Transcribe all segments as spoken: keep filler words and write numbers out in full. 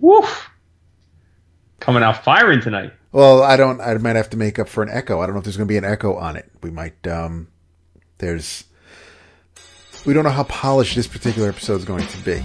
Woof. Coming out firing tonight. Well, I don't. I might have to make up for an echo. I don't know if there's going to be an echo on it. We might. Um, there's. We don't know how polished this particular episode is going to be.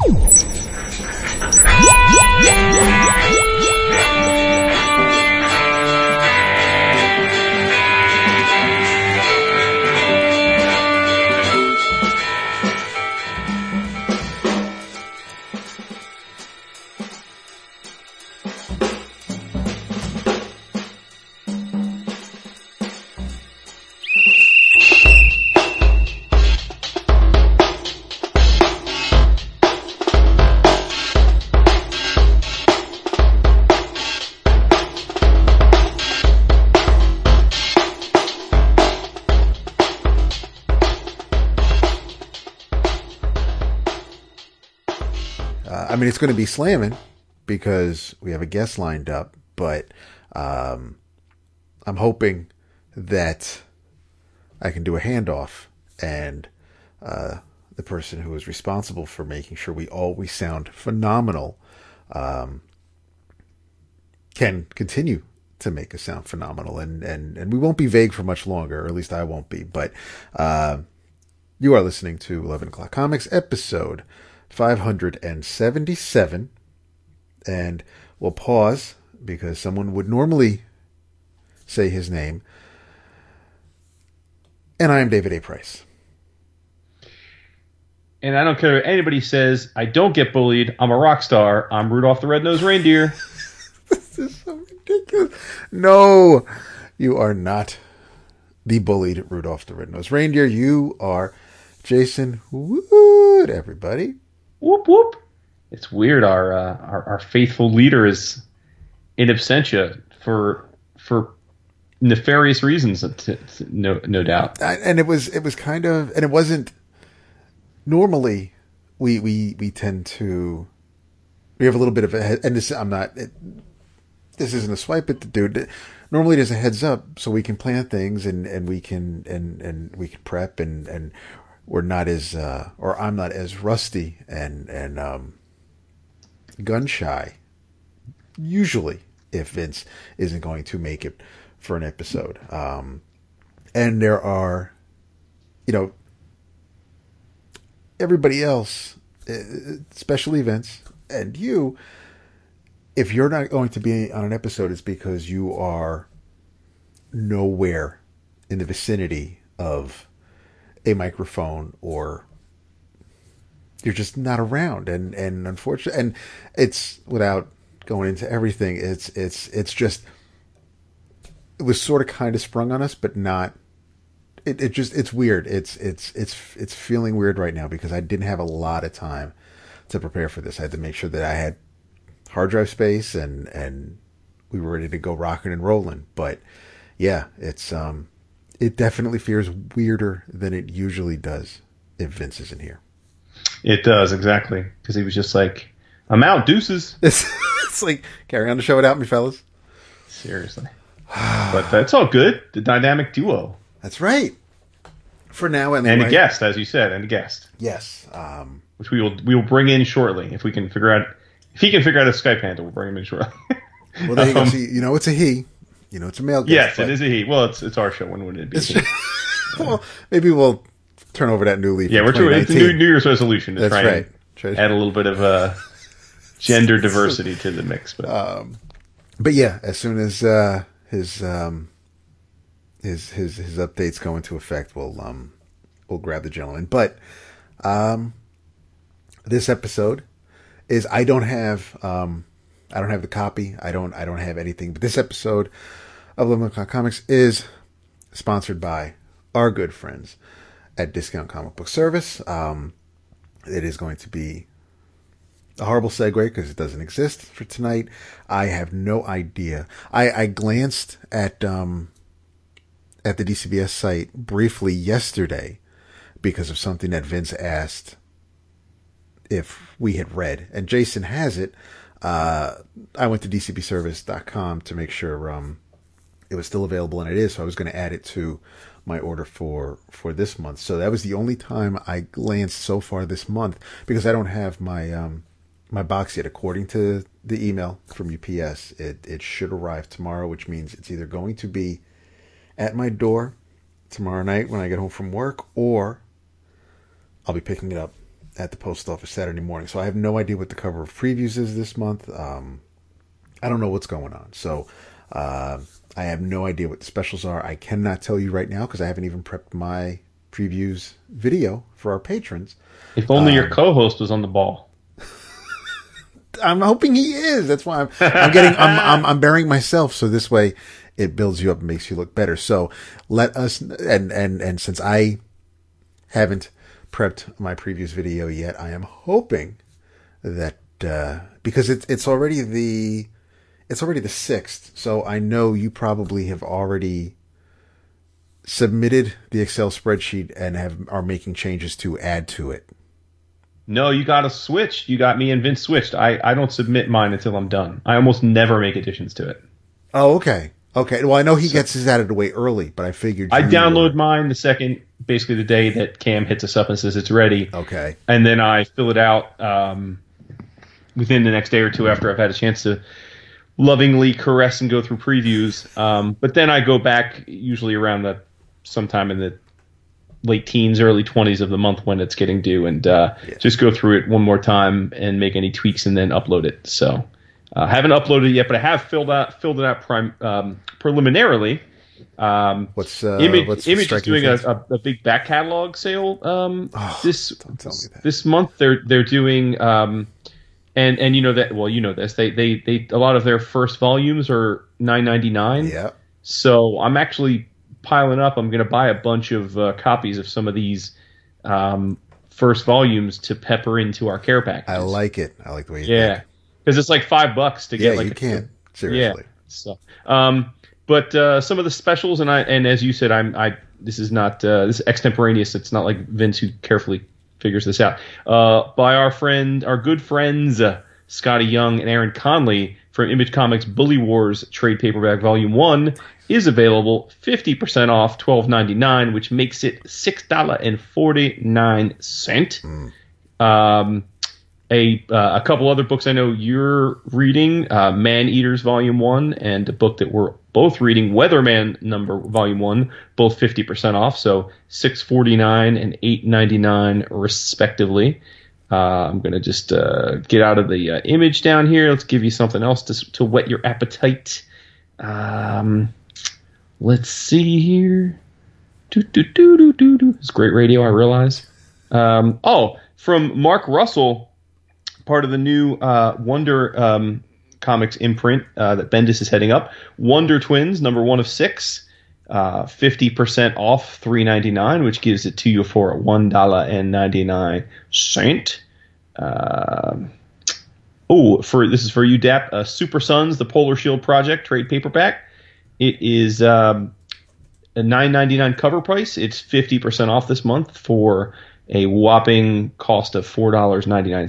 I mean, it's going to be slamming because we have a guest lined up, but um, I'm hoping that I can do a handoff and uh, the person who is responsible for making sure we always sound phenomenal um, can continue to make us sound phenomenal. And, and, and we won't be vague for much longer, or at least I won't be, but uh, you are listening to eleven o'clock Comics episode five hundred seventy-seven, and we'll pause because someone would normally say his name. And I am David A. Price. And I don't care what anybody says, I don't get bullied. I'm a rock star. I'm Rudolph the Red-Nosed Reindeer. This is so ridiculous. No, you are not the bullied Rudolph the Red-Nosed Reindeer. You are Jason Wood, everybody. Whoop whoop! It's weird. Our, uh, our our faithful leader is in absentia for for nefarious reasons. To, to, no no doubt. And it was it was kind of and it wasn't. Normally, we we we tend to we have a little bit of a and this I'm not. It, this isn't a swipe at the dude. Normally, there's a heads up so we can plan things and, and we can and, and we can prep and and. We're not as, uh, or I'm not as rusty and and um, gun shy. Usually, if Vince isn't going to make it for an episode, um, and there are, you know, everybody else, especially Vince and you, if you're not going to be on an episode, it's because you are nowhere in the vicinity of a microphone, or you're just not around. And, and unfortunately, and it's without going into everything, it's, it's, it's just, it was sort of kind of sprung on us, but not, it, it just, it's weird. It's, it's, it's, it's feeling weird right now because I didn't have a lot of time to prepare for this. I had to make sure that I had hard drive space and, and we were ready to go rocking and rolling. But yeah, it's, um, it definitely feels weirder than it usually does if Vince isn't here. It does, exactly. Because he was just like, I'm out, deuces. It's, it's like, carry on the show without me, fellas. Seriously. But that's all good. The dynamic duo. That's right. For now. And, and a guest, as you said, and a guest. Yes. Um, Which we will we will bring in shortly. If we can figure out, if he can figure out a Skype handle, we'll bring him in shortly. Well, there you um, go. So you know, it's a he. You know, it's a male guest. Yes, it is a he. Well, it's it's our show. When would it be? Well, maybe we'll turn over that new leaf. Yeah, we're too, it's a new, new Year's resolution. To That's try right. Try to add a little bit of uh, gender diversity to the mix. But um, but yeah, as soon as uh, his um, his his his updates go into effect, we'll um we'll grab the gentleman. But um, this episode is I don't have um I don't have the copy. I don't I don't have anything. But this episode of eleven o'clock Comics is sponsored by our good friends at Discount Comic Book Service. Um, it is going to be a horrible segue because it doesn't exist for tonight. I have no idea. I, I glanced at um, at the D C B S site briefly yesterday because of something that Vince asked if we had read, and Jason has it. Uh, I went to d c b service dot com to make sure um, it was still available, and it is, so I was going to add it to my order for, for this month. So that was the only time I glanced so far this month, because I don't have my um, my box yet. According to the email from U P S, it, it should arrive tomorrow, which means it's either going to be at my door tomorrow night when I get home from work, or I'll be picking it up at the post office Saturday morning. So I have no idea what the cover of previews is this month. Um, I don't know what's going on. So uh, I have no idea what the specials are. I cannot tell you right now because I haven't even prepped my previews video for our patrons. If only um, your co-host was on the ball. I'm hoping he is. That's why I'm, I'm getting, I'm, I'm, I'm burying myself. So this way it builds you up and makes you look better. So let us, and, and, and since I haven't prepped my previous video yet, I am hoping that, uh, because it's, it's already the, it's already the sixth. So I know you probably have already submitted the Excel spreadsheet and have, are making changes to add to it. No, you got us switched. You got me and Vince switched. I, I don't submit mine until I'm done. I almost never make additions to it. Oh, okay. Okay. Well, I know he so, gets his added away early, but I figured... I download were... mine the second, basically the day that Cam hits us up and says it's ready. Okay. And then I fill it out um, within the next day or two after I've had a chance to lovingly caress and go through previews. Um, but then I go back usually around the sometime in the late teens, early twenties of the month when it's getting due, and uh, yeah. just go through it one more time and make any tweaks and then upload it. So I uh, haven't uploaded it yet, but I have filled out filled it out prim, um, preliminarily. Um, what's uh, Image, what's Image is doing a, a, a big back catalog sale um, oh, this don't tell me that. This month. They're they're doing um, and and you know that well you know this they they they a lot of their first volumes are nine ninety-nine. Yeah. So I'm actually piling up. I'm going to buy a bunch of uh, copies of some of these um, first volumes to pepper into our care package. I like it. I like the way you yeah, because it's like five bucks to yeah, get. Like you a, can't seriously. Yeah. So, um, but uh, some of the specials, and I and as you said, I'm I. This is not uh, this is extemporaneous. It's not like Vince who carefully figures this out. Uh, by our friend, our good friends, uh, Scotty Young and Aaron Conley from Image Comics, Bully Wars trade paperback volume one is available fifty percent off, twelve ninety-nine, which makes it six forty-nine. Mm. Um, a uh, a couple other books I know you're reading, uh, Man Eaters Volume one, and a book that we're both reading, Weatherman Number Volume one, both fifty percent off, so six forty-nine and eight ninety-nine respectively. Uh, I'm going to just uh, get out of the uh, image down here. Let's give you something else to to whet your appetite. Um, let's see here. Do, do, do, do, do, do. It's great radio, I realize. Um, oh, from Mark Russell, part of the new uh, Wonder um, Comics imprint uh, that Bendis is heading up. Wonder Twins, number one of six, uh, fifty percent off, three ninety-nine, which gives it to you for one ninety-nine. Um, oh, for this is for you, Dap. Uh, Super Sons, The Polar Shield Project, trade paperback. It is um, a nine ninety-nine cover price. It's fifty percent off this month for a whopping cost of four ninety-nine.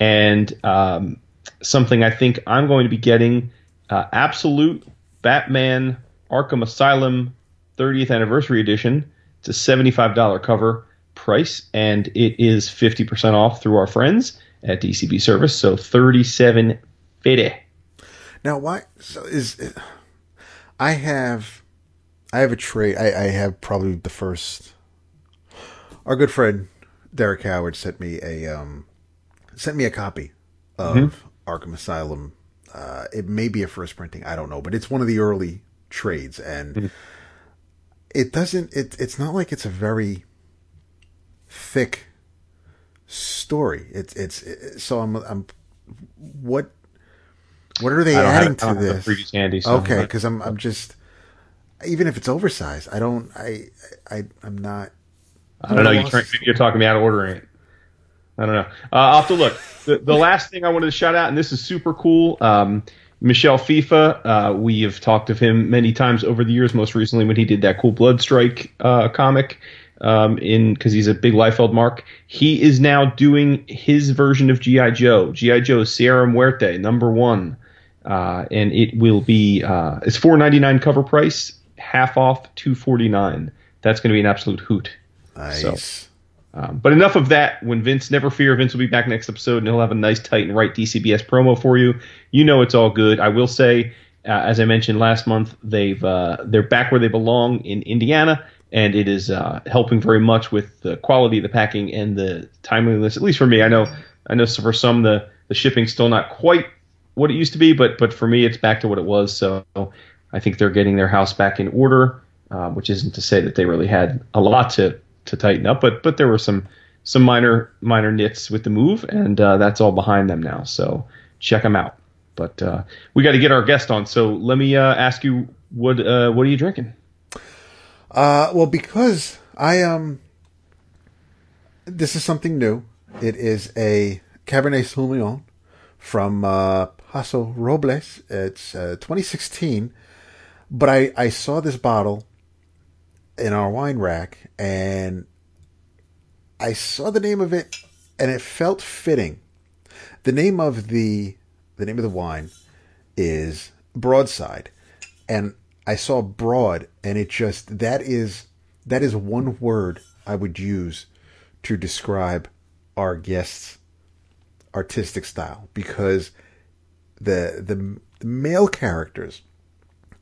And um, something I think I'm going to be getting, uh, Absolute Batman Arkham Asylum thirtieth Anniversary Edition. It's a seventy-five dollars cover price, and it is fifty percent off through our friends at D C B Service, so thirty-seven fifty. Now, why? So is I have, I have a trade. I, I have probably the first. Our good friend Derek Howard sent me a um, sent me a copy of mm-hmm. Arkham Asylum. Uh, it may be a first printing. I don't know, but it's one of the early trades, and mm-hmm. it doesn't. It it's not like it's a very thick story. It's it's it, so I'm I'm what what are they adding have, to this? Candy, so okay, because I'm I'm just even if it's oversized, I don't I I I'm not. I don't know. You're, trying, you're talking me out of ordering it. I don't know. Uh, I'll have to look. The, the last thing I wanted to shout out, and this is super cool. Um, Michel FIFA. Uh, we have talked of him many times over the years. Most recently when he did that cool Blood Strike uh, comic. Um, in because he's a big Liefeld mark. He is now doing his version of G I Joe. G I Joe Sierra Muerte, number one. Uh, and it will be, uh, it's four ninety-nine cover price, half off, two forty-nine. That's going to be an absolute hoot. Nice. So, Um, but enough of that. When Vince, never fear, Vince will be back next episode, and he'll have a nice, tight and right D C B S promo for you. You know it's all good. I will say, uh, as I mentioned last month, they've uh, they're back where they belong in Indiana, and it is uh, helping very much with the quality of the packing and the timeliness. At least for me, I know, I know for some the the shipping's still not quite what it used to be, but but for me, it's back to what it was. So I think they're getting their house back in order, uh, which isn't to say that they really had a lot to. to tighten up, but but there were some some minor minor nits with the move, and uh, that's all behind them now, so check them out. But uh, we got to get our guest on, so let me uh, ask you, what uh, what are you drinking? Uh, well, because I um this is something new. It is a Cabernet Sauvignon from uh, Paso Robles. It's uh, twenty sixteen, but I, I saw this bottle in our wine rack, and I saw the name of it, and it felt fitting. The name of the the name of the wine is Broadside, and I saw broad, and it just that is that is one word I would use to describe our guest's artistic style, because the the, the male characters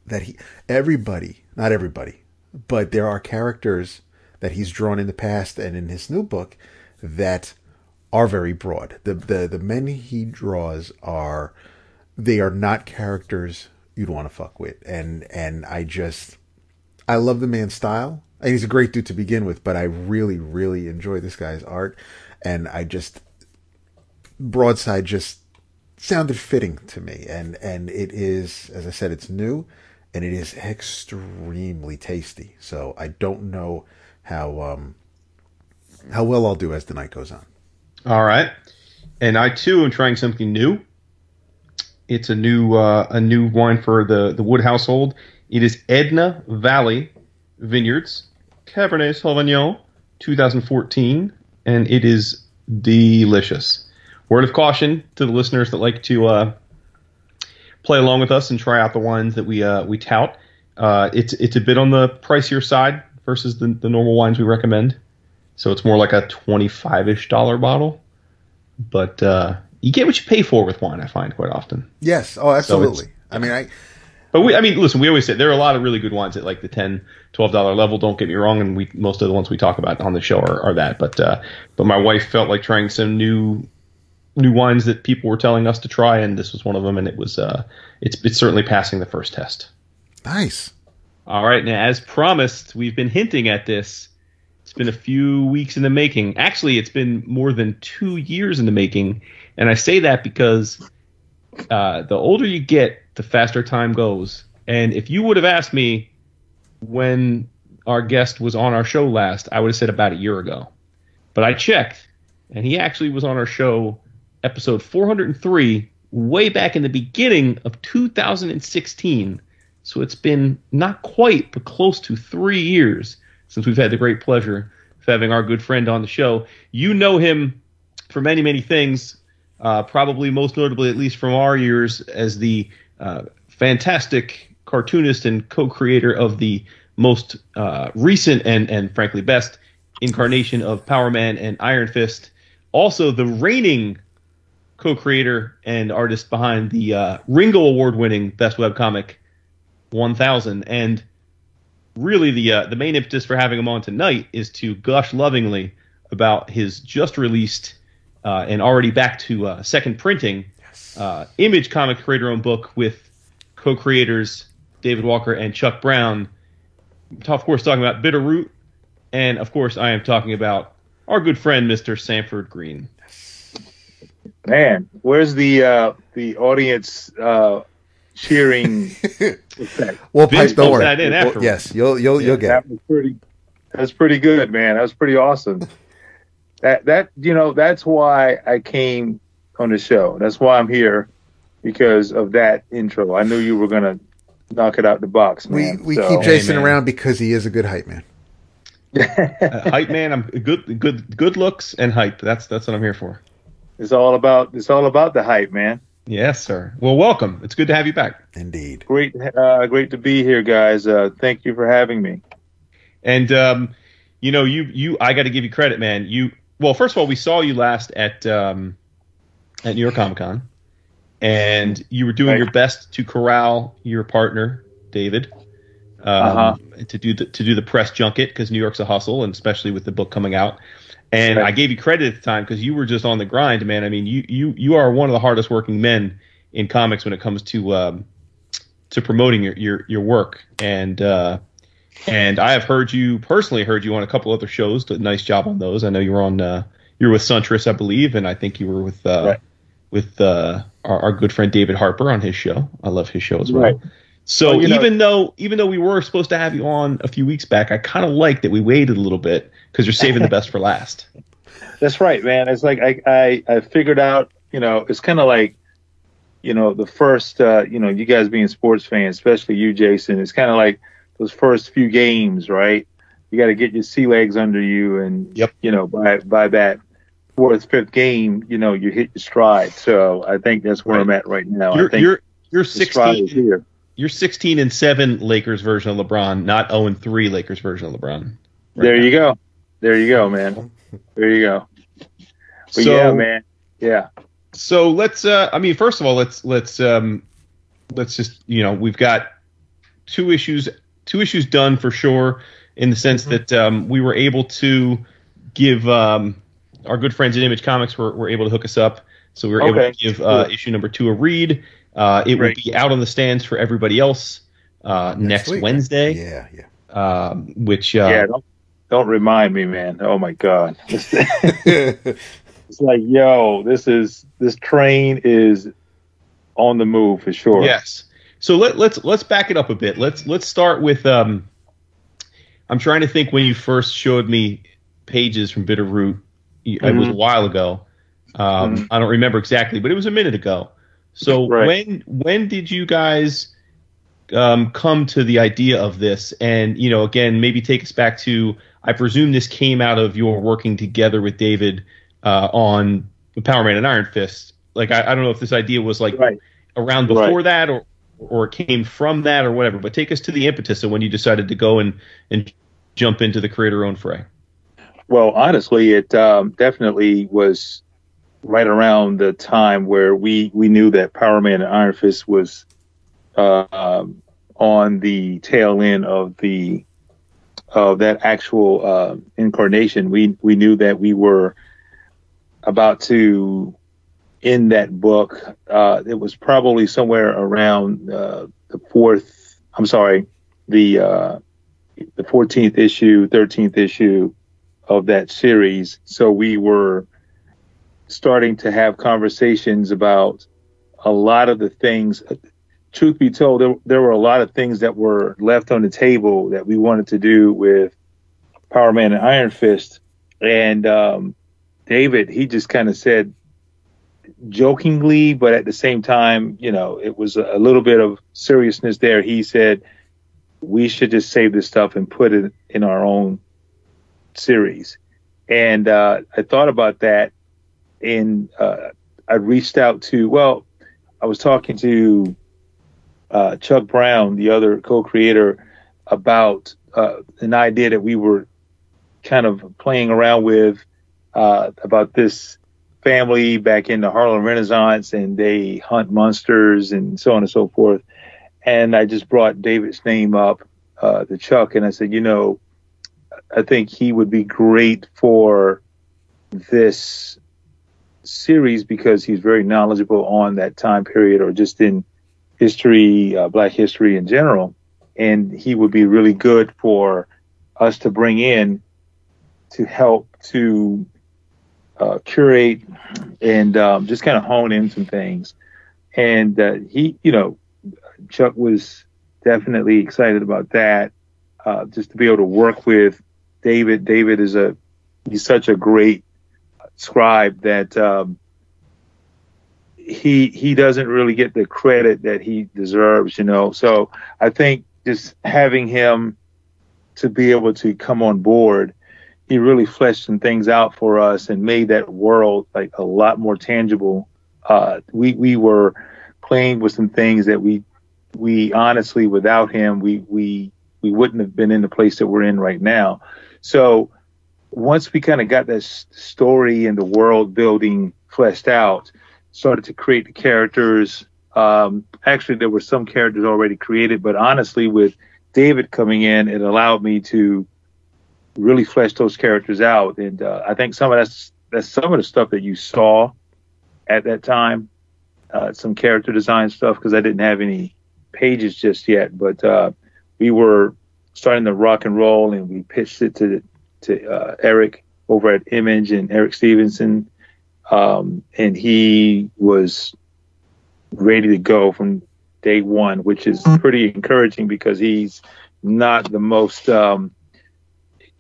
that he everybody not everybody. But there are characters that he's drawn in the past and in his new book that are very broad. The the, the men he draws are, they are not characters you'd want to fuck with. And and I just, I love the man's style. And he's a great dude to begin with, but I really, really enjoy this guy's art. And I just, Broadside just sounded fitting to me. And, and it is, as I said, it's new. And it is extremely tasty. So I don't know how um, how well I'll do as the night goes on. All right. And I, too, am trying something new. It's a new uh, a new wine for the, the Wood household. It is Edna Valley Vineyards Cabernet Sauvignon twenty fourteen. And it is delicious. Word of caution to the listeners that like to... Uh, play along with us and try out the wines that we uh, we tout. Uh, it's it's a bit on the pricier side versus the, the normal wines we recommend. So it's more like a twenty-five-ish dollar bottle. But uh, you get what you pay for with wine, I find, quite often. Yes. Oh, absolutely. So I mean, I... But, we, I mean, listen, we always say there are a lot of really good wines at like the ten dollars, twelve dollars level. Don't get me wrong. And we most of the ones we talk about on the show are, are that. But uh, but my wife felt like trying some new... new wines that people were telling us to try, and this was one of them, and it was uh it's it's certainly passing the first test. Nice. All right, now as promised, we've been hinting at this. It's been a few weeks in the making. Actually, it's been more than two years in the making, and I say that because uh the older you get, the faster time goes. And if you would have asked me when our guest was on our show last, I would have said about a year ago. But I checked, and he actually was on our show episode four hundred three, way back in the beginning of two thousand sixteen. So it's been not quite, but close to three years since we've had the great pleasure of having our good friend on the show. You know him for many, many things, uh, probably most notably, at least from our years, as the uh, fantastic cartoonist and co-creator of the most uh, recent and, and frankly best incarnation of Power Man and Iron Fist. Also, the reigning co-creator and artist behind the uh, Ringo Award-winning Best Webcomic one thousand. And really the uh, the main impetus for having him on tonight is to gush lovingly about his just-released uh, and already back to uh, second printing yes. uh, Image Comic creator-owned book with co-creators David Walker and Chuck Brown. I'm of course talking about Bitter Root, and of course I am talking about our good friend Mister Sanford Greene. Man, where's the uh, the audience uh, cheering? Well, Vince don't worry. That in well, afterwards. Yes, you'll you'll yeah, you'll get. That was pretty. That's pretty good, man. That was pretty awesome. that that you know that's why I came on the show. That's why I'm here, because of that intro. I knew you were gonna knock it out the box, man. We we so. keep Jason hey, around because he is a good hype man. uh, hype man, I'm good good good looks and hype. That's that's what I'm here for. It's all about it's all about the hype, man. Yes, sir. Well, welcome. It's good to have you back. Indeed. Great, uh, great to be here, guys. Uh, thank you for having me. And um, you know, you you I got to give you credit, man. You well, first of all, we saw you last at um, at New York Comic Con, and you were doing right. your best to corral your partner, David, um, uh-huh. to do the to do the press junket, because New York's a hustle, and especially with the book coming out. And right. I gave you credit at the time because you were just on the grind, man. I mean, you you you are one of the hardest working men in comics when it comes to um, to promoting your, your, your work. And uh, and I have heard you personally heard you on a couple other shows. Did a nice job on those. I know you were on uh, you were with Suntress, I believe, and I think you were with uh, right. with uh, our, our good friend David Harper on his show. I love his show as well. Right. So well, even know, though even though we were supposed to have you on a few weeks back, I kind of like that we waited a little bit, because you're saving the best for last. That's right, man. It's like I I, I figured out, you know, it's kind of like, you know, the first, uh, you know, you guys being sports fans, especially you, Jason, it's kind of like those first few games, right? You got to get your sea legs under you, and, yep. you know, by by that fourth, fifth game, you know, you hit your stride. So I think that's where right. I'm at right now. You're, I think you're, you're sixteen here. You're sixteen and seven Lakers version of LeBron, not zero and three Lakers version of LeBron. Right there now. You go, there you go, man. There you go. But so, yeah, man, yeah. So let's. Uh, I mean, first of all, let's let's um, let's just, you know, we've got two issues, two issues done for sure, in the sense mm-hmm. that um, we were able to give um, our good friends at Image Comics were were able to hook us up, so we were okay. able to give uh, cool. issue number two a read. Uh, it right. will be out on the stands for everybody else uh, next, next Wednesday. Yeah, yeah. Uh, which uh, yeah, don't, don't remind me, man. Oh my God, it's like, yo, this is this train is on the move for sure. Yes. So let, let's let's back it up a bit. Let's let's start with. Um, I'm trying to think when you first showed me pages from Bitter Root. Mm-hmm. It was a while ago. Um, mm-hmm. I don't remember exactly, but it was a minute ago. So right. when when did you guys um, come to the idea of this? And, you know, again, maybe take us back to, I presume this came out of your working together with David uh, on the Power Man and Iron Fist. Like, I, I don't know if this idea was like right. around before right. that, or or it came from that or whatever. But take us to the impetus of when you decided to go and, and jump into the creator-owned fray. Well, honestly, it um, definitely was right around the time where we, we knew that Power Man and Iron Fist was uh, um, on the tail end of the of that actual uh, incarnation. We we knew that we were about to end that book. Uh, it was probably somewhere around uh, the fourth. I'm sorry, the uh, the fourteenth issue, thirteenth issue of that series. So we were starting to have conversations about a lot of the things. Truth be told, there, there were a lot of things that were left on the table that we wanted to do with Power Man and Iron Fist. And um, David, he just kind of said jokingly, but at the same time, you know, it was a little bit of seriousness there. He said, we should just save this stuff and put it in our own series. And uh, I thought about that. And uh, I reached out to, well, I was talking to uh, Chuck Brown, the other co-creator, about uh, an idea that we were kind of playing around with uh, about this family back in the Harlem Renaissance, and they hunt monsters and so on and so forth. And I just brought David's name up uh, to Chuck, and I said, you know, I think he would be great for this series because he's very knowledgeable on that time period, or just in history, uh, Black history in general, and he would be really good for us to bring in to help to uh, curate and um, just kind of hone in some things. And uh, he, you know, Chuck was definitely excited about that, uh, just to be able to work with David. David is a he's such a great scribe that um, he he doesn't really get the credit that he deserves, you know. So I think just having him to be able to come on board, he really fleshed some things out for us and made that world like a lot more tangible. Uh, we we were playing with some things that we we honestly, without him, we we we wouldn't have been in the place that we're in right now. So once we kind of got this story and the world building fleshed out, started to create the characters. Um, actually, there were some characters already created, but honestly, with David coming in, it allowed me to really flesh those characters out. And uh, I think some of that's, that's some of the stuff that you saw at that time, uh, some character design stuff, because I didn't have any pages just yet. But uh, we were starting to rock and roll, and we pitched it to to uh, Eric over at Image and Eric Stevenson. Um, and he was ready to go from day one, which is pretty encouraging because he's not the most, um,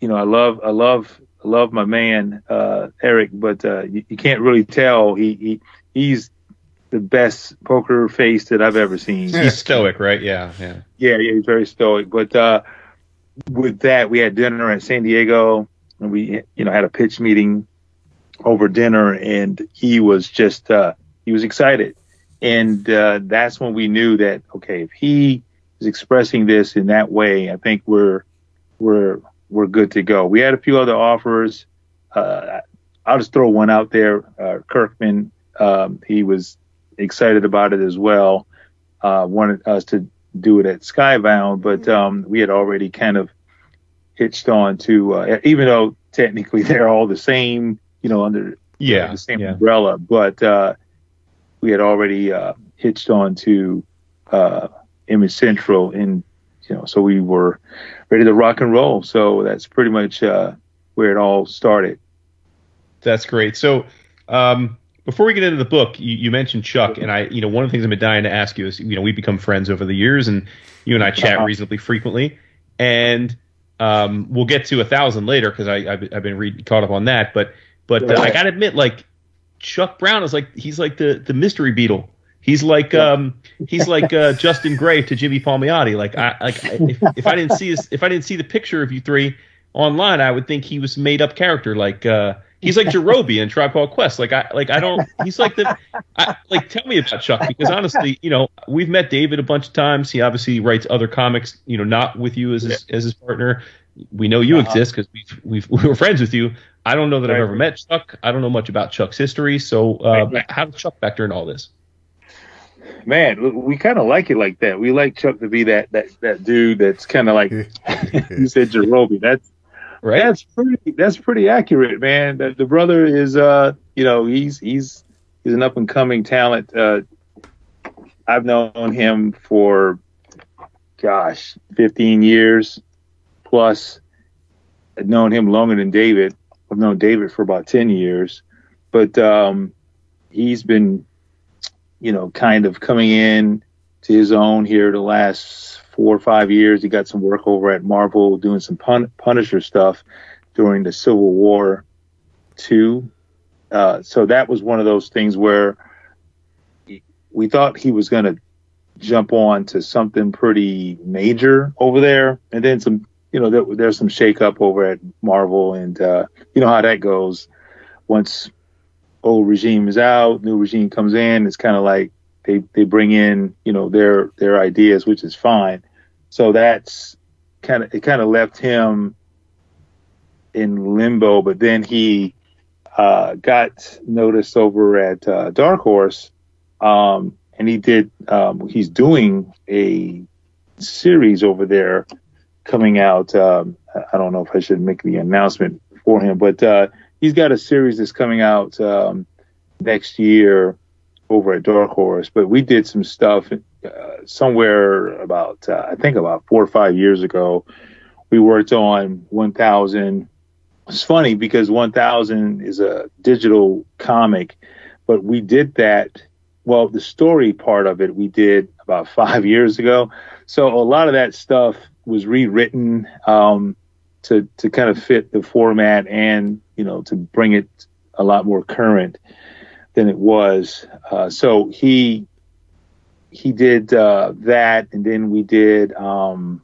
you know, I love, I love, I love my man, uh, Eric, but, uh, you, you can't really tell he, he, he's the best poker face that I've ever seen. He's stoic, right? Yeah. Yeah. Yeah. Yeah. He's very stoic. But, uh, with that, we had dinner in San Diego and we, you know, had a pitch meeting over dinner, and he was just uh he was excited, and uh that's when we knew that, okay, if he is expressing this in that way, I think we're we're we're good to go. We had a few other offers. uh I'll just throw one out there. uh Kirkman, um he was excited about it as well, uh wanted us to do it at Skybound, but um we had already kind of hitched on to, uh, even though technically they're all the same, you know, under yeah, uh, the same yeah. umbrella, but uh, we had already uh, hitched on to uh, Image Central, and you know, so we were ready to rock and roll. So that's pretty much uh, where it all started. That's great. So um, before we get into the book, you, you mentioned Chuck, and I, you know, one of the things I've been dying to ask you is, you know, we've become friends over the years, and you and I chat uh-huh. reasonably frequently, and um, we'll get to a thousand later because I've I've been re- caught up on that, but. But uh, I got to admit, like, Chuck Brown is like, he's like the, the mystery beetle. He's like um he's like uh, Justin Gray to Jimmy Palmiotti. Like I like if, if I didn't see his, if I didn't see the picture of you three online, I would think he was made up character. Like uh, he's like Jerobi in Tribe Called Quest. Like I like I don't he's like the I, like tell me about Chuck, because honestly, you know, we've met David a bunch of times. He obviously writes other comics, you know, not with you as his, yeah. as his partner. We know you uh-huh. exist because we've, we've we were friends with you. I don't know that right. I've ever met Chuck. I don't know much about Chuck's history. So uh, right. how did Chuck factor in all this? Man, we kind of like it like that. We like Chuck to be that that, that dude that's kind of like you said, Jerobi. That's right. That's pretty. That's pretty accurate, man. The, the brother is, uh, you know, he's he's he's an up and coming talent. Uh, I've known him for, gosh, fifteen years. Plus, I've known him longer than David. I've known David for about ten years. But um, he's been, you know, kind of coming in to his own here the last four or five years. He got some work over at Marvel doing some pun- Punisher stuff during the Civil War two. Uh, so that was one of those things where we thought he was going to jump on to something pretty major over there. And then some... You know, there, there's some shakeup over at Marvel, and uh, you know how that goes. Once old regime is out, new regime comes in. It's kind of like they, they bring in, you know, their their ideas, which is fine. So that's kind of it. Kind of left him in limbo. But then he uh, got noticed over at uh, Dark Horse, um, and he did. Um, he's doing a series over there. Coming out, um, I don't know if I should make the announcement for him, but uh, he's got a series that's coming out um, next year over at Dark Horse. But we did some stuff uh, somewhere about, uh, I think about four or five years ago. We worked on one thousand. It's funny because one thousand is a digital comic, but we did that. Well, the story part of it we did about five years ago. So a lot of that stuff was rewritten um, to to kind of fit the format and, you know, to bring it a lot more current than it was. Uh, so he he did uh, that, and then we did um,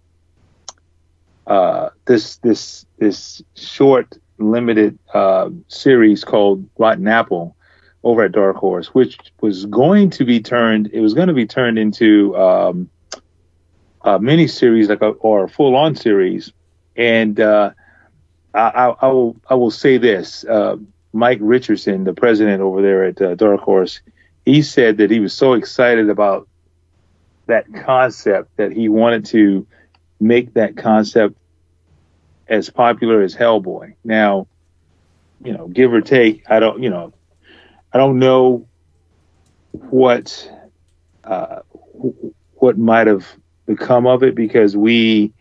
uh, this this this short limited uh, series called Rotten Apple over at Dark Horse, which was going to be turned. It was going to be turned into. Um, A mini series, like a, or a full-on series, and uh, I, I will I will say this. Uh, Mike Richardson, the president over there at uh, Dark Horse, he said that he was so excited about that concept that he wanted to make that concept as popular as Hellboy. Now, you know, give or take, I don't, you know, I don't know what uh, what might have become of it, because we,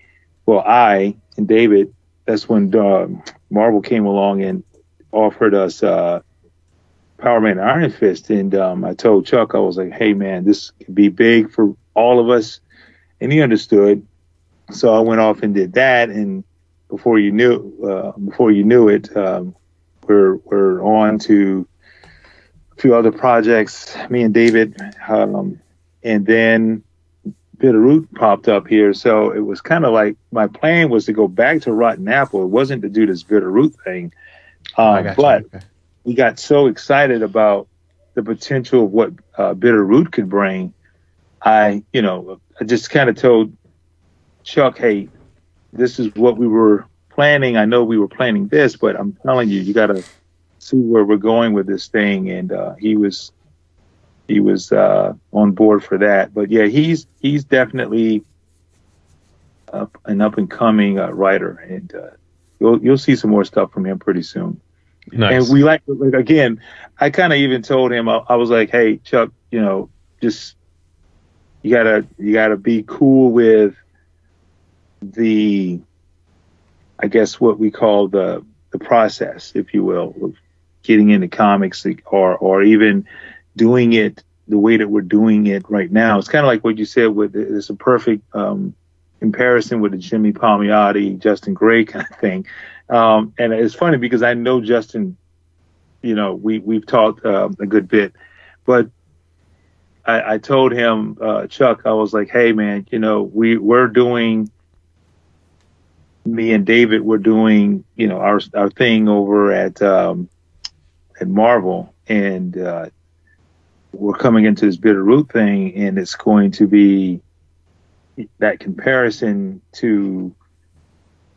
well, I and David, that's when uh, Marvel came along and offered us uh, Power Man and Iron Fist. And um, I told Chuck, I was like, hey, man, this could be big for all of us. And he understood. So I went off and did that. And before you knew uh, before you knew it, um, we're, we're on to a few other projects, me and David. Um, and then Bitter Root popped up here. So it was kind of like my plan was to go back to Rotten Apple. It wasn't to do this Bitter Root thing. Um, but you. Okay. We got so excited about the potential of what uh, Bitter Root could bring. I, you know, I just kind of told Chuck, hey, this is what we were planning. I know we were planning this, but I'm telling you, you got to see where we're going with this thing. And uh, he was, he was uh, on board for that. But yeah, he's he's definitely up, an up and coming uh, writer, and uh, you'll you'll see some more stuff from him pretty soon. Nice. And we like, like again, I kind of even told him, I, I was like, hey, Chuck, you know, just you gotta you gotta be cool with the, I guess what we call the the process, if you will, of getting into comics, or or even doing it the way that we're doing it right now. It's kind of like what you said with, it's a perfect um, comparison with the Jimmy Palmiotti, Justin Gray kind of thing. Um, and it's funny because I know Justin, you know, we, we've talked uh, a good bit, but I, I told him, uh, Chuck, I was like, hey man, you know, we we're doing, me and David were doing, you know, our, our thing over at, um, at Marvel, and, uh, we're coming into this Bitter Root thing, and it's going to be that comparison to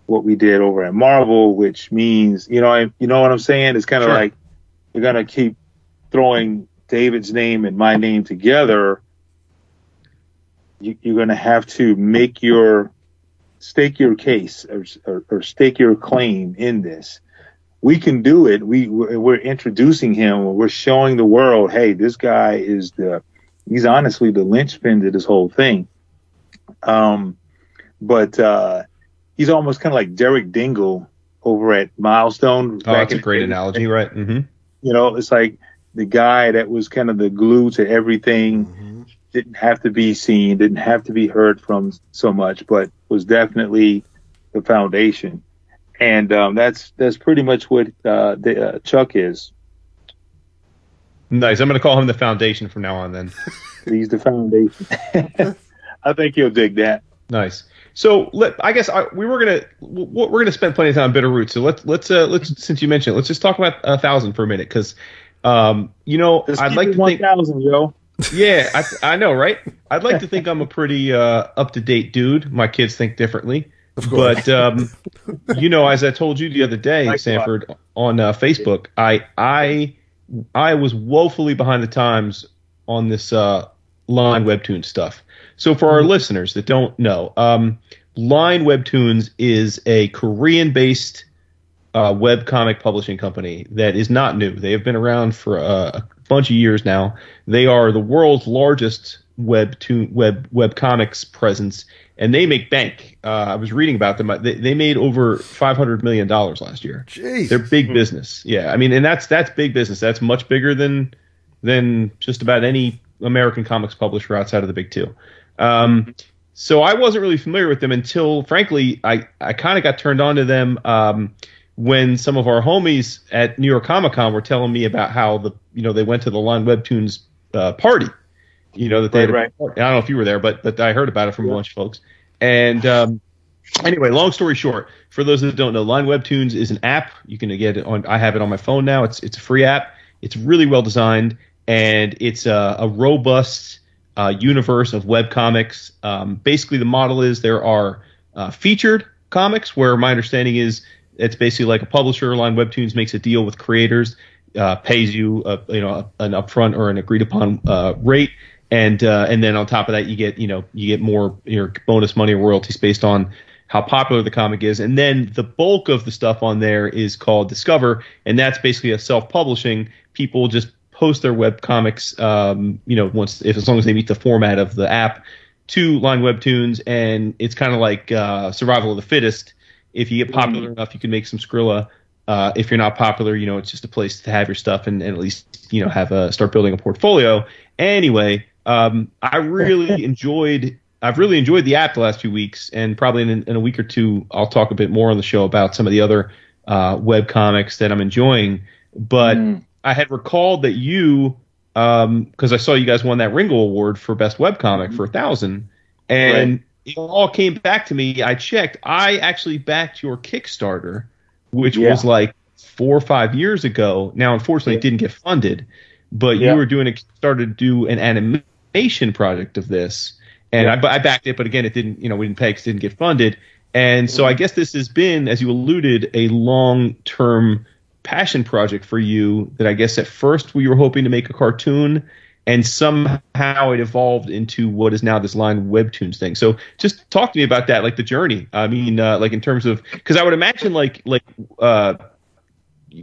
what we did over at Marvel, which means, you know, I, you know what I'm saying? It's kind of sure. like, we're going to keep throwing David's name and my name together. You, you're going to have to make your, stake your case or, or, or stake your claim in this. We can do it. We we're introducing him. We're showing the world, hey, this guy is the, he's honestly the linchpin to this whole thing. Um, but uh, he's almost kind of like Derek Dingle over at Milestone. Oh, that's a great analogy, right? Mm-hmm. You know, it's like the guy that was kind of the glue to everything. Mm-hmm. Didn't have to be seen, didn't have to be heard from so much, but was definitely the foundation. And um, that's that's pretty much what uh, the, uh, Chuck is. Nice. I'm going to call him the foundation from now on then. He's the foundation. I think you'll dig that. Nice. So let, I guess I, we were going to we're going to spend plenty of time on Bitter Root. So let's let's uh, let's since you mentioned it, let's just talk about a thousand for a minute, because um, you know, let's I'd like to one thousand, yo. Yeah, I I know, right? I'd like to think I'm a pretty uh, up to date dude. My kids think differently. Of course. But, um, you know, as I told you the other day, Sanford, on uh, Facebook, I I I was woefully behind the times on this uh, Line Webtoons stuff. So for our listeners that don't know, um, Line Webtoons is a Korean-based uh, webcomic publishing company that is not new. They have been around for uh, a bunch of years now. They are the world's largest webtoon, web webcomics presence, and they make bank. Uh, I was reading about them. They, they made over five hundred million dollars last year. Jeez. They're big business. Yeah, I mean, and that's that's big business. That's much bigger than than just about any American comics publisher outside of the big two. Um, so I wasn't really familiar with them until, frankly, I, I kind of got turned on to them um, when some of our homies at New York Comic Con were telling me about how the you know they went to the Line Webtoons uh, party. You know that they. Right, had a, right. I don't know if you were there, but but I heard about it from yeah. a bunch of folks. And um, anyway, long story short, for those that don't know, Line Webtoons is an app. You can get it on. I have it on my phone now. It's it's a free app. It's really well designed, and it's a, a robust uh, universe of web comics. Um, basically, the model is there are uh, featured comics, where my understanding is it's basically like a publisher. Line Webtoons makes a deal with creators, uh, pays you a, you know an upfront or an agreed upon uh, rate, and uh, and then on top of that you get you know you get more your bonus money or royalties based on how popular the comic is. And then the bulk of the stuff on there is called Discover, and that's basically a self-publishing. People just post their web comics, um, you know, once if as long as they meet the format of the app, to Line Webtoons, and it's kind of like uh, survival of the fittest. If you get popular mm-hmm. enough, you can make some Skrilla. Uh, if you're not popular, you know, it's just a place to have your stuff and, and at least, you know, have a start building a portfolio. Anyway, um, I really enjoyed. I've really enjoyed the app the last few weeks, and probably in, in a week or two, I'll talk a bit more on the show about some of the other uh, web comics that I'm enjoying. But mm. I had recalled that you, because um, I saw you guys won that Ringo Award for Best Web Comic for one thousand, and right. it all came back to me. I checked. I actually backed your Kickstarter, which yeah. was like four or five years ago. Now, unfortunately, yeah. it didn't get funded, but yeah. you were doing a Kickstarter to do an animation project of this. And yeah. I, I backed it, but again, it didn't, you know, we didn't pay because it didn't get funded. And so I guess this has been, as you alluded, a long-term passion project for you that I guess at first we were hoping to make a cartoon, and somehow it evolved into what is now this Line Webtoons thing. So just talk to me about that, like the journey. I mean, uh, like in terms of, because I would imagine like like uh,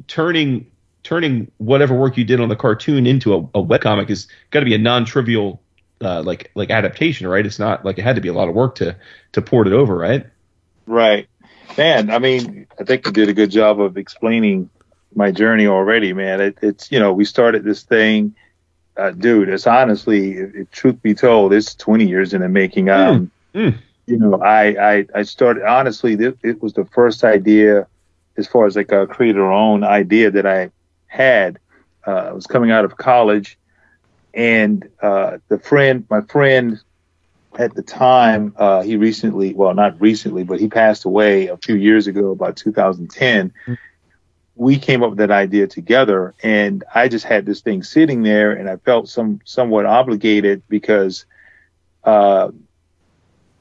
turning turning whatever work you did on the cartoon into a, a webcomic has got to be a non-trivial Uh, like like adaptation, right? It's not like it had to be a lot of work to to port it over, right? Right, man. I mean, I think you did a good job of explaining my journey already, man. It, it's you know, we started this thing, uh, dude. It's honestly, it, it, truth be told, it's twenty years in the making. Um, mm. Mm. You know, I I, I started honestly. Th- it was the first idea, as far as like a creator-owned idea that I had. Uh, I was coming out of college. And uh, the friend, my friend at the time, uh, he recently, well, not recently, but he passed away a few years ago, about two thousand ten. Mm-hmm. We came up with that idea together, and I just had this thing sitting there, and I felt some somewhat obligated because uh,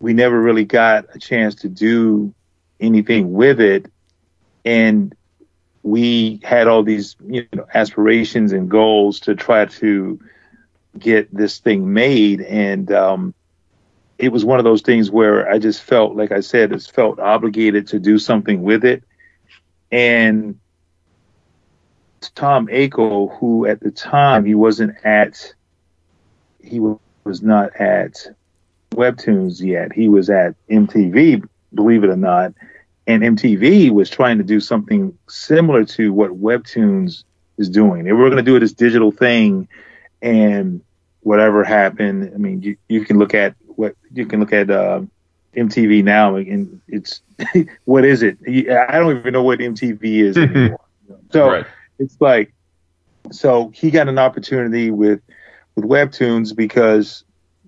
we never really got a chance to do anything with it. And we had all these, you know, aspirations and goals to try to get this thing made, and um it was one of those things where I just felt, like I said, it's felt obligated to do something with it. And Tom Akel, who at the time he wasn't at he was not at Webtoons yet, he was at M T V, believe it or not, and M T V was trying to do something similar to what Webtoons is doing. They were going to do this digital thing. And whatever happened, I mean, you, you can look at what you can look at uh, M T V now, and it's what is it? I don't even know what M T V is anymore. So right. it's like, so he got an opportunity with with Webtoons because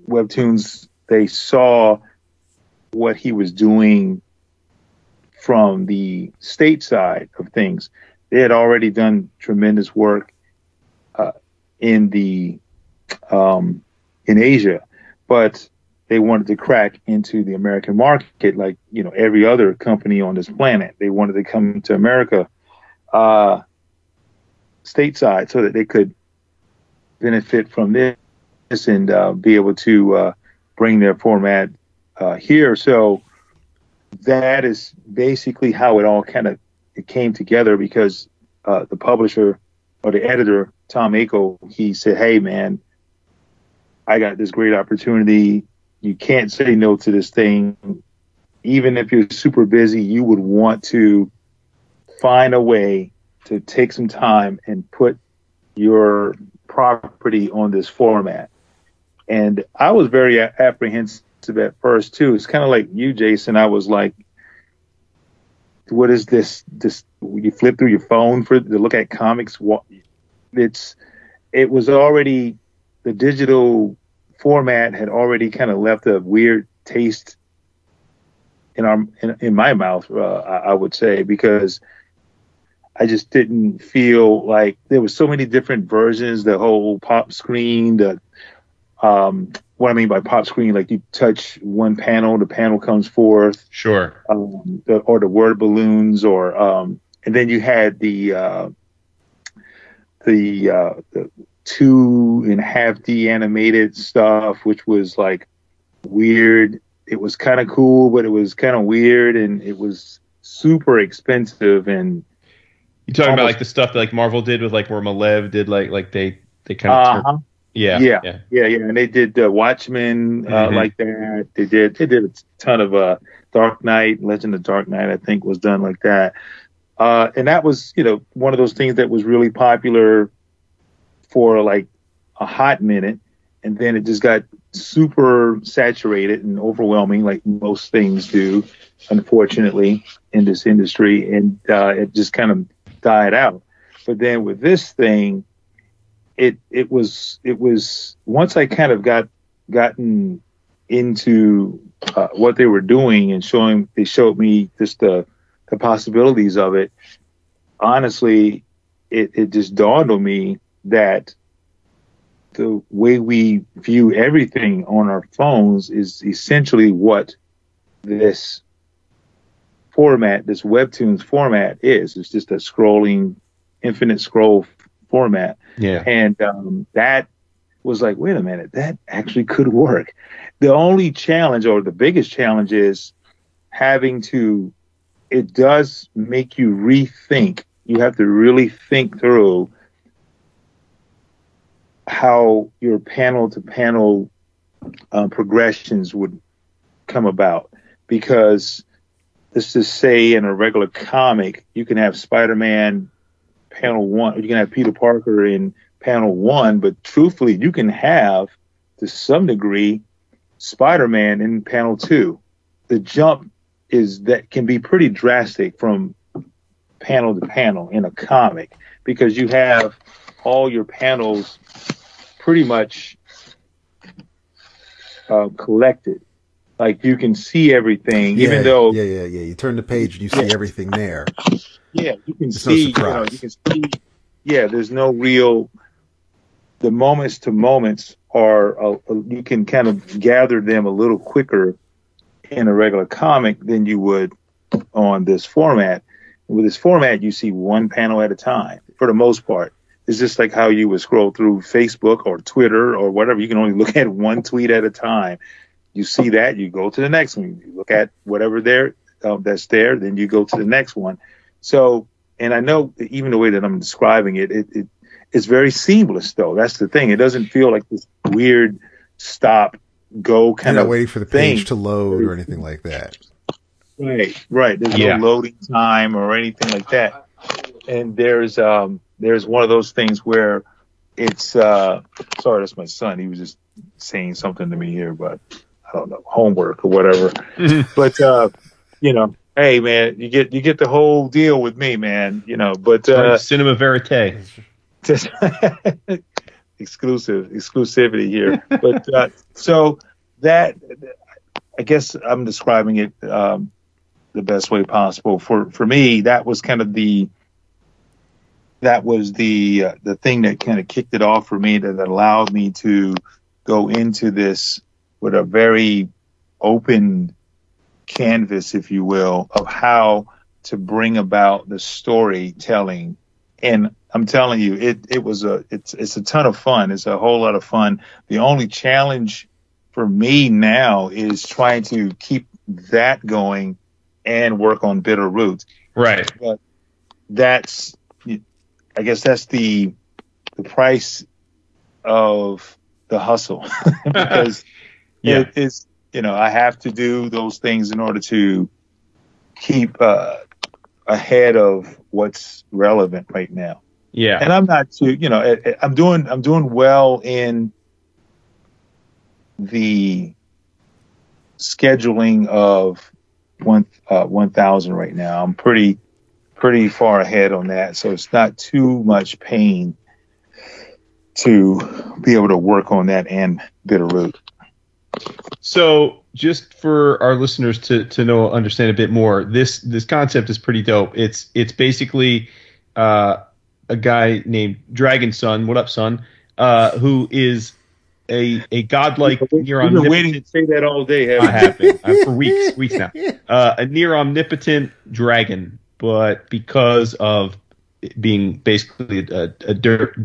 Webtoons, they saw what he was doing from the state side of things. They had already done tremendous work Uh, in the um in Asia, but they wanted to crack into the American market like, you know, every other company on this planet. They wanted to come to America uh stateside so that they could benefit from this and uh, be able to uh bring their format uh here. So that is basically how it all kind of it came together, because uh the publisher or the editor, Tom Akel, he said, "Hey, man, I got this great opportunity. You can't say no to this thing. Even if you're super busy, you would want to find a way to take some time and put your property on this format." And I was very apprehensive at first, too. It's kind of like you, Jason. I was like, what is this? This you flip through your phone for to look at comics? What? It's, it was already, the digital format had already kind of left a weird taste in our in, in my mouth, uh, I, I would say, because I just didn't feel like there were so many different versions. The whole pop screen, the Um, what I mean by pop screen, like you touch one panel, the panel comes forth. Sure. Um, the, or the word balloons, or um, and then you had the uh, the, uh, the two and a half D animated stuff, which was like weird. It was kind of cool, but it was kind of weird, and it was super expensive. And you talking almost, about like the stuff that like Marvel did with like where Malev did like like they they kind of. Uh-huh. Yeah, yeah, yeah, yeah, yeah, and they did uh, Watchmen uh, mm-hmm. like that. They did they did a ton of uh, Dark Knight, Legend of Dark Knight, I think, was done like that. Uh, and that was, you know, one of those things that was really popular for like a hot minute, and then it just got super saturated and overwhelming, like most things do, unfortunately, in this industry, and uh, it just kind of died out. But then with this thing. It it was it was once I kind of got gotten into uh, what they were doing and showing they showed me just the the possibilities of it. Honestly, it, it just dawned on me that the way we view everything on our phones is essentially what this format, this Webtoons format is. It's just a scrolling, infinite scroll format. Yeah. And um, that was like, wait a minute, that actually could work. The only challenge, or the biggest challenge, is having to, it does make you rethink. You have to really think through how your panel to panel uh, progressions would come about. Because let's just say in a regular comic, you can have Spider-Man panel one, you can have Peter Parker in panel one, but truthfully, you can have, to some degree, Spider-Man in panel two. The jump is that can be pretty drastic from panel to panel in a comic, because you have all your panels pretty much uh, collected. Like you can see everything, yeah, even though yeah, yeah, yeah. You turn the page and you see yeah. everything there. Yeah, you can it's see. No you, know, you can see. Yeah, there's no real. The moments to moments are uh, you can kind of gather them a little quicker in a regular comic than you would on this format. And with this format, you see one panel at a time for the most part. It's just like how you would scroll through Facebook or Twitter or whatever. You can only look at one tweet at a time. You see that, you go to the next one. You look at whatever there uh, that's there, then you go to the next one. So, and I know even the way that I'm describing it, it, it it's very seamless, though. That's the thing. It doesn't feel like this weird stop, go kind You're of waiting for the page thing. To load or anything like that. Right, right. There's yeah. no loading time or anything like that. And there's um there's one of those things where it's uh sorry, that's my son. He was just saying something to me here, but. I don't know, homework or whatever. But, uh, you know, hey, man, you get you get the whole deal with me, man, you know. But uh, Cinema Verite. Just exclusive, exclusivity here. But uh, so that, I guess I'm describing it um, the best way possible. For, for me, that was kind of the, that was the, uh, the thing that kind of kicked it off for me, that allowed me to go into this with a very open canvas, if you will, of how to bring about the storytelling. And I'm telling you, it, it was a, it's, it's a ton of fun. It's a whole lot of fun. The only challenge for me now is trying to keep that going and work on Bitter Root. Right. But that's, I guess that's the, the price of the hustle because, yeah. It is, you know, I have to do those things in order to keep uh, ahead of what's relevant right now. Yeah, and I'm not too, you know, I'm doing I'm doing well in the scheduling of one uh, one thousand right now. I'm pretty pretty far ahead on that, so it's not too much pain to be able to work on that and Bitter Root. So just for our listeners to, to know, understand a bit more, this this concept is pretty dope. It's it's basically uh, a guy named Dragon Son, what up, son, uh, who is a a godlike near omnipotent. Waiting to say that all day, have not happened uh, for weeks, weeks now. Uh, a near omnipotent dragon, but because of it being basically a, a dirt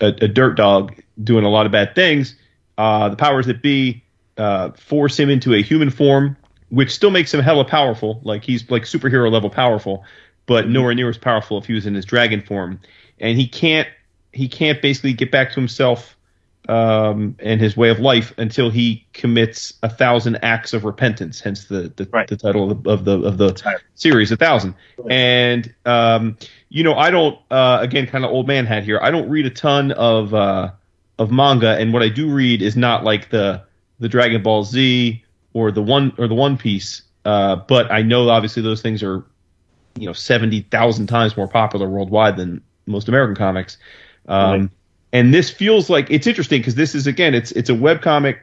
a, a dirt dog doing a lot of bad things, uh, the powers that be uh, force him into a human form, which still makes him hella powerful. Like he's like superhero level powerful, but nowhere near as powerful if he was in his dragon form. And he can't he can't basically get back to himself um, and his way of life until he commits a thousand acts of repentance. Hence the the, right. the title of the of the, of the series, a thousand. Right. And um, you know, I don't uh, again, kind of old man hat here. I don't read a ton of uh, of manga, and what I do read is not like the the Dragon Ball Z or the one or the One Piece. Uh, but I know obviously those things are, you know, seventy thousand times more popular worldwide than most American comics. Um, right. And this feels like it's interesting because this is, again, it's it's a webcomic,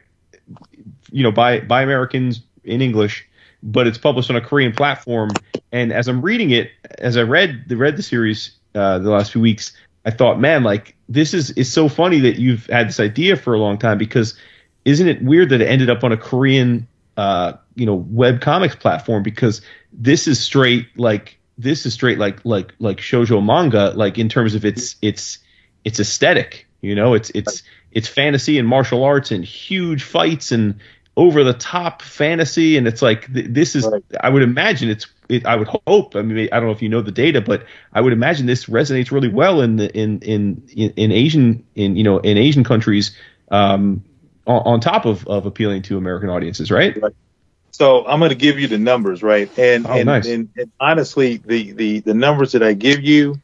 you know, by, by Americans in English, but it's published on a Korean platform. And as I'm reading it, as I read the, read the series uh, the last few weeks, I thought, man, like this is it's so funny that you've had this idea for a long time, because isn't it weird that it ended up on a Korean, uh, you know, web comics platform? Because this is straight like. This is straight like like like shoujo manga, like in terms of its its its aesthetic, you know, it's it's it's fantasy and martial arts and huge fights and over the top fantasy, and it's like th- this is. I would imagine it's. It, I would hope. I mean, I don't know if you know the data, but I would imagine this resonates really well in the in in in, in Asian in you know in Asian countries, um, on, on top of of appealing to American audiences, right? Right. So I'm going to give you the numbers, right? And, oh, and, nice. and, and honestly, the, the, the numbers that I give you,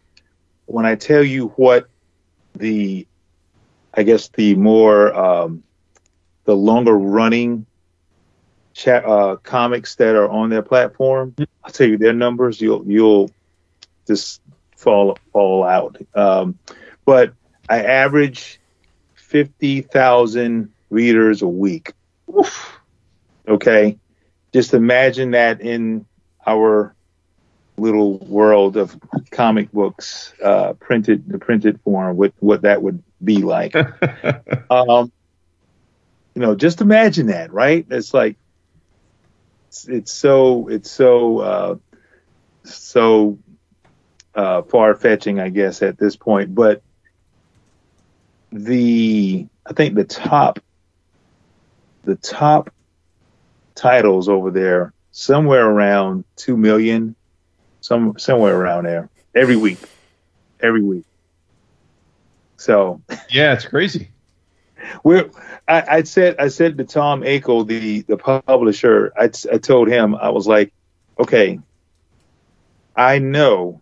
when I tell you what the, I guess the more, um, the longer running chat, uh, comics that are on their platform, I'll tell you their numbers. You'll you'll just fall fall out. Um, but I average fifty thousand readers a week. Oof. Okay. Just imagine that in our little world of comic books, uh, printed the printed form, what what that would be like. um, you know, just imagine that, right? It's like it's, it's so it's so uh, so uh, far-fetching, I guess, at this point. But the I think the top the top. titles over there, somewhere around two million, some somewhere around there every week, every week. So yeah, it's crazy. We're I, I said I said to Tom Akel, the the publisher, I, I told him, I was like, okay, I know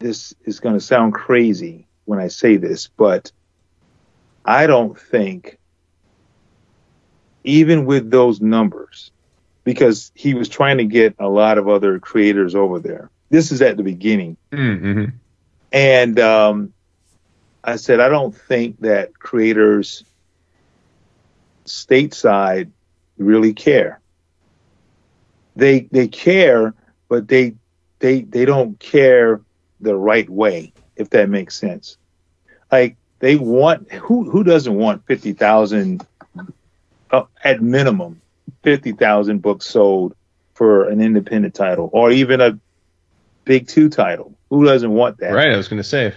this is going to sound crazy when I say this, but I don't think. Even with those numbers, because he was trying to get a lot of other creators over there. This is at the beginning. Mm-hmm. And um, I said, I don't think that creators stateside really care. They they care, but they they they don't care the right way, if that makes sense. Like they want who who doesn't want fifty thousand. Uh, at minimum, fifty thousand books sold for an independent title, or even a Big Two title. Who doesn't want that? Right, I was going to say, if,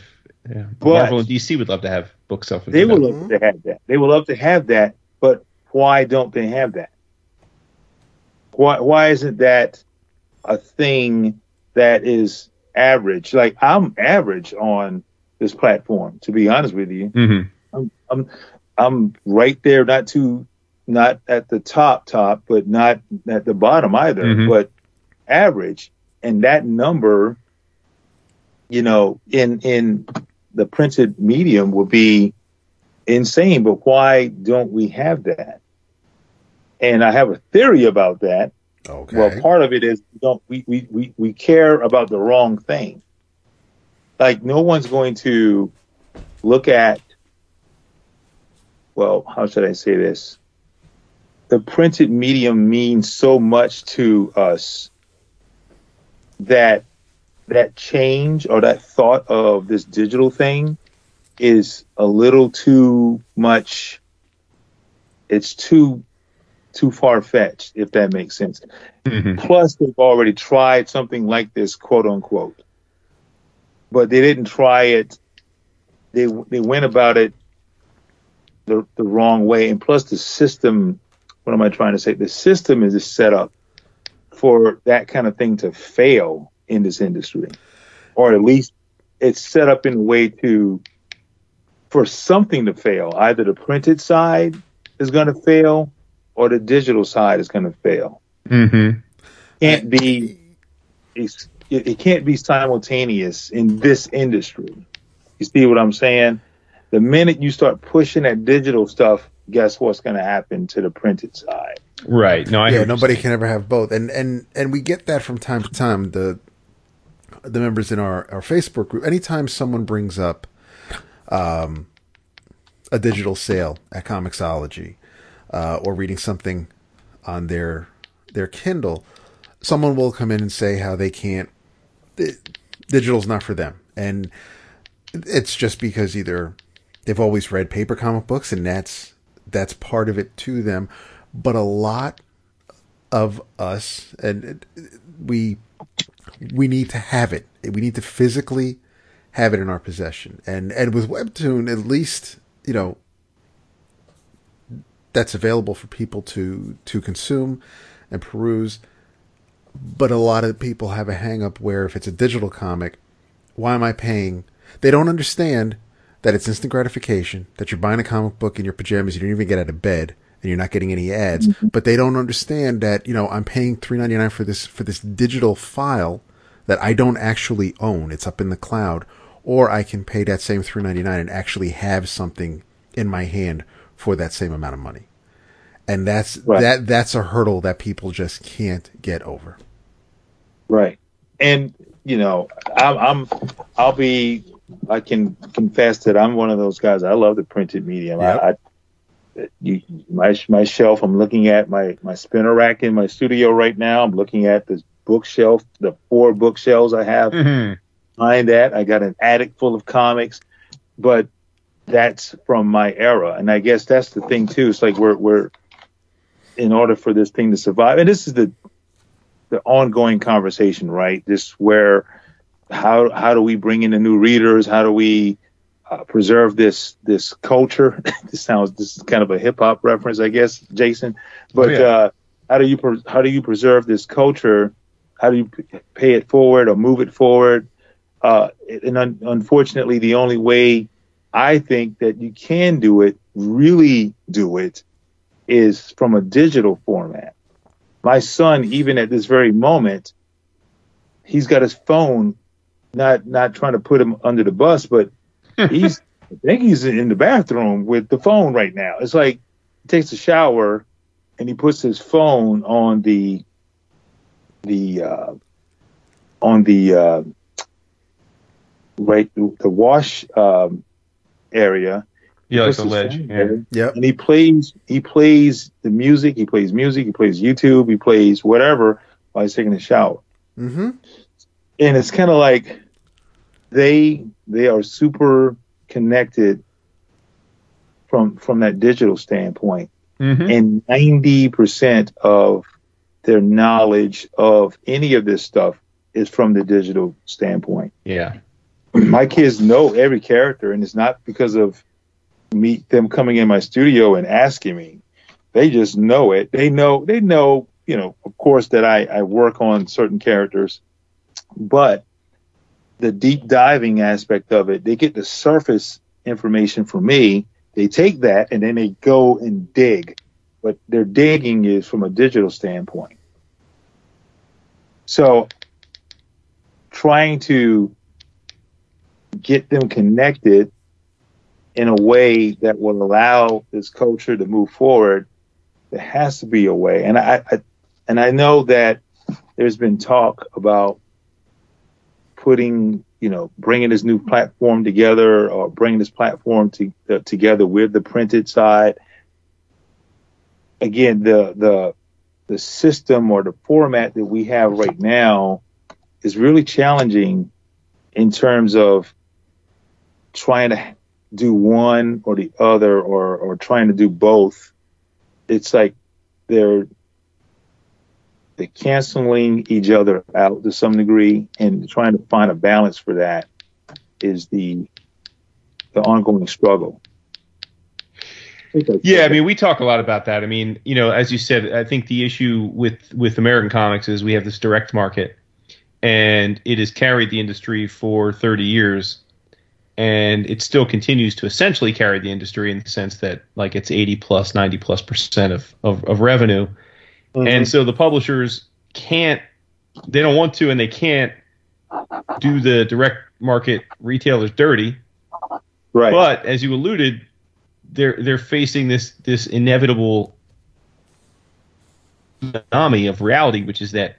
yeah. Marvel and D C would love to have books sold. They would love to have that. They would love to have that, but why don't they have that? Why Why isn't that a thing that is average? Like, I'm average on this platform, to be honest with you. Mm-hmm. I'm, I'm, I'm right there, not too... Not at the top, top, but not at the bottom either, mm-hmm. but average. And that number, you know, in in the printed medium would be insane. But why don't we have that? And I have a theory about that. Okay. Well, part of it is we don't we, we, we, we care about the wrong thing. Like no one's going to look at, well, how should I say this? The printed medium means so much to us that that change or that thought of this digital thing is a little too much. It's too too far-fetched, if that makes sense. Mm-hmm. Plus, they've already tried something like this, quote-unquote. But they didn't try it. They they went about it the, the wrong way. And plus, the system, what am I trying to say? The system is set up for that kind of thing to fail in this industry. Or at least it's set up in a way to for something to fail. Either the printed side is going to fail, or the digital side is going to fail. Mm-hmm. Can't be, it's, it can't be simultaneous in this industry. You see what I'm saying? The minute you start pushing that digital stuff, guess what's going to happen to the printed side? Right. No, I yeah. Nobody can ever have both, and and and we get that from time to time. The the members in our our Facebook group, anytime someone brings up, um. a digital sale at Comixology, uh, or reading something on their their Kindle, someone will come in and say how they can't, it, digital's not for them. And it's just because either they've always read paper comic books and that's that's part of it to them. But a lot of us, and we we need to have it. We need to physically have it in our possession. And and with Webtoon, at least, you know, that's available for people to, to consume and peruse. But a lot of people have a hang up where if it's a digital comic, why am I paying? They don't understand that it's instant gratification, that you're buying a comic book in your pajamas, you don't even get out of bed, and you're not getting any ads. Mm-hmm. But they don't understand that, you know, I'm paying three ninety-nine for this, for this digital file that I don't actually own. It's up in the cloud. Or I can pay that same three ninety-nine and actually have something in my hand for that same amount of money, and that's right. that. That's a hurdle that people just can't get over. Right, and you know, I'm, I'm I'll be. I can confess that I'm one of those guys. I love the printed medium. Yep. I, I you, my my shelf. I'm looking at my my spinner rack in my studio right now. I'm looking at this bookshelf, the four bookshelves I have. Mm-hmm. Behind that, I got an attic full of comics, but that's from my era, and I guess that's the thing too. It's like we're we're in order for this thing to survive, and this is the the ongoing conversation, right? This where how how do we bring in the new readers? How do we uh, preserve this this culture? This sounds this is kind of a hip hop reference, I guess, Jason. But oh, yeah. uh, how do you pre- how do you preserve this culture? How do you p- pay it forward or move it forward? Uh, and un- unfortunately, the only way I think that you can do it, really do it, is from a digital format. My son, even at this very moment, he's got his phone, not not trying to put him under the bus, but he's I think he's in the bathroom with the phone right now. It's like he takes a shower and he puts his phone on the the uh, on the uh, right the wash um, area. Yeah, like the ledge. Yeah. Yep. And he plays he plays the music, he plays music, he plays YouTube, he plays whatever while he's taking a shower. Mm-hmm. And it's kinda like they they are super connected from from that digital standpoint. Mm-hmm. And ninety percent of their knowledge of any of this stuff is from the digital standpoint. Yeah. My kids know every character, and it's not because of me them coming in my studio and asking me. They just know it. They know, they know, you know, of course, that I, I work on certain characters, but the deep diving aspect of it, they get the surface information from me. They take that and then they go and dig, but their digging is from a digital standpoint. So trying to get them connected in a way that will allow this culture to move forward, there has to be a way. And I, I and I know that there's been talk about putting, you know, bringing this new platform together or bringing this platform to, uh, together with the printed side. Again, the the the system or the format that we have right now is really challenging in terms of trying to do one or the other, or or trying to do both, it's like they're they're canceling each other out to some degree, and trying to find a balance for that is the the ongoing struggle. Yeah, I mean, we talk a lot about that. I mean, you know, as you said, I think the issue with with American comics is we have this direct market, and it has carried the industry for thirty years, and it still continues to essentially carry the industry in the sense that, like, it's eighty plus, ninety plus percent of, of, of revenue. Mm-hmm. And so the publishers can't, they don't want to, and they can't do the direct market retailers dirty. Right. But as you alluded, they're they're facing this this inevitable tsunami of reality, which is that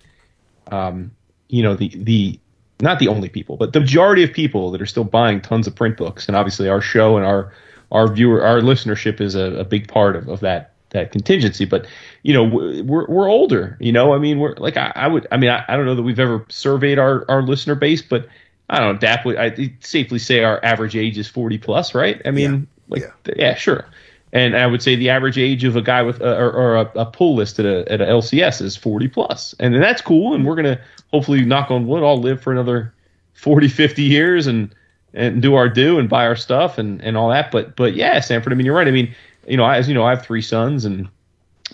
um, you know, the the not the only people, but the majority of people that are still buying tons of print books, and obviously our show and our our viewer our listenership is a, a big part of, of that that contingency. But you know, we're we're older. You know, I mean, we're like I, I would. I mean, I, I don't know that we've ever surveyed our, our listener base, but I don't know. Daply, I safely say our average age is forty plus, right? I mean. Yeah. Like, yeah. yeah, sure. And I would say the average age of a guy with a, or, or a, a pull list at a, at a L C S is forty plus. And that's cool. And we're going to hopefully, knock on wood, all live for another forty, fifty years and, and do our due and buy our stuff and, and all that. But, but yeah, Sanford, I mean, you're right. I mean, you know, I, as you know, I have three sons, and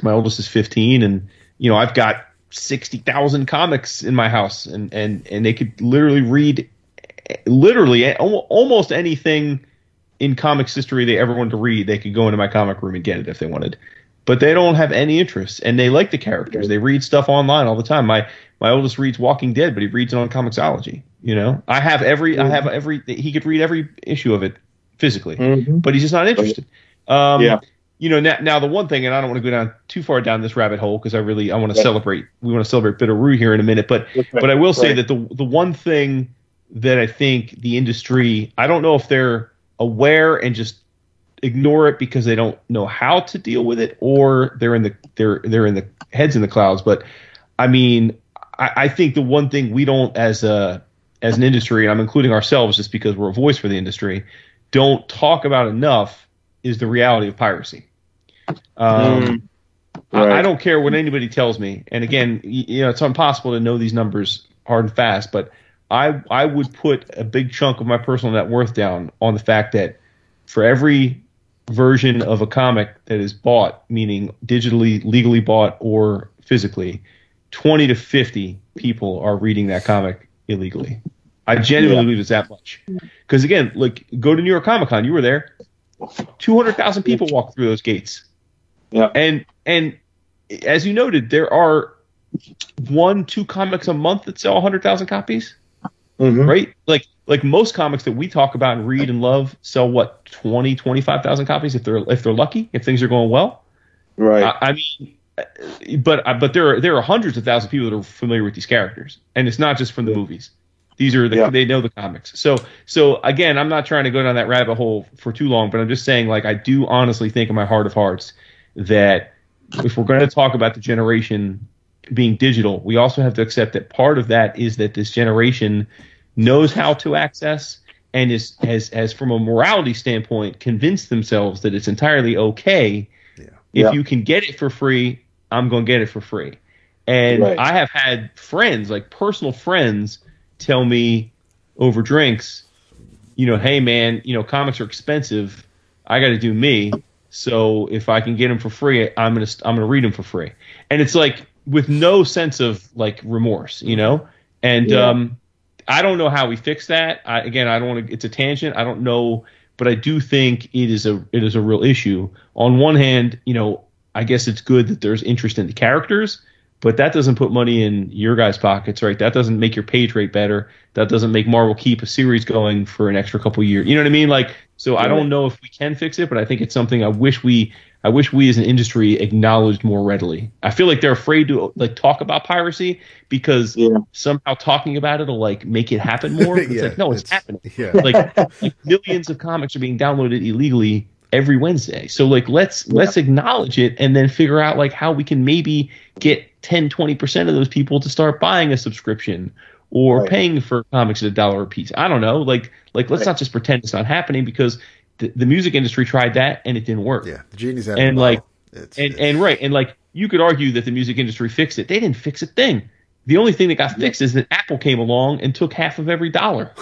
my oldest is fifteen, and, you know, I've got sixty thousand comics in my house, and, and, and they could literally read literally almost anything in comics history they ever wanted to read. They could go into my comic room and get it if they wanted, but they don't have any interest, and they like the characters. They read stuff online all the time. My, my oldest reads Walking Dead, but he reads it on Comixology. You know, I have every, I have every, he could read every issue of it physically, mm-hmm. but he's just not interested. Um, yeah. You know, now, now the one thing, and I don't want to go down too far down this rabbit hole, because I really, I want to yeah. celebrate, we want to celebrate Bitter Root here in a minute, but, right. but I will say right. that the, the one thing that I think the industry, I don't know if they're aware and just ignore it because they don't know how to deal with it, or they're in the they're they're in the heads in the clouds. But I mean, I, I think the one thing we don't, as a as an industry, and I'm including ourselves just because we're a voice for the industry, don't talk about enough is the reality of piracy. Um, mm, right. I, I don't care what anybody tells me, and again, you know, it's impossible to know these numbers hard and fast, but I, I would put a big chunk of my personal net worth down on the fact that for every version of a comic that is bought, meaning digitally, legally bought, or physically, twenty to fifty people are reading that comic illegally. I genuinely yeah. believe it's that much. Because, again, like, go to New York Comic Con. You were there. two hundred thousand people walk through those gates. Yeah. And, and as you noted, there are one, two comics a month that sell one hundred thousand copies. Mm-hmm. Right? Like, like most comics that we talk about and read and love sell what, twenty, twenty-five thousand copies if they're, if they're lucky, if things are going well. Right. I, I mean, but, but there are, there are hundreds of thousands of people that are familiar with these characters, and it's not just from the yeah. movies. These are the, yeah. they know the comics. So, so again, I'm not trying to go down that rabbit hole for too long, but I'm just saying, like, I do honestly think in my heart of hearts that if we're going to talk about the generation being digital, we also have to accept that part of that is that this generation knows how to access and is, has, has from a morality standpoint, convinced themselves that it's entirely okay. Yeah. If yeah. you can get it for free, I'm going to get it for free. And right. I have had friends, like personal friends, tell me over drinks, you know, hey man, you know, comics are expensive. I got to do me. So if I can get them for free, I'm going to, I'm going to read them for free. And it's like, with no sense of like remorse, you know? And yeah. um, I don't know how we fix that. I, again, I don't want to, it's a tangent. I don't know, but I do think it is a, it is a real issue. On one hand, you know, I guess it's good that there's interest in the characters, but that doesn't put money in your guys' pockets, right? That doesn't make your page rate better. That doesn't make Marvel keep a series going for an extra couple years. You know what I mean? Like, so I don't know if we can fix it, but I think it's something I wish we, I wish we as an industry acknowledged more readily. I feel like they're afraid to like talk about piracy because yeah. somehow talking about it will like make it happen more. It's yeah, like, no, it's, it's happening. Yeah. Like, like millions of comics are being downloaded illegally every Wednesday. So like, let's, yeah. let's acknowledge it and then figure out like how we can maybe get ten, twenty percent of those people to start buying a subscription or right. paying for comics at a dollar a piece. I don't know. Like, like let's right. not just pretend it's not happening, because the, the music industry tried that and it didn't work. Yeah, the genie's out. And like, it's, and, it's... and right, and like you could argue that the music industry fixed it. They didn't fix a thing. The only thing that got fixed is that Apple came along and took half of every dollar.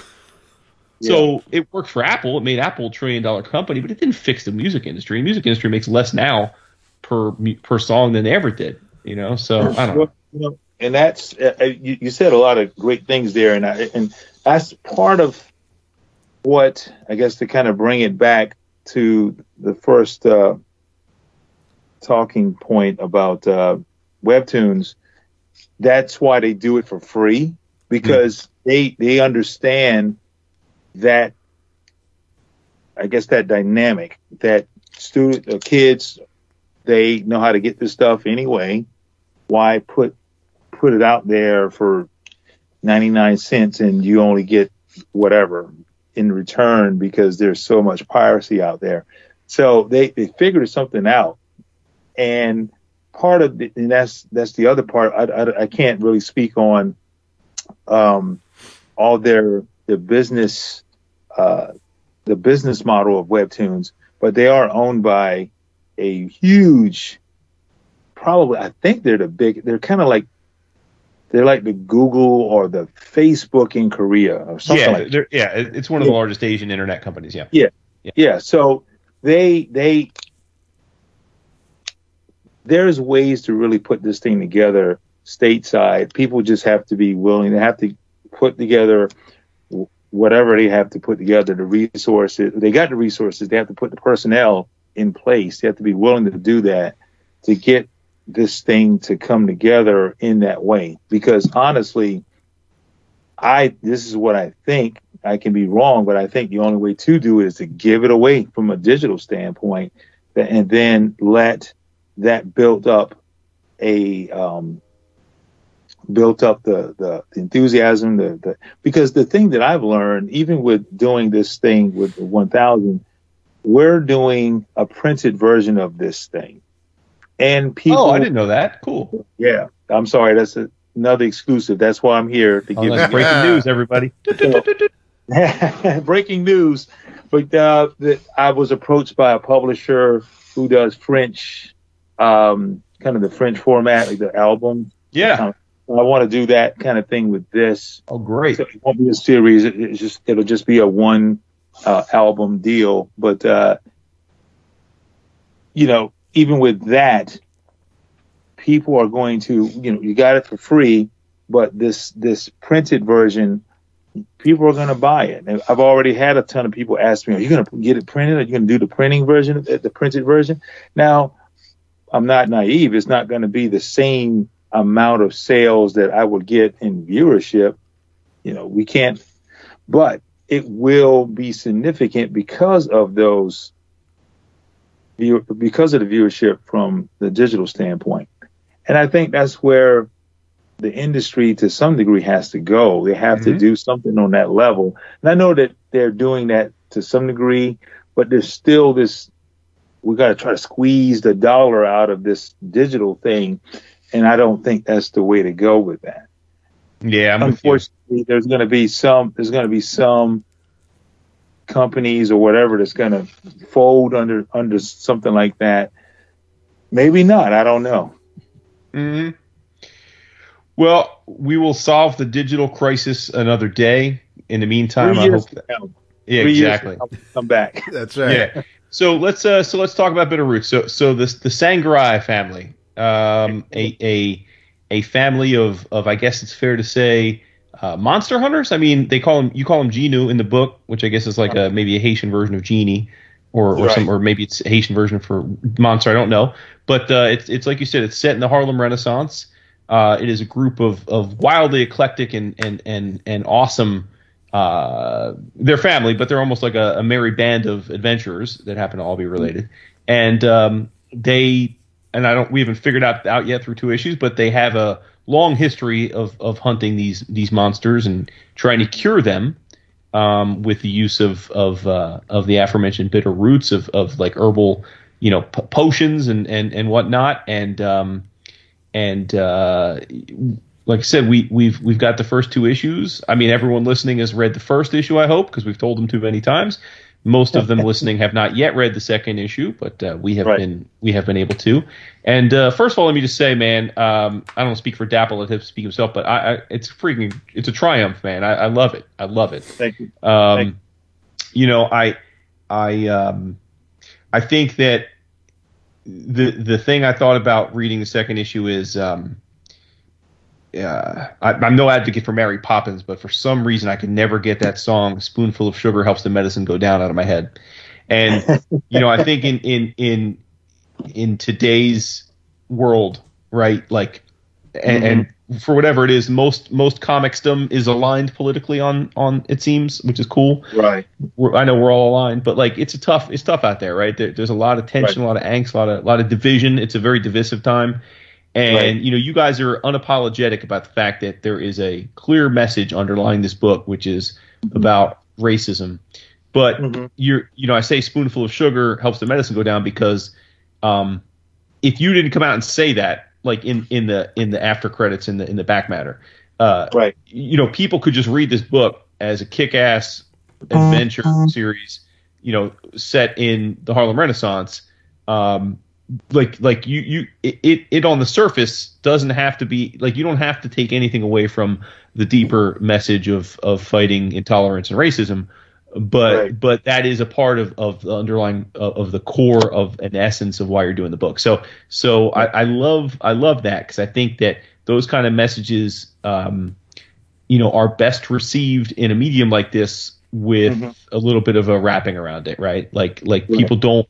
Yeah. So it worked for Apple. It made Apple a trillion dollar company, but it didn't fix the music industry. The music industry makes less now per per song than they ever did. You know, so I don't know. And that's uh, you, you said a lot of great things there, and I, and that's part of what I guess to kind of bring it back to the first uh, talking point about uh, Webtoons. That's why they do it for free, because mm-hmm. they they understand that, I guess, that dynamic that student or kids, they know how to get this stuff anyway. Why put put it out there for ninety-nine cents and you only get whatever in return, because there's so much piracy out there. So they, they figured something out. And part of it, and that's, that's the other part. I, I, I can't really speak on um, all their, the business, uh, the business model of Webtoons, but they are owned by a huge, probably, I think they're the big, they're kind of like, they're like the Google or the Facebook in Korea or something yeah, like that. Yeah, it's one of the largest Asian internet companies, yeah. Yeah, yeah. yeah. So they, they, there's ways to really put this thing together stateside. People just have to be willing. They have to put together whatever they have to put together, the resources. They got the resources. They have to put the personnel in place. They have to be willing to do that to get this thing to come together in that way, because honestly, I this is what I think. I can be wrong, but I think the only way to do it is to give it away from a digital standpoint, and then let that build up a um, built up the, the, the enthusiasm. The, the because the thing that I've learned, even with doing this thing with the one thousand, we're doing a printed version of this thing. And people, oh, I didn't know that. Cool. Yeah. I'm sorry. That's a, another exclusive. That's why I'm here to give you breaking news, everybody. Breaking news. But uh, the, I was approached by a publisher who does French, um, kind of the French format, like the album. Yeah. Um, I want to do that kind of thing with this. Oh, great. So it won't be a series. It, it's just, it'll just be a one uh, album deal. But, uh, you know, even with that, people are going to, you know, you got it for free, but this this printed version, people are going to buy it. And I've already had a ton of people ask me, are you going to get it printed? Are you going to do the printing version, the printed version? Now, I'm not naive. It's not going to be the same amount of sales that I would get in viewership. You know, we can't, but it will be significant because of those because of the viewership from the digital standpoint. And I think that's where the industry to some degree has to go. They have mm-hmm. to do something on that level. And I know that they're doing that to some degree, but there's still this, we got to try to squeeze the dollar out of this digital thing. And I don't think that's the way to go with that. Yeah. I'm Unfortunately, there's going to be some, there's going to be some, companies or whatever that's going to fold under under something like that. Maybe not. I don't know. Mm-hmm. Well, we will solve the digital crisis another day. In the meantime, Three I hope. That, yeah, Three exactly. Come back. That's right. Yeah. So let's uh, so let's talk about Bitter Root. So so this the Sangrai family, um, a a a family of of I guess it's fair to say. Uh, monster hunters. I mean, they call them. You call them Genu in the book, which I guess is like a maybe a Haitian version of genie, or or right. some, or maybe it's a Haitian version for monster. I don't know, but uh, it's it's like you said. It's set in the Harlem Renaissance. Uh, it is a group of of wildly eclectic and and and and awesome. Uh, their family, but they're almost like a, a merry band of adventurers that happen to all be related. And um, they and I don't. We haven't figured out out yet through two issues, but they have a long history of, of hunting these these monsters and trying to cure them um, with the use of of uh, of the aforementioned bitter roots of, of like herbal you know p- potions and, and, and whatnot and um, and uh, like I said we we've we've got the first two issues. I mean everyone listening has read the first issue I hope because we've told them too many times. Most of them listening have not yet read the second issue, but uh, we have right. been we have been able to. And uh, first of all, let me just say, man, um, I don't speak for Dapple, let him speak himself, but I, I, it's freaking, it's a triumph, man. I, I love it. I love it. Thank you. Um, Thank you. you know, I, I, um, I think that the the thing I thought about reading the second issue is. Um, Uh, I, I'm no advocate for Mary Poppins, but for some reason I can never get that song "Spoonful of Sugar Helps the Medicine Go Down" out of my head. And you know, I think in in in in today's world, right? Like, and, mm-hmm. and for whatever it is, most most comicsdom is aligned politically on on it seems, which is cool. Right. We're, I know we're all aligned, but like, it's a tough it's tough out there, right? There, there's a lot of tension, right. a lot of angst, a lot of a lot of division. It's a very divisive time. And, right. you know, you guys are unapologetic about the fact that there is a clear message underlying this book, which is mm-hmm. about racism. But, mm-hmm. you're, you know, I say "Spoonful of Sugar Helps the Medicine Go Down" because um, if you didn't come out and say that, like in, in the in the after credits, in the in the back matter, uh, right. you know, people could just read this book as a kick-ass adventure mm-hmm. series, you know, set in the Harlem Renaissance. Um Like, like you, you, it, it on the surface doesn't have to be like, you don't have to take anything away from the deeper message of, of fighting intolerance and racism, but, right. but that is a part of, of the underlying of, of the core of an essence of why you're doing the book. So, so I, I love, I love that because I think that those kind of messages, um, you know, are best received in a medium like this with mm-hmm. a little bit of a wrapping around it, right? Like, like right. people don't.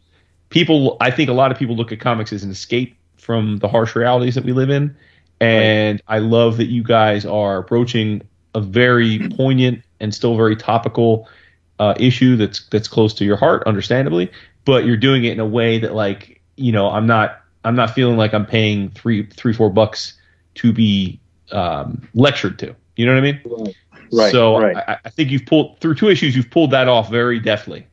People, I think a lot of people look at comics as an escape from the harsh realities that we live in, and right. I love that you guys are approaching a very poignant and still very topical uh, issue that's that's close to your heart, understandably. But you're doing it in a way that, like, you know, I'm not I'm not feeling like I'm paying three three four bucks to be um, lectured to. You know what I mean? Right. right. So right. I, I think you've pulled through two issues. You've pulled that off very deftly.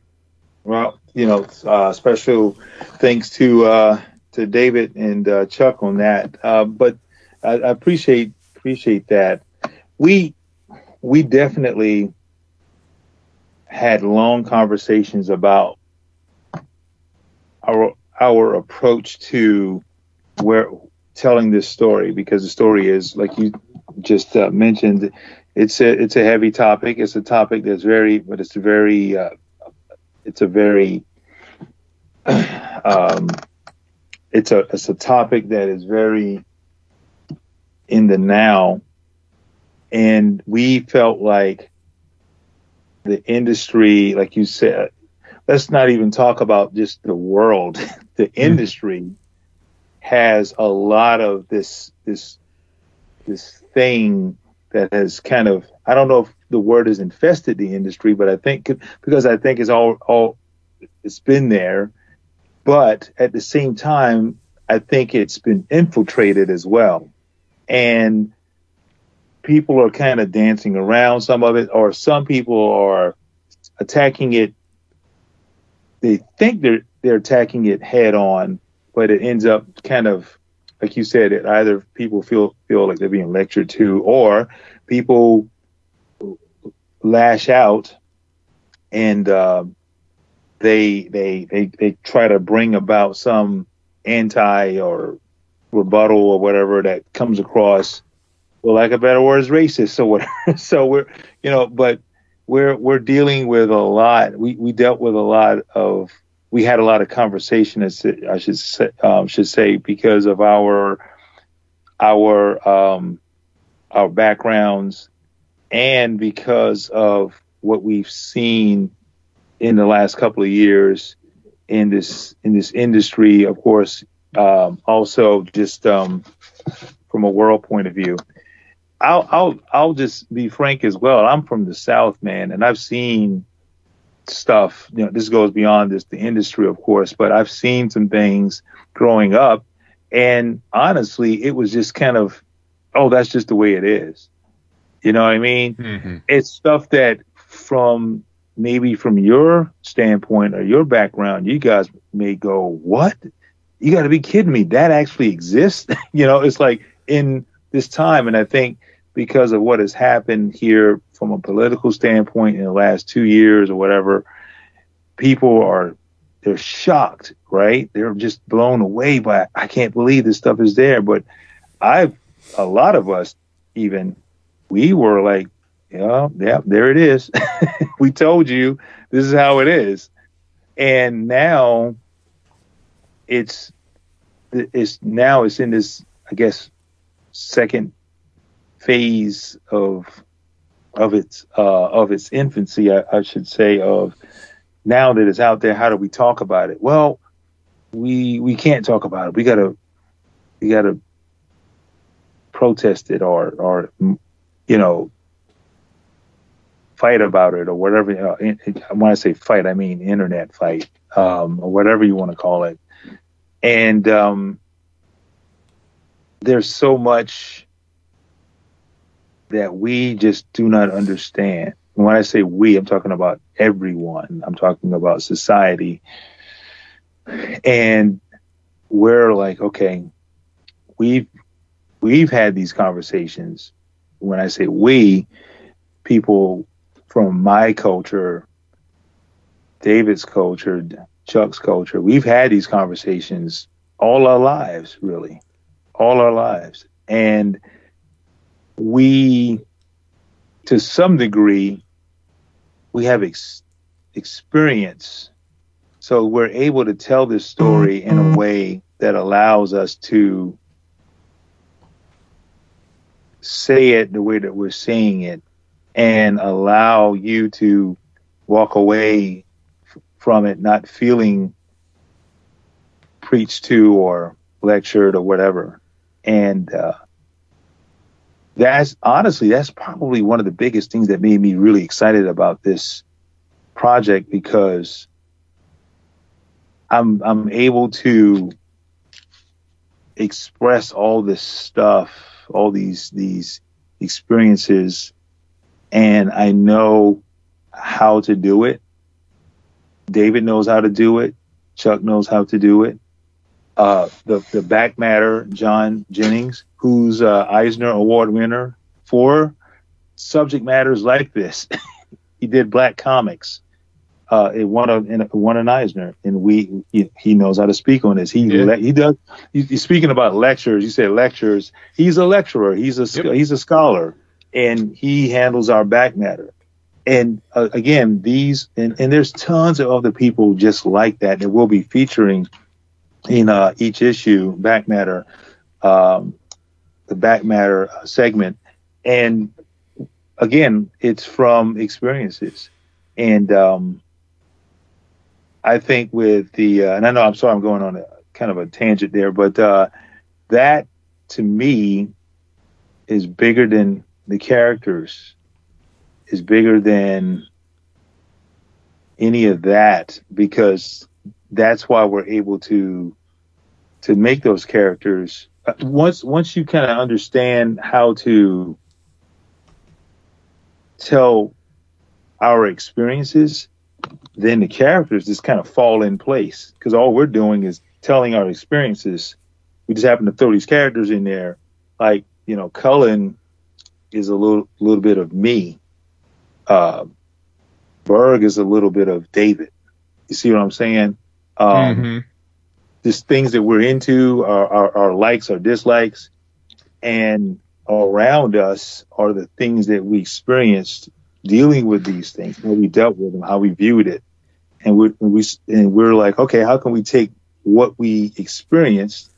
Well, you know, uh, special thanks to uh, to David and uh, Chuck on that. Uh, but I, I appreciate appreciate that. We we definitely had long conversations about our our approach to where telling this story, because the story is, like you just uh, mentioned, it's a it's a heavy topic. It's a topic that's very, but it's very. Uh, It's a very, um, it's a it's a topic that is very in the now, and we felt like the industry, like you said, let's not even talk about just the world. The industry mm-hmm. has a lot of this this this thing that has kind of, I don't know if the word has infested the industry, but I think because I think it's all, all it's been there, but at the same time, I think it's been infiltrated as well. And people are kind of dancing around some of it, or some people are attacking it. They think they're, they're attacking it head on, but it ends up kind of, like you said, it either people feel, feel like they're being lectured to, or people lash out and uh, they, they, they, they try to bring about some anti or rebuttal or whatever that comes across, well, lack of better words, racist or whatever. So we're, you know, but we're, we're dealing with a lot. We, we dealt with a lot of, we had a lot of conversation, I should say, um, should say, because of our our um, our backgrounds and because of what we've seen in the last couple of years in this in this industry. Of course, um, also just um, from a world point of view, I'll I'll I'll just be frank as well. I'm from the South, man, and I've seen stuff, you know, this goes beyond just the industry, of course, but I've seen some things growing up, and honestly, it was just kind of, oh, that's just the way it is. You know what I mean? Mm-hmm. It's stuff that from maybe from your standpoint or your background, you guys may go, what? You got to be kidding me. That actually exists. You know, it's like in this time. And I think because of what has happened here from a political standpoint in the last two years or whatever, people are, they're shocked, right? They're just blown away by, I can't believe this stuff is there. But I've, a lot of us even, we were like, yeah, yeah, there it is. We told you this is how it is. And now it's, it's now it's in this, I guess, second phase of, of its, uh, of its infancy, I, I should say, of now that it's out there, how do we talk about it? Well, we, we can't talk about it. We gotta, we gotta protest it or, or, you know, fight about it or whatever. You know, when I say fight, I mean internet fight, um, or whatever you want to call it. And um, there's so much that we just do not understand. And when I say we, I'm talking about everyone. I'm talking about society. And we're like, okay, we've we've had these conversations. When I say we, people from my culture, David's culture, Chuck's culture, we've had these conversations all our lives, really, all our lives. And we, to some degree, we have ex- experience. So we're able to tell this story in a way that allows us to say it the way that we're saying it, and allow you to walk away f- from it not feeling preached to or lectured or whatever. And uh, that's honestly, that's probably one of the biggest things that made me really excited about this project, because I'm I'm able to express all this stuff, all these these experiences, and I know how to do it. David knows how to do it. Chuck knows how to do it. Uh, the the back matter, John Jennings, who's uh, Eisner Award winner for subject matters like this. He did Black Comics. Uh, it won a, in a, won an Eisner, and we he, he knows how to speak on this. He yeah. le- he does. He, he's speaking about lectures. You say lectures. He's a lecturer. He's a yep. he's a scholar. And he handles our back matter. And uh, again, these, and, and there's tons of other people just like that that we'll be featuring in uh, each issue, back matter, um, the back matter segment. And again, it's from experiences. And um, I think with the, uh, and I know, I'm sorry, I'm going on a kind of a tangent there, but uh, that to me is bigger than the characters, is bigger than any of that, because that's why we're able to to make those characters. Once once you kind of understand how to tell our experiences, then the characters just kind of fall in place, because all we're doing is telling our experiences. We just happen to throw these characters in there, like, you know, Cullen is a little little bit of me. Uh, Berg is a little bit of David. You see what I'm saying? Um, mm-hmm. There's things that we're into, our, our, our likes, our dislikes, and around us are the things that we experienced dealing with these things, how we dealt with them, how we viewed it. And we're, and we, and we're like, okay, how can we take what we experienced,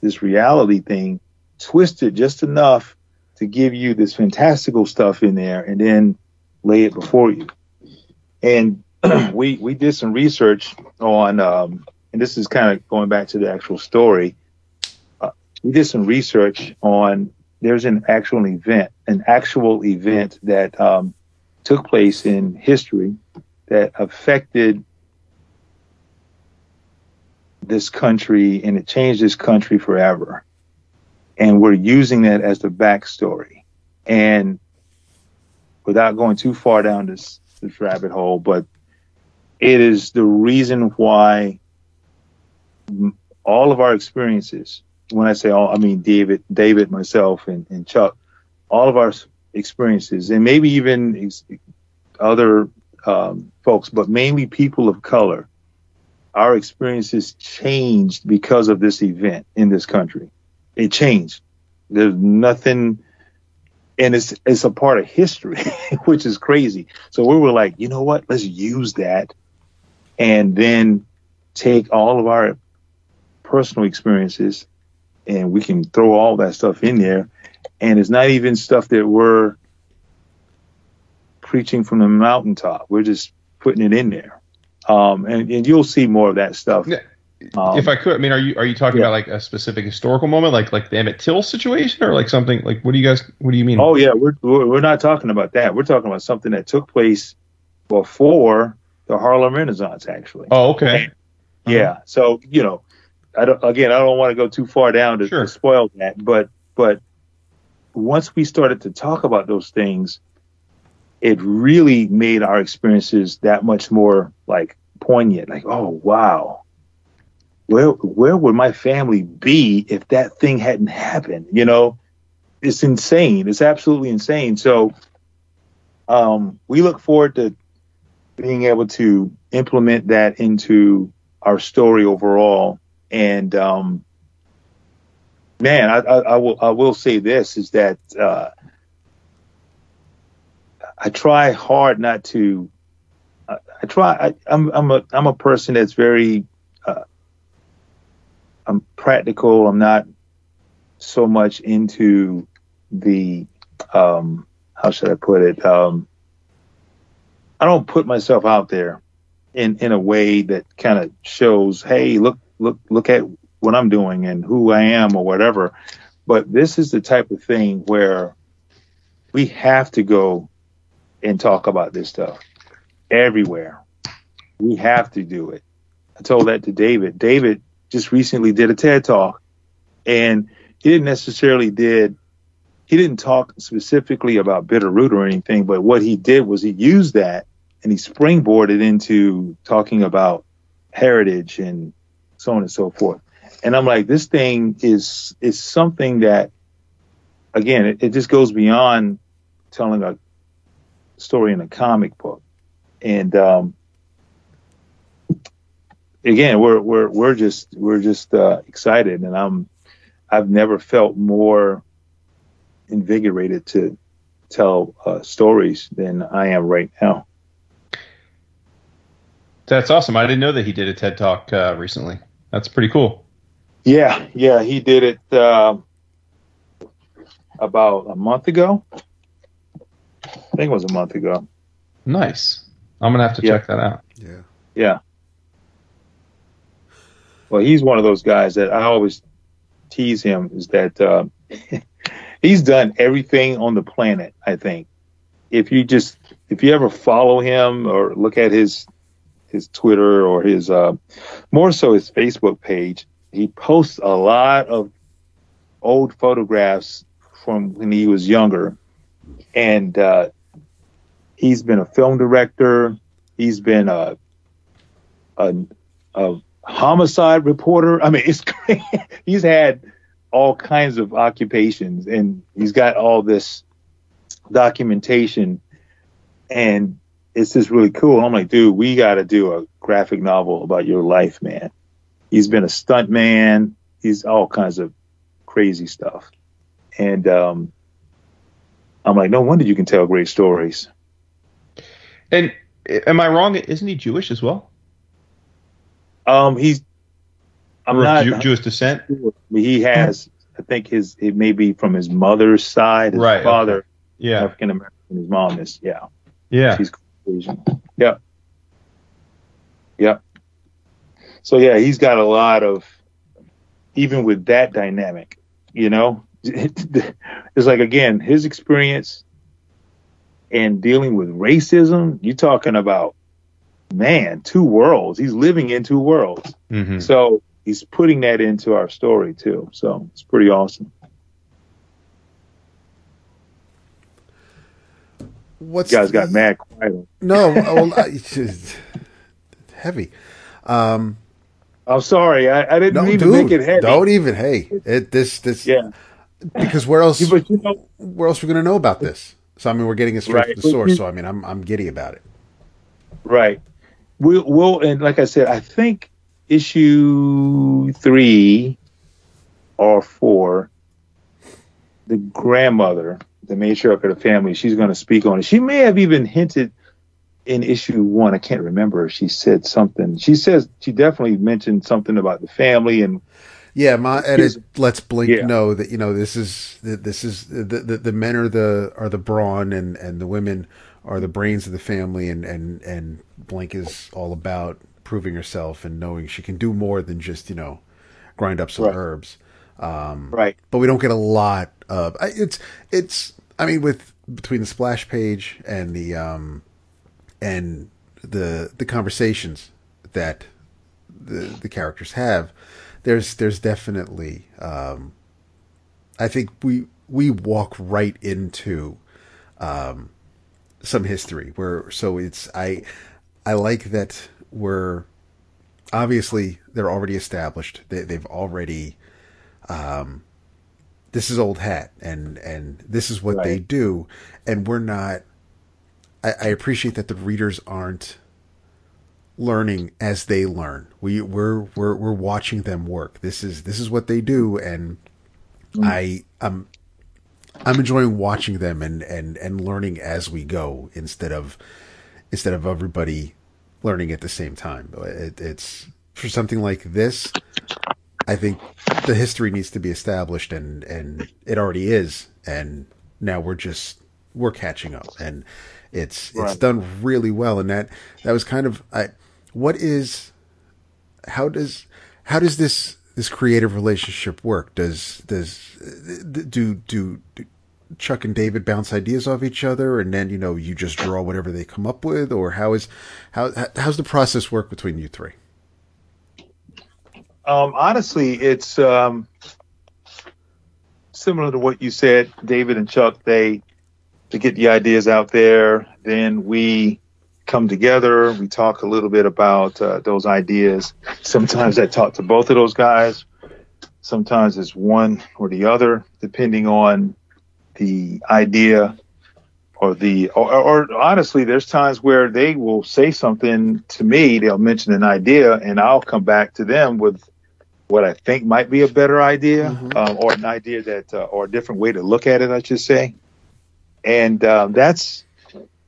this reality thing, twist it just enough to give you this fantastical stuff in there and then lay it before you. And we we did some research on, um, and this is kind of going back to the actual story. Uh, we did some research on, there's an actual event, an actual event that um, took place in history that affected this country, and it changed this country forever. And we're using that as the backstory. And without going too far down this, this rabbit hole, but it is the reason why all of our experiences, when I say all, I mean David, David, myself, and, and Chuck, all of our experiences, and maybe even ex- other um, folks, but mainly people of color, our experiences changed because of this event in this country. It changed. There's nothing, and it's it's a part of history, which is crazy. So we were like, you know what? Let's use that, and then take all of our personal experiences, and we can throw all that stuff in there. And it's not even stuff that we're preaching from the mountaintop. We're just putting it in there, um, and, and you'll see more of that stuff. Yeah. Um, if I could, I mean, are you are you talking yeah. about like a specific historical moment, like like the Emmett Till situation, or like something like what do you guys what do you mean? Oh yeah, we're we're not talking about that. We're talking about something that took place before the Harlem Renaissance, actually. Oh okay. And, uh-huh. Yeah. So you know, I don't, again, I don't want to go too far down to, sure. to spoil that, but but once we started to talk about those things, it really made our experiences that much more like poignant. Like, oh wow. Where where would my family be if that thing hadn't happened? You know, it's insane. It's absolutely insane. So um, we look forward to being able to implement that into our story overall. And um, man, I, I, I will I will say this is that uh, I try hard not to. I, I try. I, I'm I'm a I'm a person that's very. Uh, I'm practical. I'm not so much into the, um, how should I put it? Um, I don't put myself out there in, in a way that kind of shows, hey, look, look, look at what I'm doing and who I am or whatever. But this is the type of thing where we have to go and talk about this stuff everywhere. We have to do it. I told that to David. David just recently did a TED Talk, and he didn't necessarily did, he didn't talk specifically about Bitter Root or anything, but what he did was he used that and he springboarded into talking about heritage and so on and so forth. And I'm like, this thing is, is something that, again, it, it just goes beyond telling a story in a comic book. And, um, Again, we're we're we're just we're just uh, excited, and I'm I've never felt more invigorated to tell uh, stories than I am right now. That's awesome! I didn't know that he did a TED Talk uh, recently. That's pretty cool. Yeah, yeah, he did it uh, about a month ago. I think it was a month ago. Nice. I'm gonna have to yeah. check that out. Yeah. Yeah. Well, he's one of those guys that I always tease him is that uh, he's done everything on the planet, I think. If you just if you ever follow him or look at his his Twitter or his uh, more so his Facebook page, he posts a lot of old photographs from when he was younger. And uh, he's been a film director. He's been a a, a homicide reporter. I mean, it's great. He's had all kinds of occupations, and he's got all this documentation, and it's just really cool. I'm like, dude, we got to do a graphic novel about your life, man. He's been a stunt man. He's all kinds of crazy stuff. And um, I'm like, no wonder you can tell great stories. And am I wrong? Isn't he Jewish as well? Um, he's, I'm or not Jew, Jewish descent. Sure. He has, I think his, it may be from his mother's side, his right, father, okay. yeah. African American, his mom is, yeah. Yeah. She's Asian. Yeah. Yeah. So yeah, he's got a lot of, even with that dynamic, you know, it's like, again, his experience and dealing with racism, you're talking about, man, two worlds. He's living in two worlds. Mm-hmm. So he's putting that into our story too. So it's pretty awesome. What's you guys got the, mad quiet. No, well, I, heavy. Um, I'm sorry. I, I didn't no, mean dude, to make it heavy. Don't even. Hey, it, this, this, yeah. Because where else? But, you know, where else are we going to know about this? So I mean, we're getting it straight right. from the source. So I mean, I'm I'm giddy about it. Right. We'll, we'll, and like I said, I think issue three or four, the grandmother, the matriarch of the family, she's going to speak on it. She may have even hinted in issue one. I can't remember if she said something. She says she definitely mentioned something about the family and. Yeah, my edit lets Blink yeah. know that, you know, this is this is the the, the men are the are the brawn and, and the women are the brains of the family, and, and, and Blink is all about proving herself and knowing she can do more than just, you know, grind up some right. herbs. Um, right. But we don't get a lot of it's it's I mean with between the splash page and the um and the the conversations that the the characters have. There's, there's definitely, um, I think we, we walk right into, um, some history where, so it's, I, I like that we're obviously they're already established. They, they've already, um, this is old hat and, and this is what right. they do. And we're not, I, I appreciate that the readers aren't learning as they learn. We we're we're we're watching them work. This is this is what they do, and mm. I I'm I'm enjoying watching them and, and, and learning as we go instead of instead of everybody learning at the same time. It, it's for something like this. I think the history needs to be established, and, and it already is. And now we're just we're catching up, and it's right. it's done really well. And that that was kind of I. What is, how does, how does this, this creative relationship work? Does, does, do, do, do Chuck and David bounce ideas off each other and then, you know, you just draw whatever they come up with, or how is, how, how's the process work between you three? Um, honestly, it's, um, similar to what you said, David and Chuck, they, they get the ideas out there. Then we come together, we talk a little bit about uh, those ideas. Sometimes I talk to both of those guys. Sometimes it's one or the other, depending on the idea or the, or, or honestly, there's times where they will say something to me, they'll mention an idea, and I'll come back to them with what I think might be a better idea, mm-hmm. um, or an idea that, uh, or a different way to look at it, I should say. And uh, that's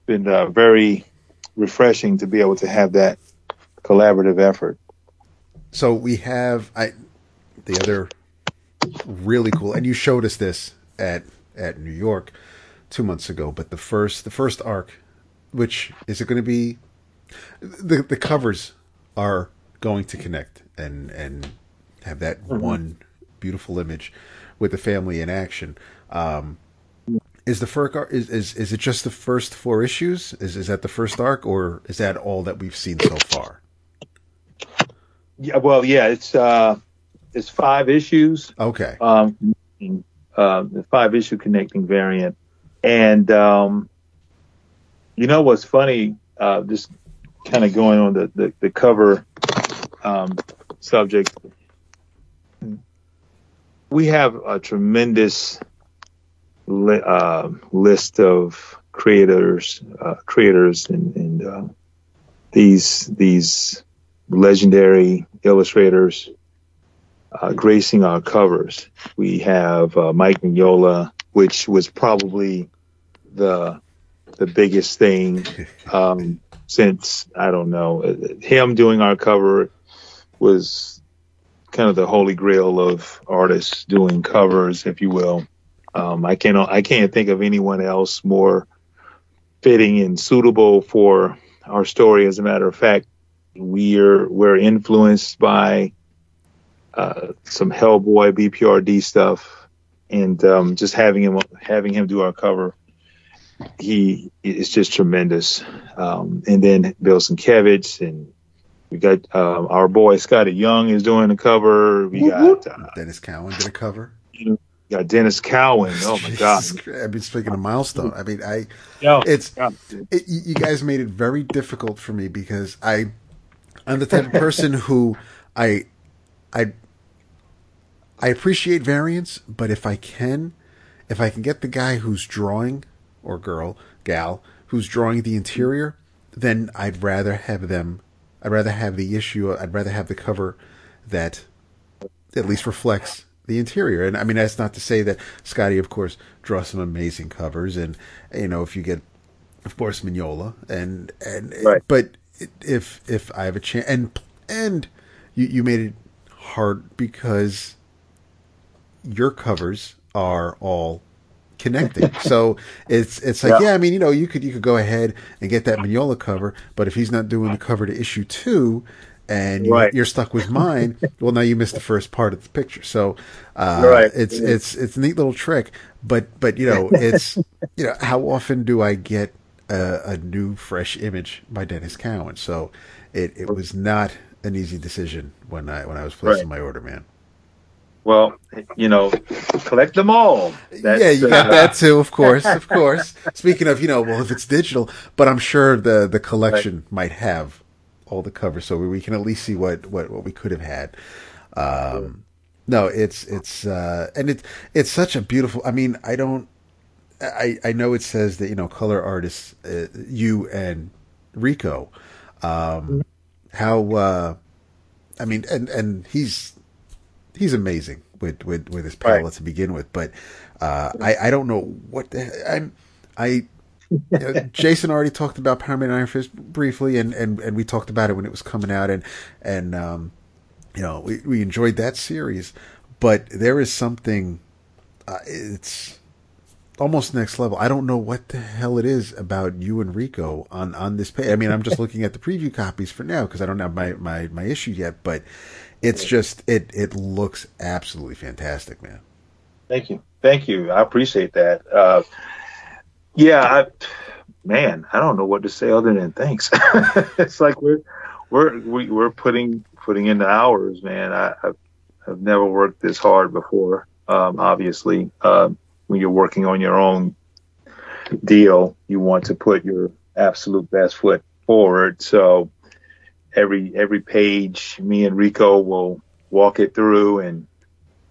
been uh, very refreshing to be able to have that collaborative effort. So we have I the other really cool, and you showed us this at at New York two months ago, but the first the first arc, which is it going to be the the covers are going to connect and and have that mm-hmm. one beautiful image with the family in action. um Is the first arc, is, is is it just the first four issues? Is is that the first arc, or is that all that we've seen so far? Yeah, well, yeah, it's uh, it's five issues. Okay, um, uh, the five issue connecting variant, and um, you know what's funny? Uh, just kind of going on the the, the cover um, subject, we have a tremendous. Uh, list of creators, uh, creators, and, and uh, these these legendary illustrators uh, gracing our covers. We have uh, Mike Mignola, which was probably the the biggest thing um, since I don't know him doing our cover was kind of the holy grail of artists doing covers, if you will. Um, I can't. I can't think of anyone else more fitting and suitable for our story. As a matter of fact, we're we're influenced by uh, some Hellboy B P R D stuff, and um, just having him having him do our cover, he is just tremendous. Um, and then Bill Sienkiewicz, and we got uh, our boy Scotty Young is doing the cover. We got uh, Dennis Cowan did a cover. You know, Yeah, Dennis Cowan. Oh my God! I mean, speaking of milestone, I mean, I yeah, it's yeah. It, you guys made it very difficult for me because I, I'm the type of person who I, I, I appreciate variants, but if I can, if I can get the guy who's drawing or girl, gal who's drawing the interior then I'd rather have them. I'd rather have the issue. I'd rather have the cover that at least reflects the interior. And I mean, that's not to say that Scotty, of course, draws some amazing covers. And, you know, if you get, of course, Mignola and, and, right. But if, if I have a chance and, and you, you made it hard because your covers are all connected. So it's, it's like, yeah. yeah, I mean, you know, you could, you could go ahead and get that Mignola cover, but if he's not doing the cover to issue two, and right. you're stuck with mine. Well, now you missed the first part of the picture. So uh, right. it's it's it's a neat little trick. But but you know it's you know how often do I get a, a new fresh image by Dennis Cowan? So it, it was not an easy decision when I when I was placing right. my order, man. Well, you know, collect them all. That's, yeah, you got uh, that too, of course, of course. Speaking of, you know, well, if it's digital, but I'm sure the the collection right. might have all the covers, so we, we can at least see what, what, what we could have had. Um, no, it's it's uh, and it's it's such a beautiful. I mean, I don't. I I know it says that you know color artists, uh, you and Rico. Um, how uh, I mean, and and he's he's amazing with, with, with his palette right. to begin with, but uh, I I don't know what the, I'm I. You know, Jason already talked about Power Man and Iron Fist briefly, and, and, and we talked about it when it was coming out, and and um, you know we, we enjoyed that series, but there is something uh, it's almost next level. I don't know what the hell it is about you and Rico on, on this page. I mean, I'm just looking at the preview copies for now because I don't have my, my, my issue yet, but it's just it it looks absolutely fantastic, man. Thank you, thank you. I appreciate that. Uh, Yeah, I, man, I don't know what to say other than thanks. It's like we're we're we, we're putting putting in the hours, man. I, I've, I've never worked this hard before. Um, obviously, uh, when you're working on your own deal, you want to put your absolute best foot forward. So every every page, me and Rico will walk it through and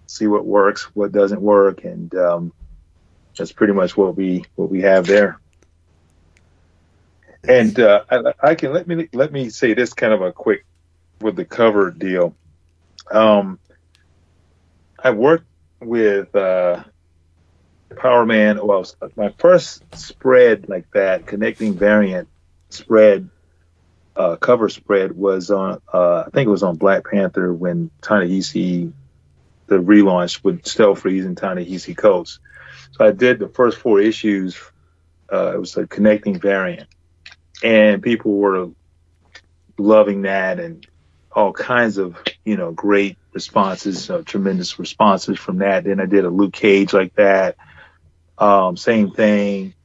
see what works, what doesn't work, and um, that's pretty much what we what we have there. And uh, I, I can let me let me say this kind of a quick with the cover deal. Um, I worked with uh, Power Man. Well, my first spread like that, connecting variant spread, uh, cover spread was on. Uh, I think it was on Black Panther when Ta-Nehisi, the relaunch with Stelfreeze and Ta-Nehisi Coates. So I did the first four issues. Uh, it was a connecting variant, and people were loving that, and all kinds of you know great responses, uh, tremendous responses from that. Then I did a Luke Cage like that, um, same thing,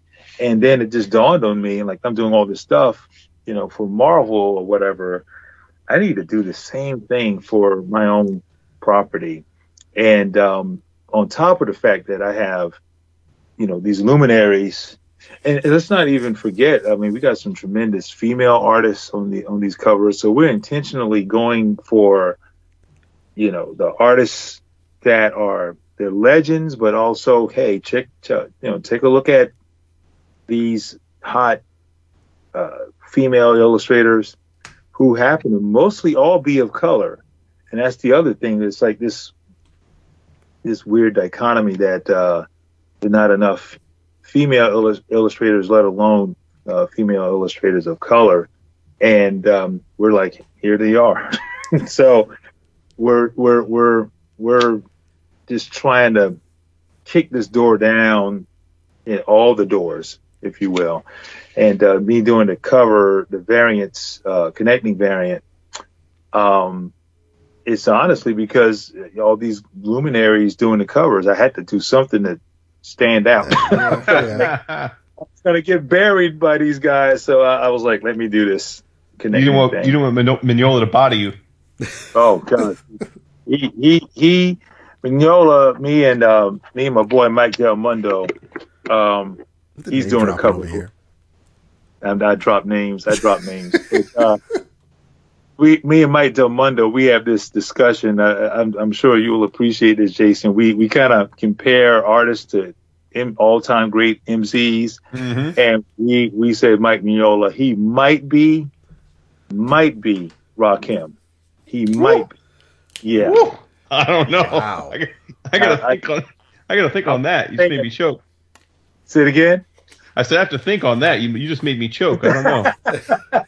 and then it just dawned on me, like I'm doing all this stuff, you know, for Marvel or whatever. I need to do the same thing for my own property, and um, on top of the fact that I have. You know, these luminaries, and let's not even forget, I mean, we got some tremendous female artists on the on these covers, so we're intentionally going for, you know, the artists that are they're legends, but also, hey, check, check you know, take a look at these hot uh, female illustrators who happen to mostly all be of color, and that's the other thing. It's like this this weird dichotomy that. Uh, not enough female illust- illustrators, let alone uh, female illustrators of color, and um, we're like, here they are. So we're we're we're we're just trying to kick this door down, in all the doors, if you will. And uh, me doing the cover, the variants, uh, connecting variant. Um, it's honestly because all these luminaries doing the covers, I had to do something that. Stand out. Yeah. I was gonna get buried by these guys, so I, I was like, "Let me do this." You didn't want thing. you didn't want Mignola to body you. Oh God, he he he, Mignola, me and uh, me and my boy Mike Del Mundo. Um, he's doing a cover here. And I drop names. I drop names. But, uh, we, me and Mike Del Mundo, we have this discussion. I, I'm, I'm sure you will appreciate this, Jason. We we kind of compare artists to all-time great M Cs, mm-hmm. and we we said Mike Mignola. He might be, might be Rakim. He Woo. might be. Yeah. Woo. I don't know. Wow. I, I gotta I, think I, on. I gotta think I, on that. You just made me choke. Say it again. I said I have to think on that. You you just made me choke. I don't know.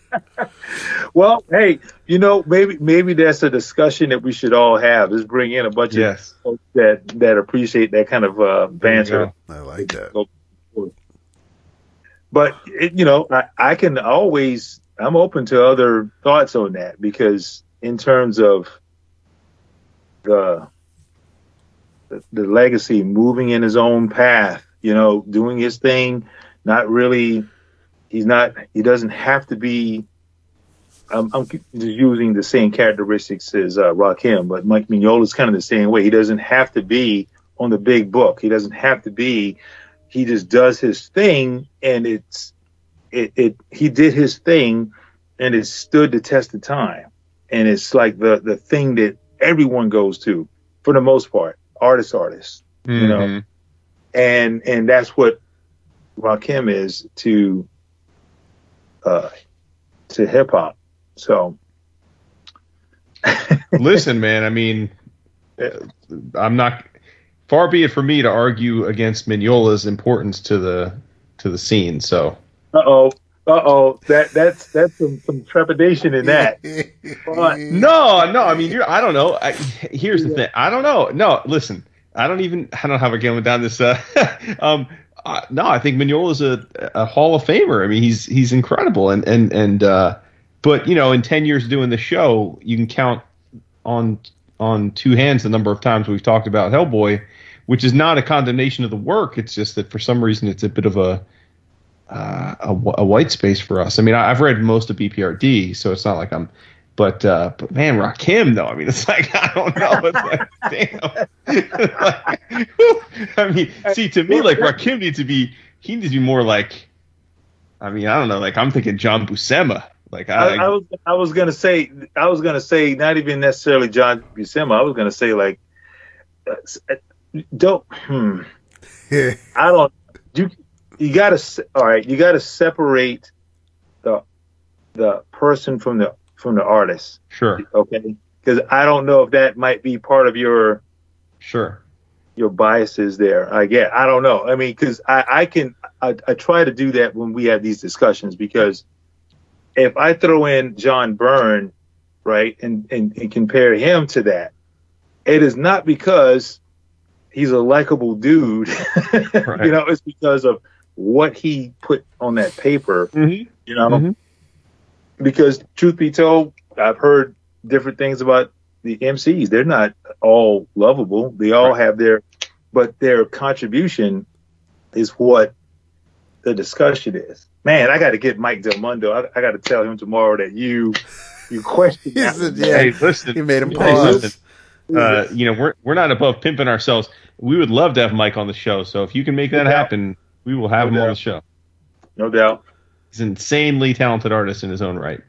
Well, hey, you know, maybe maybe that's a discussion that we should all have. Is bring in a bunch yes. of folks that that appreciate that kind of uh, banter. I like that. But it, you know, I, I can always. I'm open to other thoughts on that because in terms of the the, the legacy, moving in his own path, you know, doing his thing. Not really. He's not. He doesn't have to be. Um, I'm just using the same characteristics as uh, Rakim, but Mike Mignola is kind of the same way. He doesn't have to be on the big book. He doesn't have to be. He just does his thing, and it's it. it he did his thing, and it stood the test of time. And it's like the the thing that everyone goes to for the most part. Artists, artists, mm-hmm. you know, and and that's what. Rakim is to uh, to hip hop. So listen, man, I mean, I'm not far be it for me to argue against Mignola's importance to the to the scene. So uh oh, uh oh, that that's that's some, some trepidation in that. But, no, no, I mean, you're, I don't know. I, here's the thing, I don't know. No, listen, I don't even I don't have a game down this. Uh, um. Uh, no, I think Mignola's a, a Hall of Famer. I mean, he's he's incredible, and and and uh, but you know, in ten years doing the show, you can count on on two hands the number of times we've talked about Hellboy, which is not a condemnation of the work. It's just that for some reason, it's a bit of a uh, a, a white space for us. I mean, I, I've read most of B P R D, so it's not like I'm. But uh, but man, Rakim though. I mean, it's like I don't know. It's like, damn. Like, I mean, see, to me, like Rakim needs to be. He needs to be more like. I mean, I don't know. Like I'm thinking John Buscema. Like I, I, I was, I was gonna say, I was gonna say, not even necessarily John Buscema. I was gonna say like, uh, don't. Hmm. Yeah. I don't. You you gotta. All right, you gotta separate the the person from the. From the artist, sure, okay, because I don't know if that might be part of your, sure, your biases there. I get, I don't know. I mean, because I, I can, I, I try to do that when we have these discussions. Because if I throw in John Byrne, right, and and, and compare him to that, it is not because he's a likable dude, right. You know, it's because of what he put on that paper, mm-hmm. you know. Mm-hmm. Because truth be told, I've heard different things about the M Cs. They're not all lovable. They all right. have their, but their contribution is what the discussion is. Man, I got to get Mike Del Mundo. I, I got to tell him tomorrow that you, you questioned. Yeah, hey, listen, you made him pause. Hey, uh, you know, we're we're not above pimping ourselves. We would love to have Mike on the show. So if you can make no that doubt. happen, we will have no him doubt. on the show. No doubt. He's an insanely talented artist in his own right.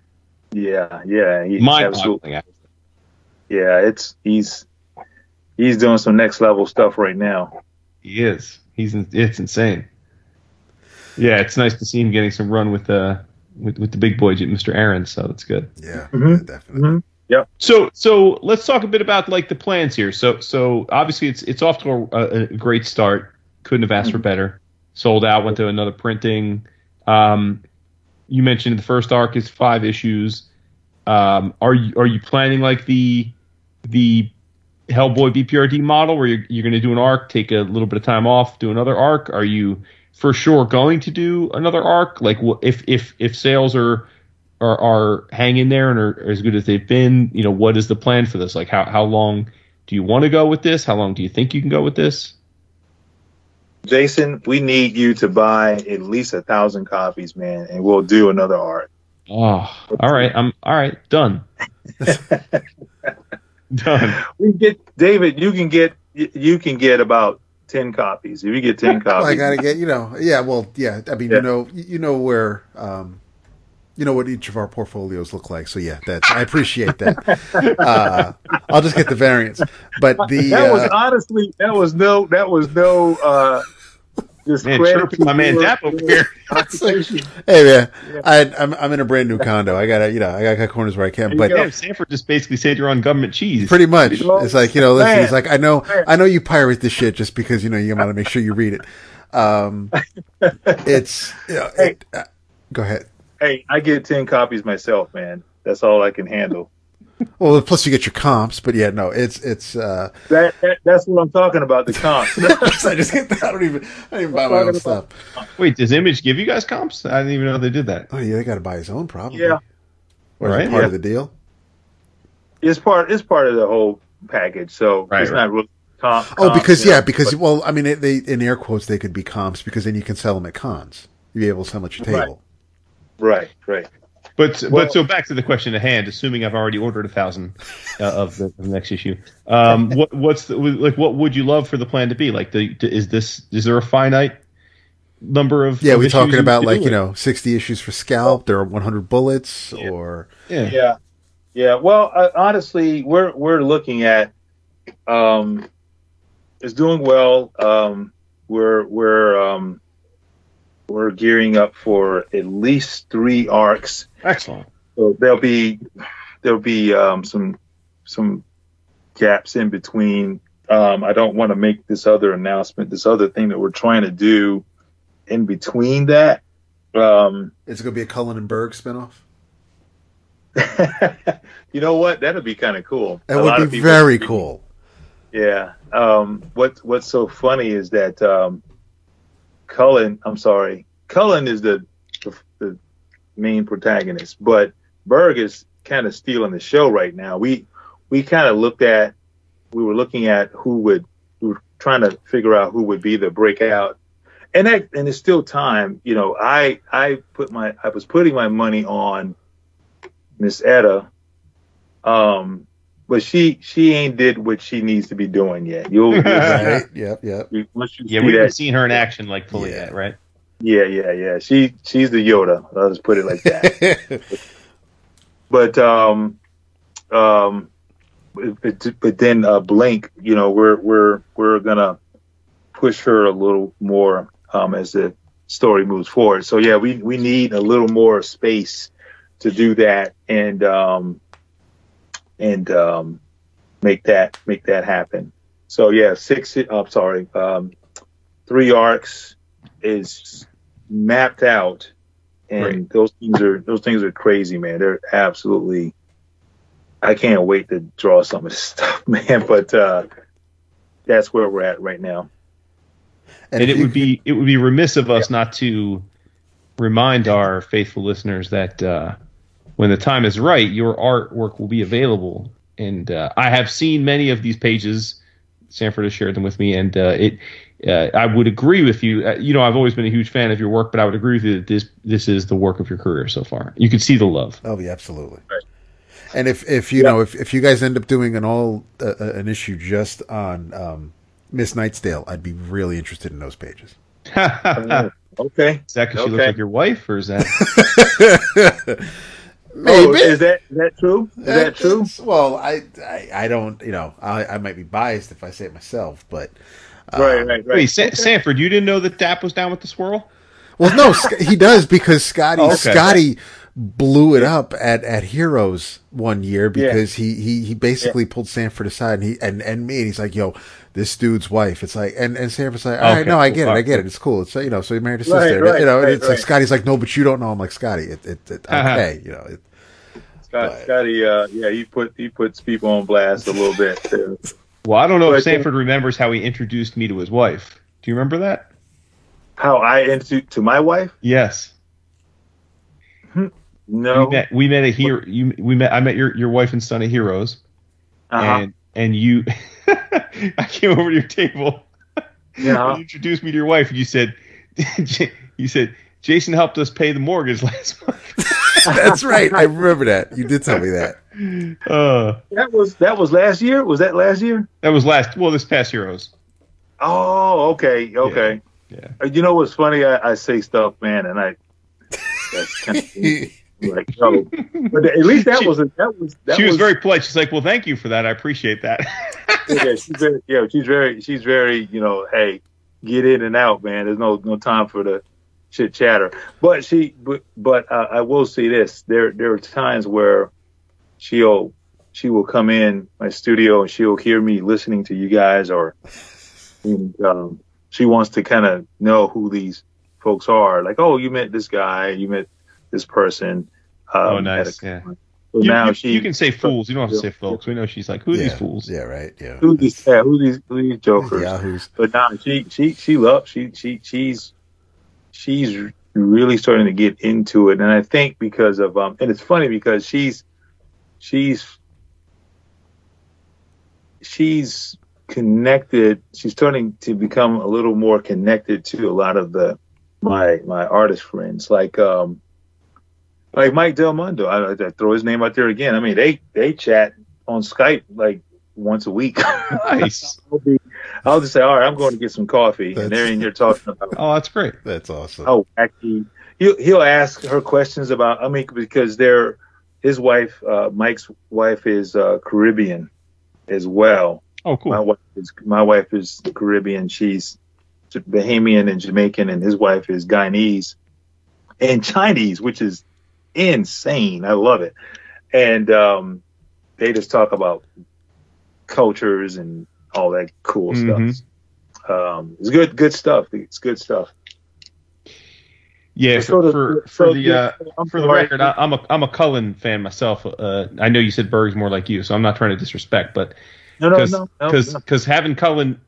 Yeah, yeah, he, absolutely. Yeah, it's he's he's doing some next level stuff right now. He is. He's it's insane. Yeah, it's nice to see him getting some run with uh with, with the big boy, Mister Aaron. So that's good. Yeah, mm-hmm. definitely. Mm-hmm. Yeah. So so let's talk a bit about like the plans here. So so obviously it's it's off to a, a great start. Couldn't have asked mm-hmm. for better. Sold out. Went to another printing. Um, you mentioned the first arc is five issues. Um, are you are you planning like the the Hellboy B P R D model where you're you're going to do an arc, take a little bit of time off, do another arc? Are you for sure going to do another arc? Like if if if sales are are are hanging there and are, are as good as they've been, you know, what is the plan for this? Like how how long do you want to go with this? How long do you think you can go with this? Jason, we need you to buy at least a thousand copies, man, and we'll do another art. Oh, all right. I'm all right. Done. Done. We get David. You can get you can get about ten copies. If you get ten copies, well, I gotta get you know. Yeah. Well, yeah. I mean, yeah. you know, you know where, um, you know what each of our portfolios look like. So yeah, that's I appreciate that. uh, I'll just get the variants, but the that was uh, honestly that was no that was no. Uh, Man, chirping my man Dap over here. Hey man, yeah. I, I'm I'm in a brand new condo. I gotta you know I got corners where I can. But damn, Sanford just basically said you're on government cheese. Pretty much. Well, it's like you know. Listen, he's like I know I know you pirate this shit just because you know you want to make sure you read it. Um, it's you know, hey, it, uh, go ahead. Hey, I get ten copies myself, man. That's all I can handle. Well, plus you get your comps, but yeah, no, it's it's uh, that, that that's what I'm talking about. The comps. I just get that. I don't even I don't even buy my own stuff. Wait, does Image give you guys comps? I didn't even know they did that. Oh yeah, they got to buy his own, probably. Yeah, or right? Is it part yeah. of the deal. It's part. It's part of the whole package. So right, it's right. not really comp. Oh, comps, because yeah, know, because but, well, I mean, it, they in air quotes they could be comps because then you can sell them at cons. You'd be able to sell them at your table. Right. Right. right. But well, but so back to the question at hand. Assuming I've already ordered a thousand uh, of, of the next issue, um, what what's the, like? What would you love for the plan to be? Like, the, to, is this is there a finite number of? Yeah, of we're talking about like you know sixty issues for Scalped or one hundred bullets yeah. or yeah yeah yeah. Well, uh, honestly, we're we're looking at um, it's doing well. Um, we're we're um, we're gearing up for at least three arcs. Excellent. So there'll be there'll be um, some some gaps in between. Um, I don't want to make this other announcement, this other thing that we're trying to do in between that. Um, it's going to be a Cullen and Berg spinoff. You know what? That'd be kind of cool. That would be very cool. Yeah. Um, what What's so funny is that um, Cullen. I'm sorry, Cullen is the the, the main protagonist, but Berg is kind of stealing the show right now. We we kind of looked at, we were looking at who would, we were trying to figure out who would be the breakout, and that and it's still time. You know, I I put my I was putting my money on Miss Etta, um, but she she ain't did what she needs to be doing yet. You'll, you'll right? Yep, yep. You, once you yeah, we haven't seen her in action like fully yet, yeah. right? Yeah, yeah, yeah. She she's the Yoda. I'll just put it like that. But um, um, but, but then uh, Blink, you know, we're we're we're gonna push her a little more um, as the story moves forward. So yeah, we we need a little more space to do that and um, and um, make that make that happen. So yeah, six. I'm sorry, um, three arcs. Is mapped out, and right. those things are those things are crazy, man. They're absolutely. I can't wait to draw some of this stuff, man. But uh, that's where we're at right now. And, and it would be it would be remiss of us yeah. not to remind our faithful listeners that uh, when the time is right, your artwork will be available. And uh, I have seen many of these pages. Sanford has shared them with me, and uh, it. Uh, I would agree with you. Uh, you know, I've always been a huge fan of your work, but I would agree with you that this this is the work of your career so far. You can see the love. Oh, yeah, absolutely. Right. And if if you yeah. know if, if you guys end up doing an all uh, an issue just on um, Miss Nightsdale, I'd be really interested in those pages. Okay. Is that because okay. she looks like your wife, or is that? Maybe. Oh, is that is that true? Is that, that true? Well, I, I I don't. You know, I I might be biased if I say it myself, but. Um, right, right, right. Wait, Sa- Sanford, you didn't know that Dap was down with the swirl? Well, no, Sc- he does because Scotty oh, okay. Scotty blew it up at, at Heroes one year because yeah. he, he, he basically yeah. pulled Sanford aside and he and, and me and he's like, yo, this dude's wife. It's like and, and Sanford's like, all okay, right, no, cool, I get cool. it, I get it, it's cool. It's you know, so he married his right, sister, right, you know. Right, and it's right. like Scotty's like, no, but you don't know. I'm like Scotty, it it, it uh-huh. okay, you know. It, Scott, but, Scotty, uh, yeah, he put he puts people on blast a little bit too. Well, I don't know if Sanford remembers how he introduced me to his wife. Do you remember that? How I introduced to my wife? Yes. No. We met, we met a hero. You, we met. I met your, your wife and son at Heroes, uh-huh. and and you. I came over to your table. Yeah. Uh-huh. You introduced me to your wife, and you said, you said Jason helped us pay the mortgage last month. That's right. I remember that. You did tell me that. Uh, that was that was last year? Was that last year? That was last. Well, this past Heroes. Oh, okay, okay. Yeah. yeah. You know what's funny? I, I say stuff, man, and I. That's kind of like, oh. But at least that she, was a, that was. That she was, was very polite. She's like, "Well, thank you for that. I appreciate that." yeah, she's very, yeah, she's very, she's very. You know, hey, get in and out, man. There's no no time for the chit chatter. But she, but, but uh, I will say this: there there are times where she'll she will come in my studio and she'll hear me listening to you guys, or and, um, she wants to kind of know who these folks are. Like, oh, you met this guy, you met this person. Um, oh, nice. Yeah. So you, now you, she, you can say fools. You don't have to say folks. We know she's like, who are yeah. these fools? Yeah, right. Yeah. Who these? Yeah, who these? Who these jokers? Yeah, but now nah, she she she loves she she she's she's really starting to get into it, and I think because of um, and it's funny because she's she's she's connected. She's starting to become a little more connected to a lot of the my my artist friends, like um. Like Mike Del Mundo, I, I throw his name out there again. I mean, they, they chat on Skype like once a week. Nice. I'll, be, I'll just say, all right, I'm going to get some coffee, that's, and they're in here talking about. Oh, that's great. That's awesome. Oh, wacky. He'll, he'll ask her questions about. I mean, because they're his wife, uh, Mike's wife is uh, Caribbean as well. Oh, cool. My wife is my wife is Caribbean. She's Bahamian and Jamaican, and his wife is Guyanese and Chinese, which is insane. I love it. And um they just talk about cultures and all that cool mm-hmm. stuff. Um it's good good stuff. It's good stuff. Yeah, so for, for, for so the uh I'm for the right. record, I, I'm a I'm a Cullen fan myself. Uh I know you said Berg's more like you, so I'm not trying to disrespect, but no no cause, no because no, no. having Cullen,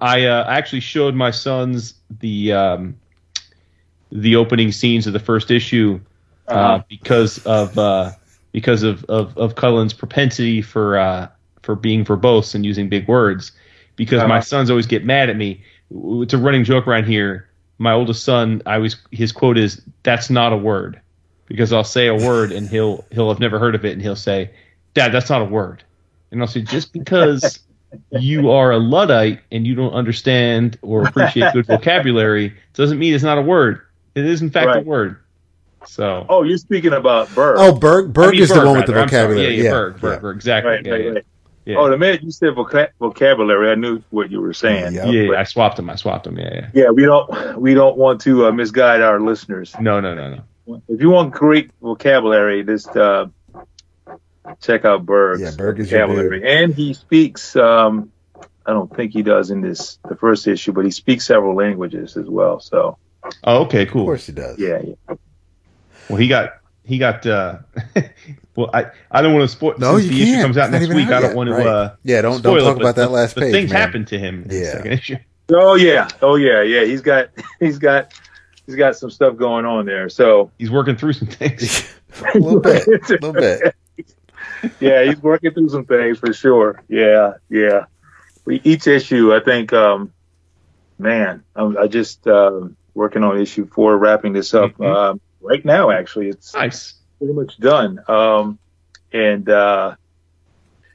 I uh actually showed my sons the um the opening scenes of the first issue. Uh, because of uh, because of, of, of Cullen's propensity for uh, for being verbose and using big words, because uh-huh. my sons always get mad at me. It's a running joke around here. My oldest son, I always his quote is, "That's not a word," because I'll say a word and he'll he'll have never heard of it, and he'll say, "Dad, that's not a word," and I'll say, "Just because you are a Luddite and you don't understand or appreciate good vocabulary doesn't mean it's not a word. It is in fact right. a word." So, oh, you're speaking about Berg. Oh, Berg. Berg I mean, is Berg, the one rather. with the vocabulary. Yeah, yeah, yeah, Berg, Berg, yeah. Berg, exactly. Right, yeah, right, yeah. Right. Yeah. Oh, the minute you said voc- vocabulary, I knew what you were saying. Yeah, yeah, but, I swapped them. I swapped them. Yeah, yeah. Yeah, we don't, we don't want to uh, misguide our listeners. No, no, no, no. If you want great vocabulary, just uh, check out Berg's yeah, Berg is vocabulary, and he speaks. Um, I don't think he does in this the first issue, but he speaks several languages as well. So, oh, okay, cool. Of course he does. Yeah, yeah. Well, he got, he got, uh, well, I, I don't want to spoil, no, since the can't. issue comes out it's next week, out I don't yet, want to, right. uh, yeah, don't, don't talk it, about that the, last the page. Things man. happened to him in yeah. the second issue. Oh, yeah. Oh, yeah. Yeah. He's got, he's got, he's got some stuff going on there. So he's working through some things. a little bit. A little bit. yeah. He's working through some things for sure. Yeah. Yeah. We, each issue, I think, um, man, I'm, I just, um, uh, working on issue four, wrapping this up. Mm-hmm. Um, Right now, actually, it's nice. pretty much done. Um, and uh,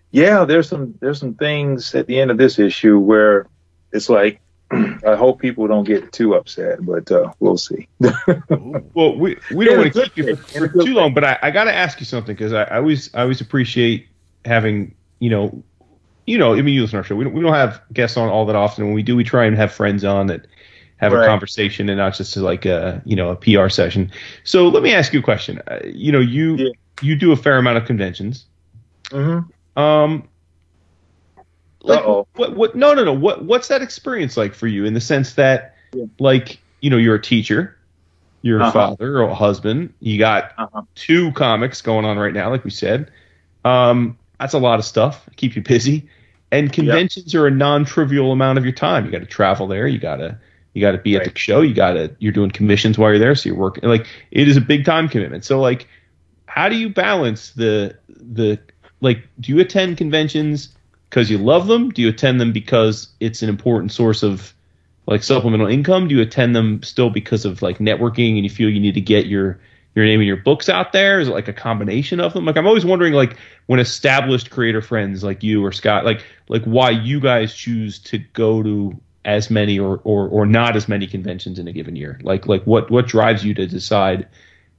yeah, there's some there's some things at the end of this issue where it's like, I hope people don't get too upset, but uh, we'll see. well, we we don't want to keep you for, for too long, but I, I got to ask you something because I, I always I always appreciate having you know you know I mean you listen to our show. We don't, we don't have guests on all that often. When we do, we try and have friends on that. Have right. a conversation and not just like a you know a P R session. So let me ask you a question. Uh, you know you yeah. you do a fair amount of conventions. Mm-hmm. Um. Like, Uh-oh. What? What? No, no, no. What? What's that experience like for you? In the sense that, yeah. like, you know, you're a teacher, you're uh-huh. a father or a husband. You got uh-huh. two comics going on right now, like we said. Um, that's a lot of stuff. Keep you busy. And conventions yep. are a non-trivial amount of your time. You got to travel there. You got to. You got to be at right. the show. You got to. You're doing commissions while you're there, so you're working. Like, it is a big time commitment. So, like, how do you balance the the like? Do you attend conventions because you love them? Do you attend them because it's an important source of like supplemental income? Do you attend them still because of like networking and you feel you need to get your your name and your books out there? Is it like a combination of them? Like, I'm always wondering, like, when established creator friends like you or Scott, like like why you guys choose to go to as many or, or, or not as many conventions in a given year? Like like what, what drives you to decide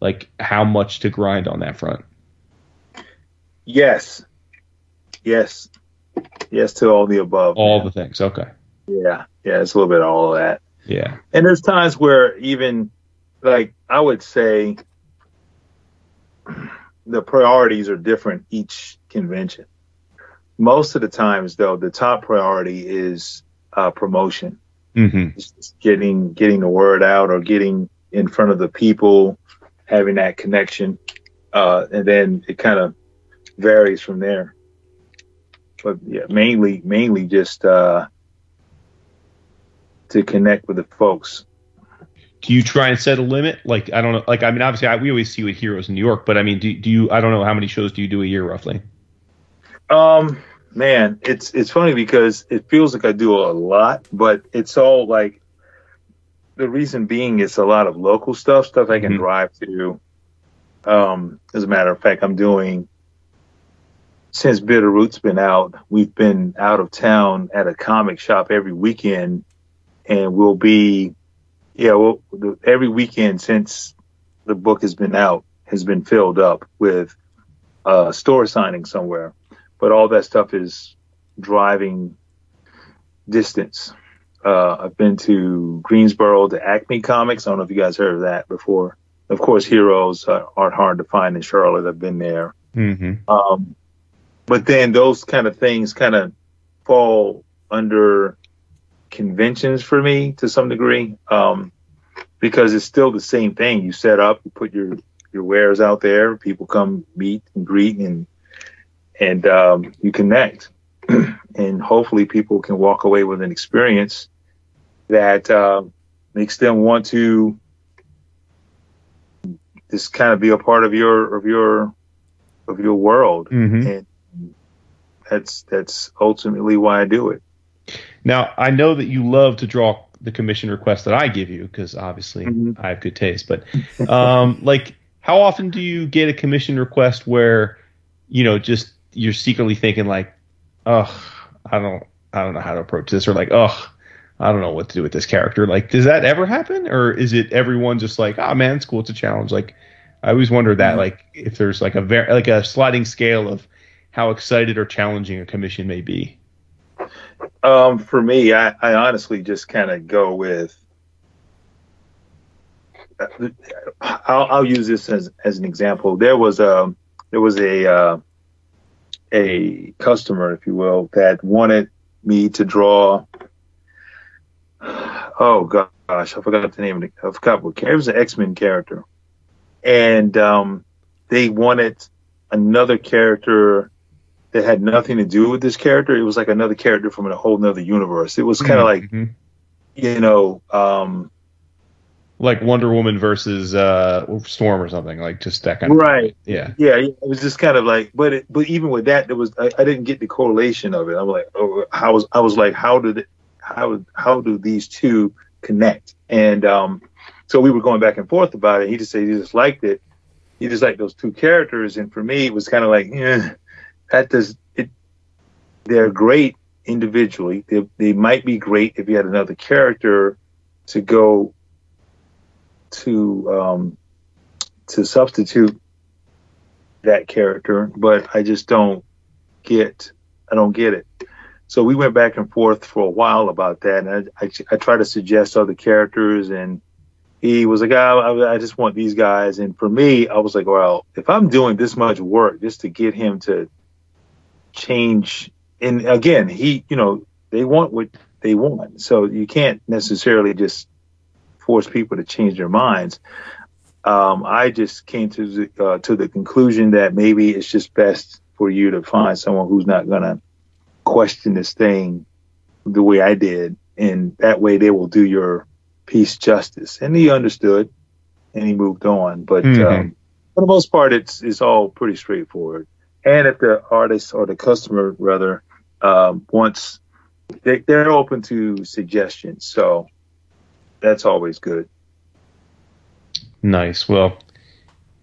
like how much to grind on that front? Yes. Yes. Yes to all the above. All man. the things. Okay. Yeah. Yeah, it's a little bit of all of that. Yeah. And there's times where even, like, I would say the priorities are different each convention. Most of the times, though, the top priority is uh, promotion. Mm-hmm. Just getting getting the word out or getting in front of the people, having that connection. Uh, and then it kind of varies from there. But yeah, mainly, mainly just uh, to connect with the folks. Do you try and set a limit? Like, I don't know. Like, I mean, obviously, I, we always see you at Heroes in New York, but I mean, do, do you? I don't know, how many shows do you do a year roughly? Um, man, it's it's funny because it feels like I do a lot, but it's all like the reason being it's a lot of local stuff, stuff I can mm-hmm. drive to. Um, as a matter of fact, I'm doing. Since Bitter Root's been out, we've been out of town at a comic shop every weekend, and we'll be, yeah, well, every weekend since the book has been out has been filled up with uh, store signing somewhere, but all that stuff is driving distance. Uh, I've been to Greensboro to Acme Comics. I don't know if you guys heard of that before. Of course, Heroes are, aren't hard to find in Charlotte. I've been there. Mm-hmm. Um, But then those kind of things kind of fall under conventions for me to some degree, um, because it's still the same thing. You set up, you put your, your wares out there, people come meet and greet, and and um, you connect. And hopefully people can walk away with an experience that uh, makes them want to just kind of be a part of your of your of your world. Mm-hmm. And That's that's ultimately why I do it. Now, I know that you love to draw the commission requests that I give you because obviously mm-hmm. I have good taste. But um, like, how often do you get a commission request where, you know, just you're secretly thinking like, oh, I don't I don't know how to approach this, or like, oh, I don't know what to do with this character. Like, does that ever happen, or is it everyone just like, ah, oh, man, it's cool, it's a challenge? Like, I always wonder that, mm-hmm. like, if there's like a ver- like a sliding scale of how excited or challenging a commission may be. Um, for me, I, I honestly just kind of go with, I'll, I'll use this as, as an example. There was a, there was a, uh, a customer, if you will, that wanted me to draw. Oh gosh, I forgot the name of the, I forgot what character. It was an X-Men character. And, um, they wanted another character that had nothing to do with this character. It was like another character from a whole nother universe. It was kind of mm-hmm. like, you know, um, like Wonder Woman versus uh, Storm or something, like just that kind right. of thing. Right. Yeah. Yeah. It was just kind of like, but it, but even with that, there was I, I didn't get the correlation of it. I'm like, oh, how was I was like, how did it, how how do these two connect? And um, so we were going back and forth about it. He just said he just liked it. You just like those two characters, and for me, it was kind of like, eh, that does it. They're great individually. They they might be great if you had another character to go to um, to substitute that character, but I just don't get. I don't get it. So we went back and forth for a while about that, and I I, I tried to suggest other characters and. He was like, oh, I just want these guys. And for me, I was like, well, if I'm doing this much work just to get him to change. And again, he, you know, they want what they want. So you can't necessarily just force people to change their minds. Um, I just came to the, uh, to the conclusion that maybe it's just best for you to find someone who's not going to question this thing the way I did. And that way they will do your piece justice, and he understood, and he moved on. But mm-hmm. um, for the most part, it's it's all pretty straightforward. And if the artist or the customer rather um, wants, they, they're open to suggestions, so that's always good. Nice. Well,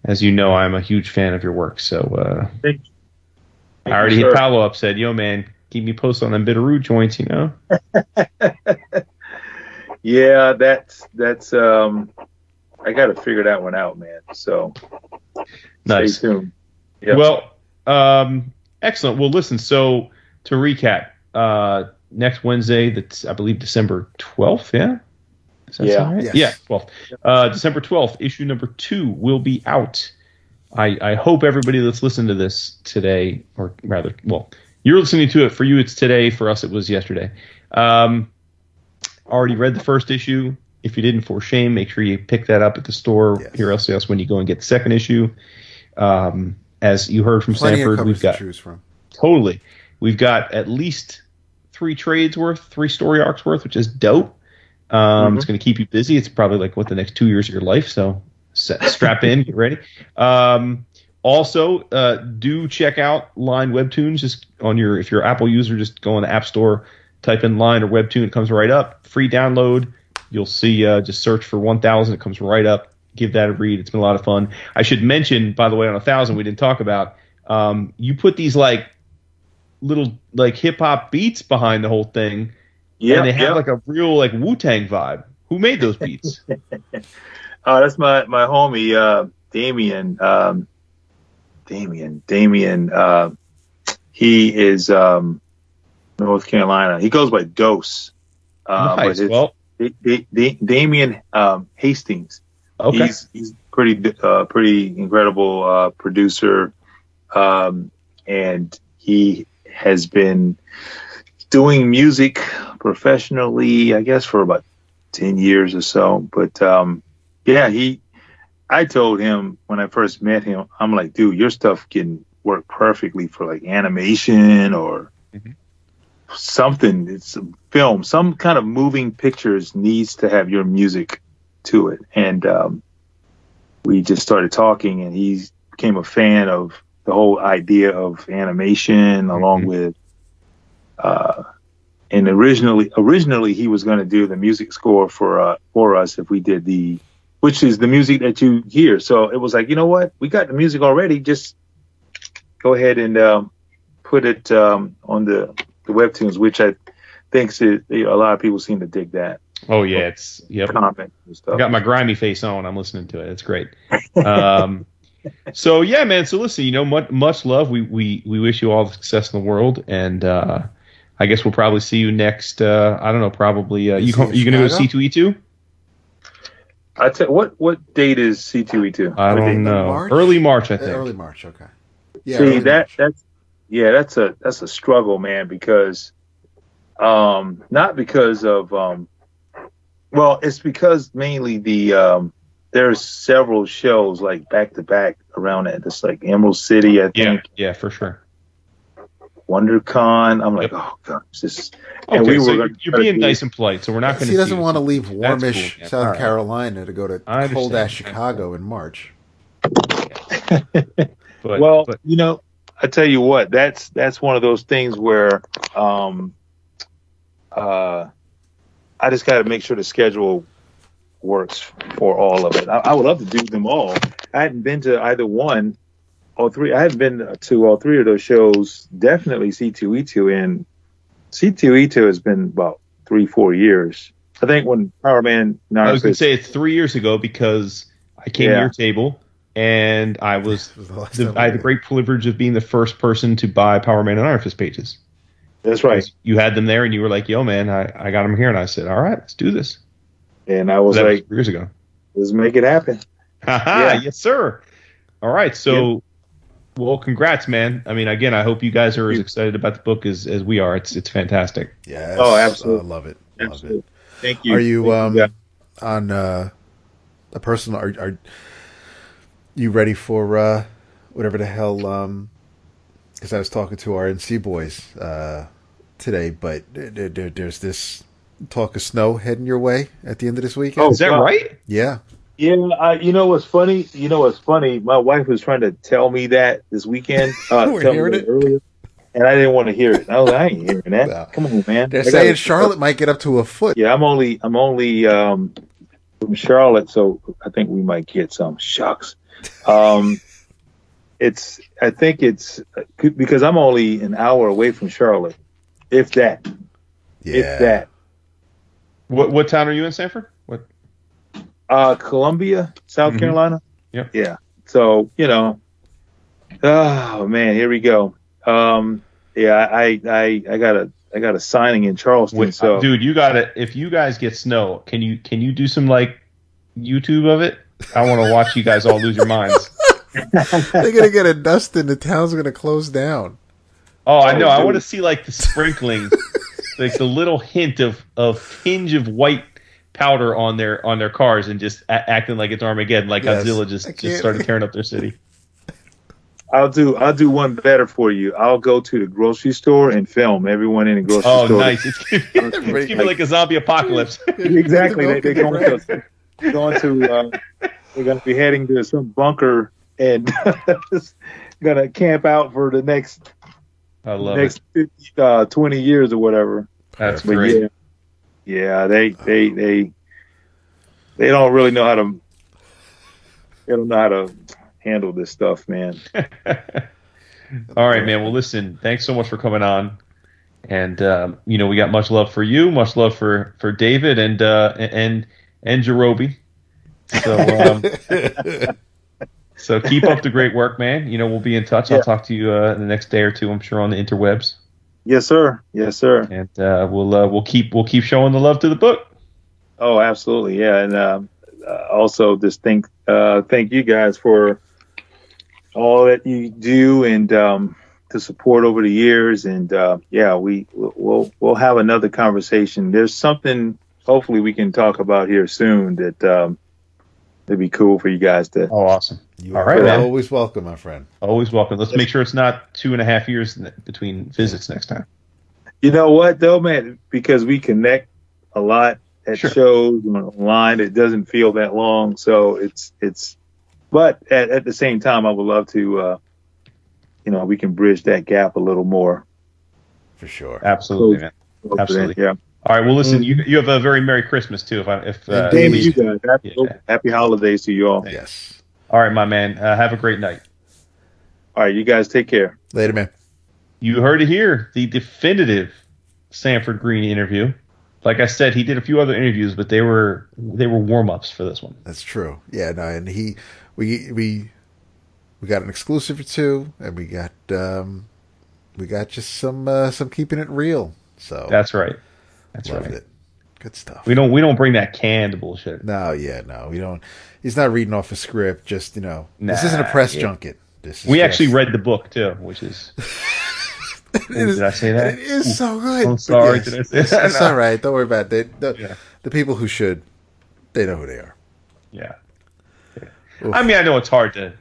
as you know, I'm a huge fan of your work, so uh, Thank you. Thank I already you, hit Paolo up. Said, "Yo, man, keep me posted on them Bitter Root joints," you know. Yeah, that's that's um I gotta figure that one out, man. So nice. Stay tuned. Yep. Well, um excellent. Well, listen, so to recap, uh next Wednesday, that's, I believe, December twelfth, yeah? Does that yeah. sound right? Yes. Yeah, twelfth. Uh, December twelfth, issue number two will be out. I, I hope everybody that's listened to this today, or rather, well, you're listening to it. For you, it's today. For us, it was yesterday. Um, already read the first issue. If you didn't, for shame, make sure you pick that up at the store yes. here else when you go and get the second issue. Um, as you heard from Plenty Sanford, we've got to choose from. Totally. We've got at least three trades worth, three story arcs worth, which is dope. Um, mm-hmm. It's going to keep you busy. It's probably like what the next two years of your life. So set, strap in, get ready. Um, also, uh, do check out Line Webtoons. Just on your, if you're an Apple user, just go on the App Store, type in Line or Webtoon. It comes right up. Free download. You'll see, uh, just search for one thousand. It comes right up. Give that a read. It's been a lot of fun. I should mention, by the way, on one thousand, we didn't talk about, um, you put these like little like hip-hop beats behind the whole thing. Yeah, and they have yep. like a real like Wu-Tang vibe. Who made those beats? uh, that's my, my homie, uh, Damien. Um, Damien. Damien. Uh, he is um, North Carolina. He goes by Dose. Uh, nice. Well, D- D- D- Damien um, Hastings. Okay. He's, he's pretty, uh, pretty incredible uh, producer, um, and he has been doing music professionally, I guess, for about ten years or so. But um, yeah, he. I told him when I first met him, I'm like, dude, your stuff can work perfectly for like animation or. Mm-hmm. Something, it's a film, some kind of moving pictures needs to have your music to it. And um, we just started talking, and he became a fan of the whole idea of animation, along mm-hmm. with. Uh, and originally, originally he was going to do the music score for uh, for us if we did the, which is the music that you hear. So it was like, you know what, we got the music already. Just go ahead and um, put it um, on the. The webtoons, which I think is, you know, a lot of people seem to dig that. Oh yeah, it's yep. Comment and stuff. I got my grimy face on. I'm listening to it. It's great. Um, so yeah, man. So listen, you know, much, much love. We we we wish you all the success in the world, and uh, I guess we'll probably see you next. Uh, I don't know. Probably uh, you go, you gonna go C two E two? I tell what what date is C two E two? I don't know. March? Early March, I think. Early March. Okay. Yeah. See that March. that's. Yeah, that's a that's a struggle, man, because um, not because of um, well, it's because mainly the um, there's several shows like back to back around it. It's like Emerald City, I think. Yeah, yeah, for sure. WonderCon. I'm like, yep. oh god, just okay, and we so were you're being nice and polite, so we're not going to. She doesn't want to leave warmish cool, yeah. South right. Carolina to go to cold ass Chicago in March. Yeah. but, well, but, you know. I tell you what, that's that's one of those things where um, uh, I just got to make sure the schedule works for all of it. I, I would love to do them all. I hadn't been to either one or three. I haven't been to all three of those shows, definitely C two E two. And C two E two has been about three, four years. I think when Power Man... No, I was going to say it's three years ago because I came yeah. to your table... And I was, was the, I had the great privilege of being the first person to buy Power Man and Iron Fist pages. That's right. You had them there, and you were like, "Yo, man, I, I got them here." And I said, "All right, let's do this." And I was that like, was years ago, let's make it happen. Haha, yeah. Yes, sir. All right, so yeah. Well, congrats, man. I mean, again, I hope you guys are as excited about the book as, as we are. It's it's fantastic. Yeah. Oh, absolutely, uh, love it. Love absolutely. It. Thank you. Are you um yeah. on uh, a personal? Are, are You ready for uh, whatever the hell? Because um, I was talking to our N C boys uh, today, but there, there, there's this talk of snow heading your way at the end of this weekend. Oh, is that right? Yeah. Yeah. Uh, you know what's funny? You know what's funny? My wife was trying to tell me that this weekend. Uh, we were hearing it earlier, and I didn't want to hear it. I was like, I ain't hearing that. No. Come on, man. They're I saying gotta, Charlotte might get up to a foot. Yeah, I'm only, I'm only um, from Charlotte, so I think we might get some shucks. um, it's, I think it's because I'm only an hour away from Charlotte. If that, yeah. if that, what, what town are you in, Sanford? What? Uh, Columbia, South mm-hmm. Carolina. Yep. Yeah. So, you know, oh man, here we go. Um, yeah, I, I, I gotta I got a signing in Charleston. Wait, so dude, you got it. If you guys get snow, can you can you do some like YouTube of it? I want to watch you guys all lose your minds. They're gonna get a dust and the town's gonna close down. Oh, I know. Dude. I want to see like the sprinkling, like the little hint of of tinge of white powder on their on their cars, and just a- acting like it's Armageddon, like yes. Godzilla just, just started tearing up their city. I'll do I'll do one better for you. I'll go to the grocery store and film everyone in the grocery oh, store. Oh, nice! It's gonna be, it's gonna be like, like a zombie apocalypse. Exactly. They, they're going to they're going to uh, they're going to be heading to some bunker and going to camp out for the next I love next it. fifty, uh, twenty years or whatever. That's but great. Yeah, yeah, they they they they don't really know how to they don't know how to. handle this stuff, man. All right, man. Well, listen, thanks so much for coming on. And, um, you know, we got much love for you, much love for, for David and, uh, and, and Jerobi. So, um, so keep up the great work, man. You know, we'll be in touch. Yeah. I'll talk to you, uh, the next day or two, I'm sure, on the interwebs. Yes, sir. Yes, sir. And, uh, we'll, uh, we'll keep, we'll keep showing the love to the book. Oh, absolutely. Yeah. And, um, uh, also just thank, uh, thank you guys for all that you do and um, the support over the years, and uh, yeah, we we'll we'll have another conversation. There's something hopefully we can talk about here soon that um, it'd be cool for you guys to. Oh, awesome! You all right, man. Always welcome, my friend. Always welcome. Let's make sure it's not two and a half years between visits next time. You know what, though, man, because we connect a lot at sure. shows and online, it doesn't feel that long. So it's it's. But at, at the same time, I would love to, uh, you know, we can bridge that gap a little more. For sure. Absolutely, man. Absolutely. Yeah. All right. Well, listen, you you have a very Merry Christmas, too. If I, if uh, Dave, you guys. Happy, yeah. happy holidays to you all. Yes. All right, my man. Uh, have a great night. All right. You guys take care. Later, man. You heard it here. The definitive Sanford Greene interview. Like I said, he did a few other interviews, but they were they were warm-ups for this one. That's true. Yeah. No, and he... We we we got an exclusive or two, and we got um, we got just some uh, some keeping it real. So that's right, that's loved right. it. Good stuff. We don't we don't bring that canned bullshit. No, yeah, no, we don't. He's not reading off a script. Just you know, nah, this isn't a press yeah. junket. This is we just... actually read the book too, which is. is did I say that? It is Ooh, so good. I'm sorry. Yes, did I say that? It's no. all right. Don't worry about it. The, yeah. the people who should, they know who they are. Yeah. Oof. I mean, I know it's hard to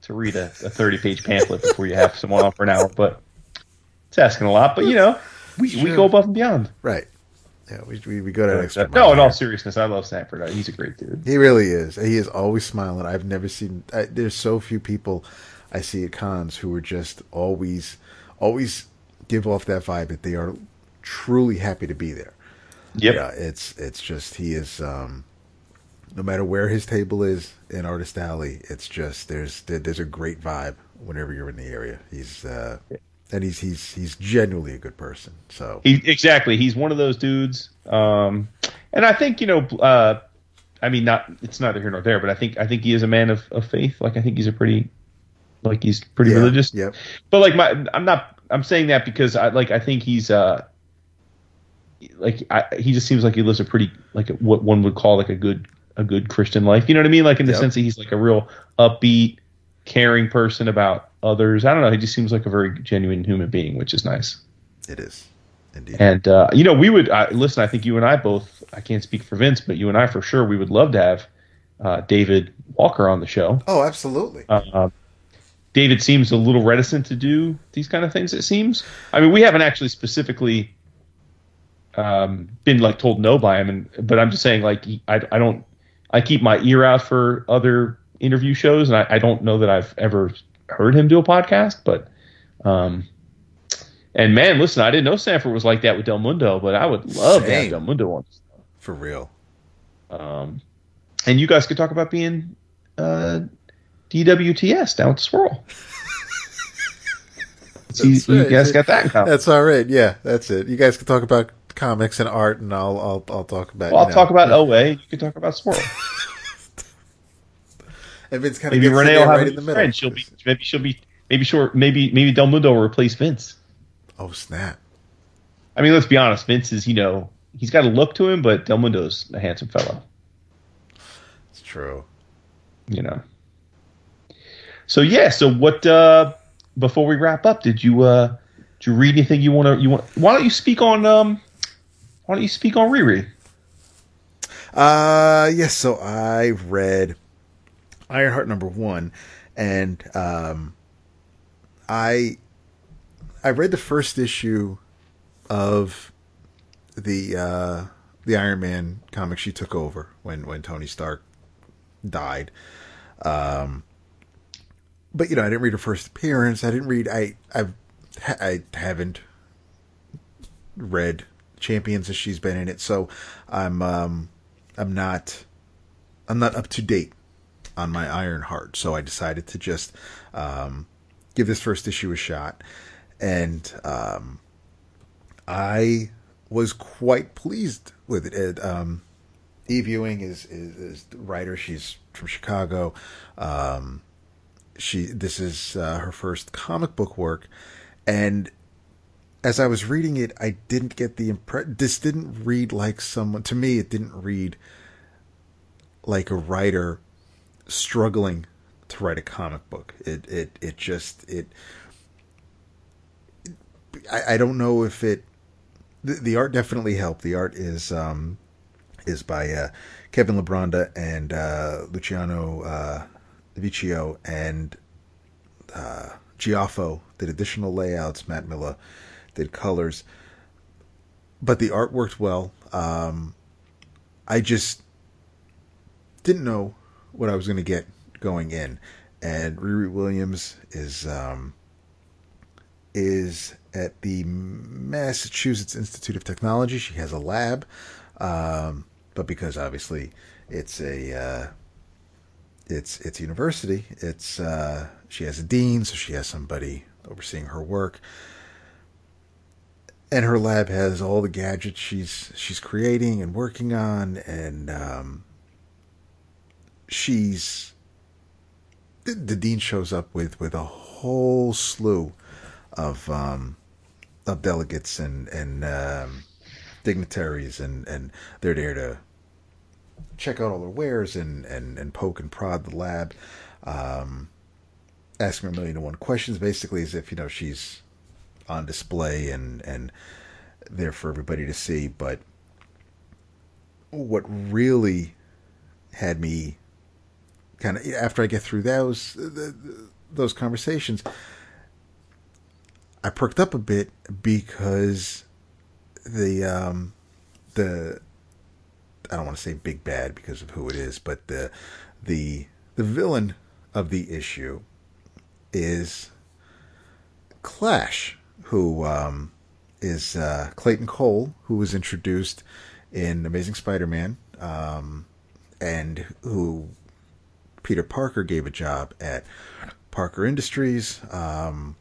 to read a, a thirty-page pamphlet before you have someone on for an hour, but it's asking a lot. But, you know, we, sure. we go above and beyond. Right. Yeah, we we, we go to an extra mile. No, in all seriousness, I love Sanford. He's a great dude. He really is. He is always smiling. I've never seen – there's so few people I see at cons who are just always always give off that vibe that they are truly happy to be there. Yep. Yeah. It's, it's just he is um, – no matter where his table is in Artist Alley, it's just there's there's a great vibe whenever you're in the area. He's uh, and he's he's he's genuinely a good person. So he, exactly, he's one of those dudes. Um, and I think you know, uh, I mean, not it's neither here nor there, but I think I think he is a man of, of faith. Like I think he's a pretty like he's pretty yeah, religious. Yep. But like my, I'm not. I'm saying that because I like I think he's. Uh, like I, he just seems like he lives a pretty like what one would call like a good. a good Christian life. You know what I mean? Like in the yep. sense that he's like a real upbeat, caring person about others. I don't know. He just seems like a very genuine human being, which is nice. It is. Indeed. And, uh, you know, we would uh, listen, I think you and I both, I can't speak for Vince, but you and I for sure, we would love to have uh, David Walker on the show. Oh, absolutely. Uh, uh, David seems a little reticent to do these kind of things. It seems, I mean, we haven't actually specifically um, been like told no by him. And, but I'm just saying like, he, I, I don't, I keep my ear out for other interview shows, and I, I don't know that I've ever heard him do a podcast. But, um, and man, listen, I didn't know Sanford was like that with Del Mundo, but I would love Same. to have Del Mundo on this show. For real. Um, and you guys could talk about being uh, D W T S down at the Swirl. See, you right. guys got that in common. That's all right. Yeah, that's it. You guys can talk about comics and art, and I'll I'll I'll talk about. Well, I'll you know, talk about O A. You can talk about Swirl. And Vince kind of maybe Renee will have right in the middle. She'll be maybe she'll be maybe sure maybe maybe Del Mundo will replace Vince. Oh snap! I mean, let's be honest. Vince is, you know, he's got a look to him, but Del Mundo's a handsome fellow. It's true. You know. So yeah. So what? Uh, before we wrap up, did you uh, did you read anything you want to? You want? Why don't you speak on? Um, why don't you speak on Riri? Uh, yes. So I read Ironheart number one, and um, I I read the first issue of the uh, the Iron Man comic she took over when when Tony Stark died. Um, but you know, I didn't read her first appearance. I didn't read. I I've I haven't read Champions as she's been in it, so I'm um, I'm not I'm not up to date on my Ironheart. So I decided to just um, give this first issue a shot, and um, I was quite pleased with it. it um, Eve Ewing is, is, is the writer. She's from Chicago. Um, she this is uh, her first comic book work, and as I was reading it, I didn't get the impression. This didn't read like someone to me. It didn't read like a writer struggling to write a comic book. It it it just it. it I, I don't know if it. The, the art definitely helped. The art is um, is by uh, Kevin LaBronda and uh, Luciano uh, Vicchio, and uh, Giaffo did additional layouts. Matt Miller did colors, but the art worked well. Um, I just didn't know what I was going to get going in, and Riri Williams is um, is. at the Massachusetts Institute of Technology. She has a lab, um, but because obviously it's a uh, it's it's a university, it's uh, she has a dean, so she has somebody overseeing her work, and her lab has all the gadgets she's she's creating and working on, and um, she's the, the dean shows up with with a whole slew of um. of delegates and and um, dignitaries, and, and they're there to check out all their wares and, and, and poke and prod the lab, um, asking her a million and one questions, basically as if, you know, she's on display and, and there for everybody to see. But what really had me kind of, after I get through those those conversations, I perked up a bit because the um, the I don't want to say big bad because of who it is, but the the the villain of the issue is Clash, who um, is uh, Clayton Cole, who was introduced in Amazing Spider-Man, um, and who Peter Parker gave a job at Parker Industries. Um,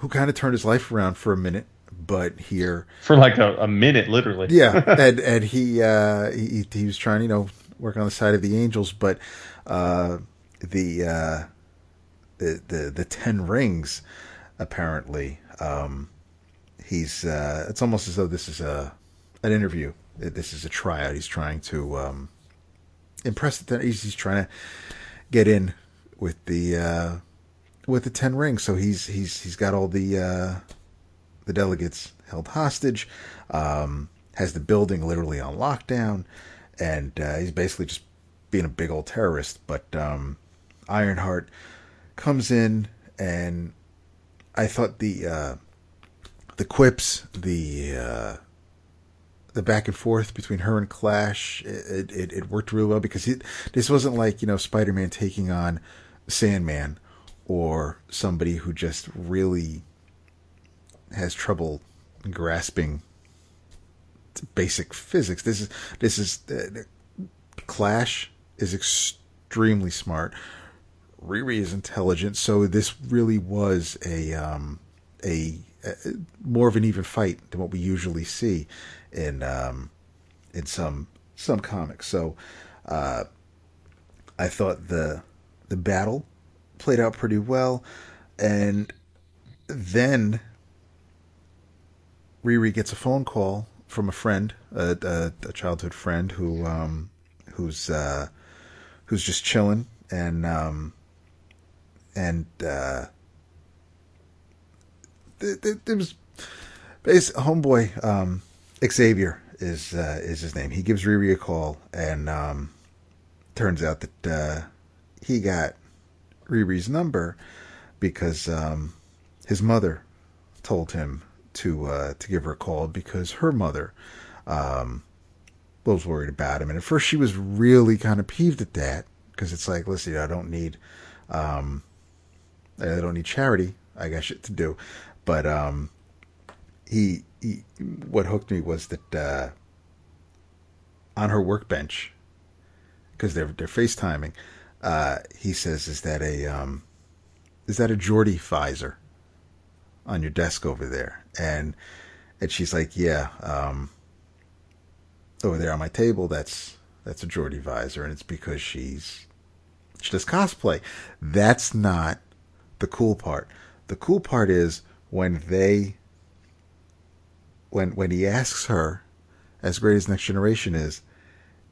who kind of turned his life around for a minute, but here for like a, a minute, literally. Yeah. And, and he, uh, he, he was trying, you know, work on the side of the angels, but, uh, the, uh, the, the, the ten rings, apparently, um, he's, uh, it's almost as though this is a, an interview. This is a tryout. He's trying to, um, impress the ten, he's, he's trying to get in with the, uh, with the ten rings, so he's he's he's got all the uh, the delegates held hostage, um, has the building literally on lockdown, and uh, he's basically just being a big old terrorist. But um, Ironheart comes in, and I thought the uh, the quips, the uh, the back and forth between her and Clash, it it, it worked really well, because it, this wasn't like, you know, Spider-Man taking on Sandman, or somebody who just really has trouble grasping basic physics. This is this is uh, Clash is extremely smart. Riri is intelligent, so this really was a um, a, a more of an even fight than what we usually see in um, in some some comics. So uh, I thought the the battle played out pretty well, and then Riri gets a phone call from a friend, a, a, a childhood friend who um, who's uh, who's just chilling, and um, and uh, there, there, there was homeboy um, Xavier is uh, is his name. He gives Riri a call, and um, turns out that uh, he got Riri's number because um, his mother told him to uh, to give her a call because her mother um, was worried about him. And at first she was really kind of peeved at that, because it's like, listen, I don't need um, I don't need charity. I got shit to do. But um, he, he what hooked me was that uh, on her workbench, because they're they're FaceTiming, uh, he says, "Is that a um, is that a Geordie Pfizer on your desk over there?" And and she's like, "Yeah, um, over there on my table, that's that's a Geordie visor, and it's because she's she does cosplay." That's not the cool part. The cool part is when they when when he asks her, as great as Next Generation is,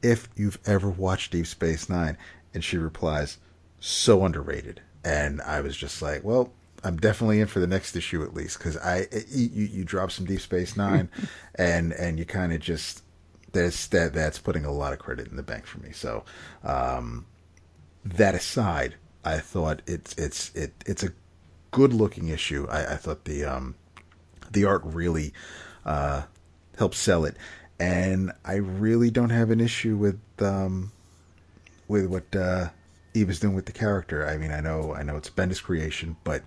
if you've ever watched Deep Space Nine, and she replies, "So underrated." And I was just like, well, I'm definitely in for the next issue at least, because I you, you drop some Deep Space Nine, and and you kind of just that's that that's putting a lot of credit in the bank for me. So um, that aside, I thought it's it's it it's a good looking issue. I, I thought the um, the art really uh, helped sell it, and I really don't have an issue with um, with what. Uh, Eve is doing with the character. I mean, I know, I know it's Bendis creation, but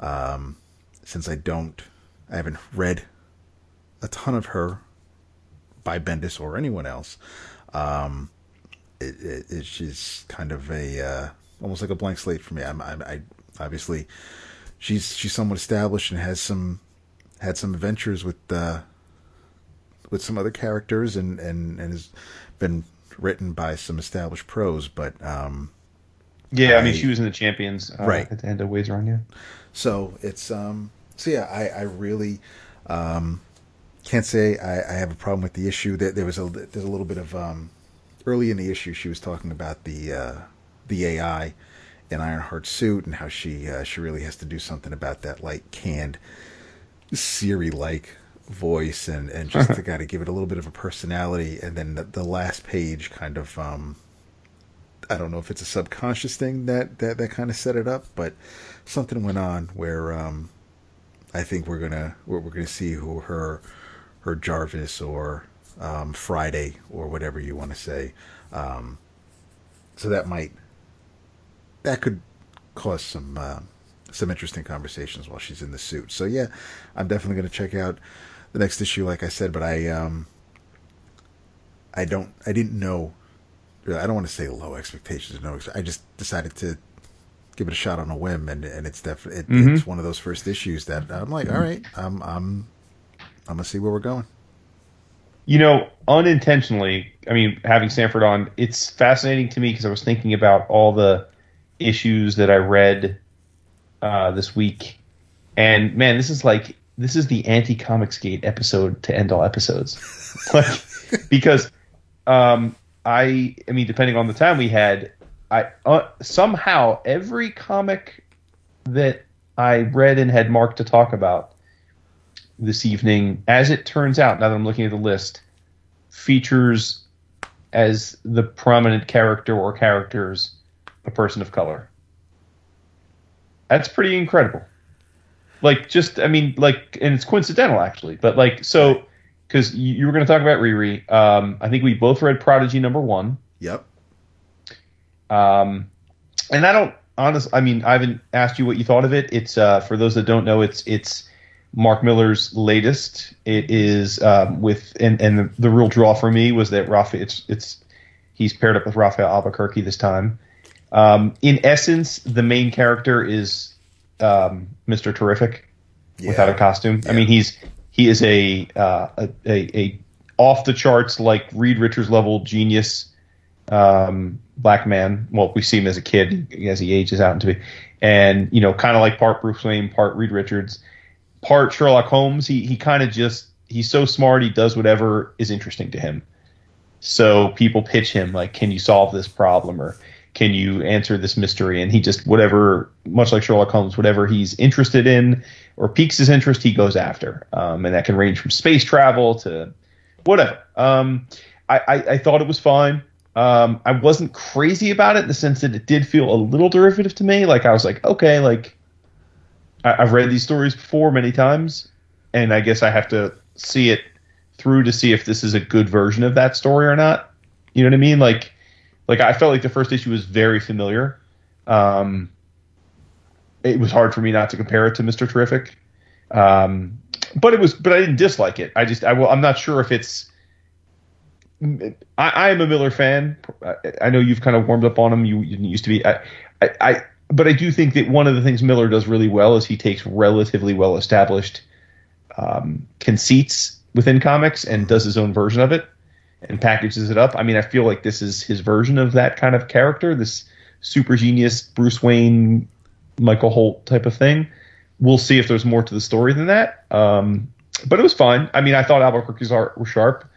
um, since I don't, I haven't read a ton of her by Bendis or anyone else. Um, it, it, it, she's kind of a uh, almost like a blank slate for me. I'm, I'm, I obviously she's she's somewhat established and has some had some adventures with uh, with some other characters, and, and and has been written by some established pros, but. Um, Yeah, I mean, I, she was in the Champions uh, right. at the end of Ways Around You. So it's um, so yeah, I I really um, can't say I, I have a problem with the issue. There, there was a there's a little bit of um, early in the issue she was talking about the uh, the A I in Ironheart's suit, and how she uh, she really has to do something about that, like canned Siri like voice, and and just to kind of give it a little bit of a personality. And then the, the last page kind of. Um, I don't know if it's a subconscious thing that, that, that kind of set it up, but something went on where um, I think we're gonna we're, we're gonna see who her her Jarvis or um, Friday or whatever you want to say. Um, so that might that could cause some uh, some interesting conversations while she's in the suit. So yeah, I'm definitely gonna check out the next issue, like I said. But I um, I don't I didn't know. I don't want to say low expectations. No, I just decided to give it a shot on a whim, and, and it's definitely it, mm-hmm. it's one of those first issues that I'm like, mm-hmm. all right, I'm I'm I'm gonna see where we're going. You know, unintentionally, I mean, having Sanford on, it's fascinating to me because I was thinking about all the issues that I read uh, this week, and man, this is like this is the anti-Comicsgate episode to end all episodes, like, because. Um, I, I mean, depending on the time we had, I uh, somehow every comic that I read and had marked to talk about this evening, as it turns out, now that I'm looking at the list, features as the prominent character or characters a person of color. That's pretty incredible. Like, just, I mean, like, and it's coincidental, actually, but like, so... Because you were going to talk about Riri. Um, I think we both read Prodigy number one. Yep. Um, and I don't honestly. I mean, I haven't asked you what you thought of it. It's uh, for those that don't know, it's it's Mark Miller's latest. It is um, with and and the, the real draw for me was that Raphael. It's it's he's paired up with Raphael Albuquerque this time. Um, in essence, the main character is um, Mister Terrific, yeah. without a costume. Yeah. I mean, he's. He is a, uh, a, a, a off the charts, like Reed Richards level genius, um, black man. Well, we see him as a kid as he ages out into it. And, you know, kind of like part Bruce Wayne, part Reed Richards, part Sherlock Holmes. He, he kind of just he's so smart, he does whatever is interesting to him. So people pitch him, like, can you solve this problem, or can you answer this mystery? And he just, whatever, much like Sherlock Holmes, whatever he's interested in or piques his interest, he goes after. Um, and that can range from space travel to whatever. Um, I, I, I thought it was fine. Um, I wasn't crazy about it in the sense that it did feel a little derivative to me. Like, I was like, okay, like, I, I've read these stories before many times, and I guess I have to see it through to see if this is a good version of that story or not. You know what I mean? Like, like I felt like the first issue was very familiar. Um, it was hard for me not to compare it to Mister Terrific. Um, but it was, but I didn't dislike it. I just, I will, I'm not sure if it's, I, I am a Miller fan. I, I know you've kind of warmed up on him. You, you didn't used to be, I, I, I, but I do think that one of the things Miller does really well is he takes relatively well-established um, conceits within comics and does his own version of it and packages it up. I mean, I feel like this is his version of that kind of character, this super genius Bruce Wayne, Michael Holt type of thing. We'll see if there's more to the story than that. Um, but it was fine. I mean, I thought Albuquerque's art was sharp.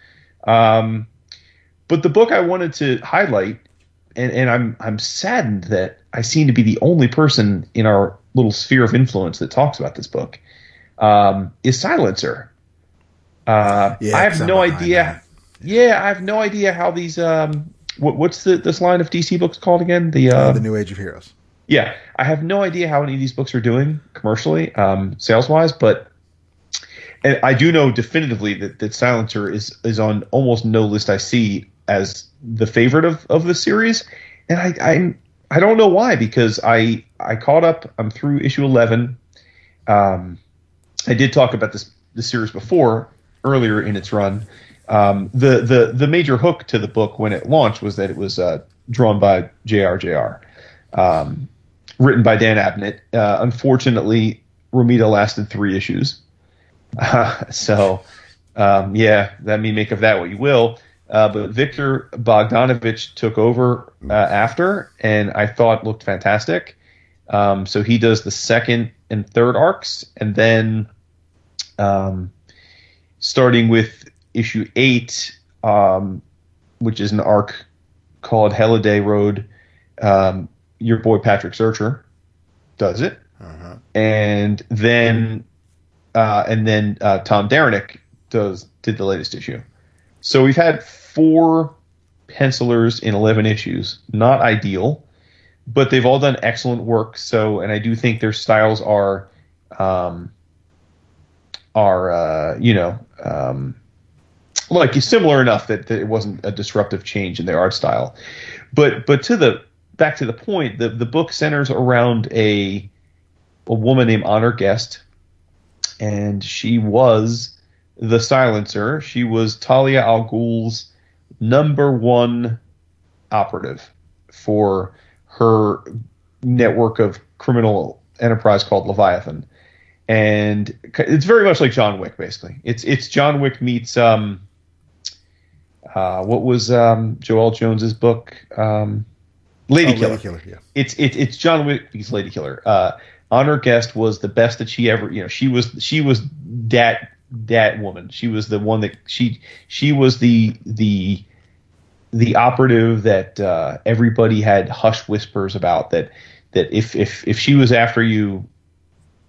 Um, but the book I wanted to highlight, and, and I'm, I'm saddened that I seem to be the only person in our little sphere of influence that talks about this book, um, is Silencer. Uh, yeah, I have no idea. Yeah, I have no idea how these. Um, what, what's the this line of D C books called again? The uh, uh, the New Age of Heroes. Yeah, I have no idea how any of these books are doing commercially, um, sales wise. But and I do know definitively that, that Silencer is is on almost no list I see as the favorite of, of the series, and I, I I don't know why, because I I caught up. I'm through issue eleven. Um, I did talk about this the series before. Earlier in its run, um, the the the major hook to the book when it launched was that it was uh, drawn by J R J R, um, written by Dan Abnett. Uh, unfortunately, Romita lasted three issues, uh, so um, yeah, that may make of that what you will. Uh, but Victor Bogdanovich took over uh, after, and I thought looked fantastic. Um, so he does the second and third arcs, and then. Um, Starting with issue eight, um, which is an arc called Heliday Road, um, your boy Patrick Searcher does it, uh-huh. and then uh, and then uh, Tom Darenick does did the latest issue. So we've had four pencilers in eleven issues. Not ideal, but they've all done excellent work. So, and I do think their styles are um, are uh, you know. Um, like similar enough that, that it wasn't a disruptive change in their art style, but but to the back to the point, the the book centers around a a woman named Honor Guest, and she was the Silencer. She was Talia al Ghul's number one operative for her network of criminal enterprise called Leviathan. And it's very much like John Wick, basically. It's it's John Wick meets um, uh, what was um, Joel Jones's book, um, Lady oh, Killer. Lady Killer, yeah. It's it, it's John Wick meets Lady Killer. Uh, Honor Guest was the best that she ever. You know, she was she was that that woman. She was the one that she she was the the the operative that uh, everybody had hush whispers about. That that if if if she was after you.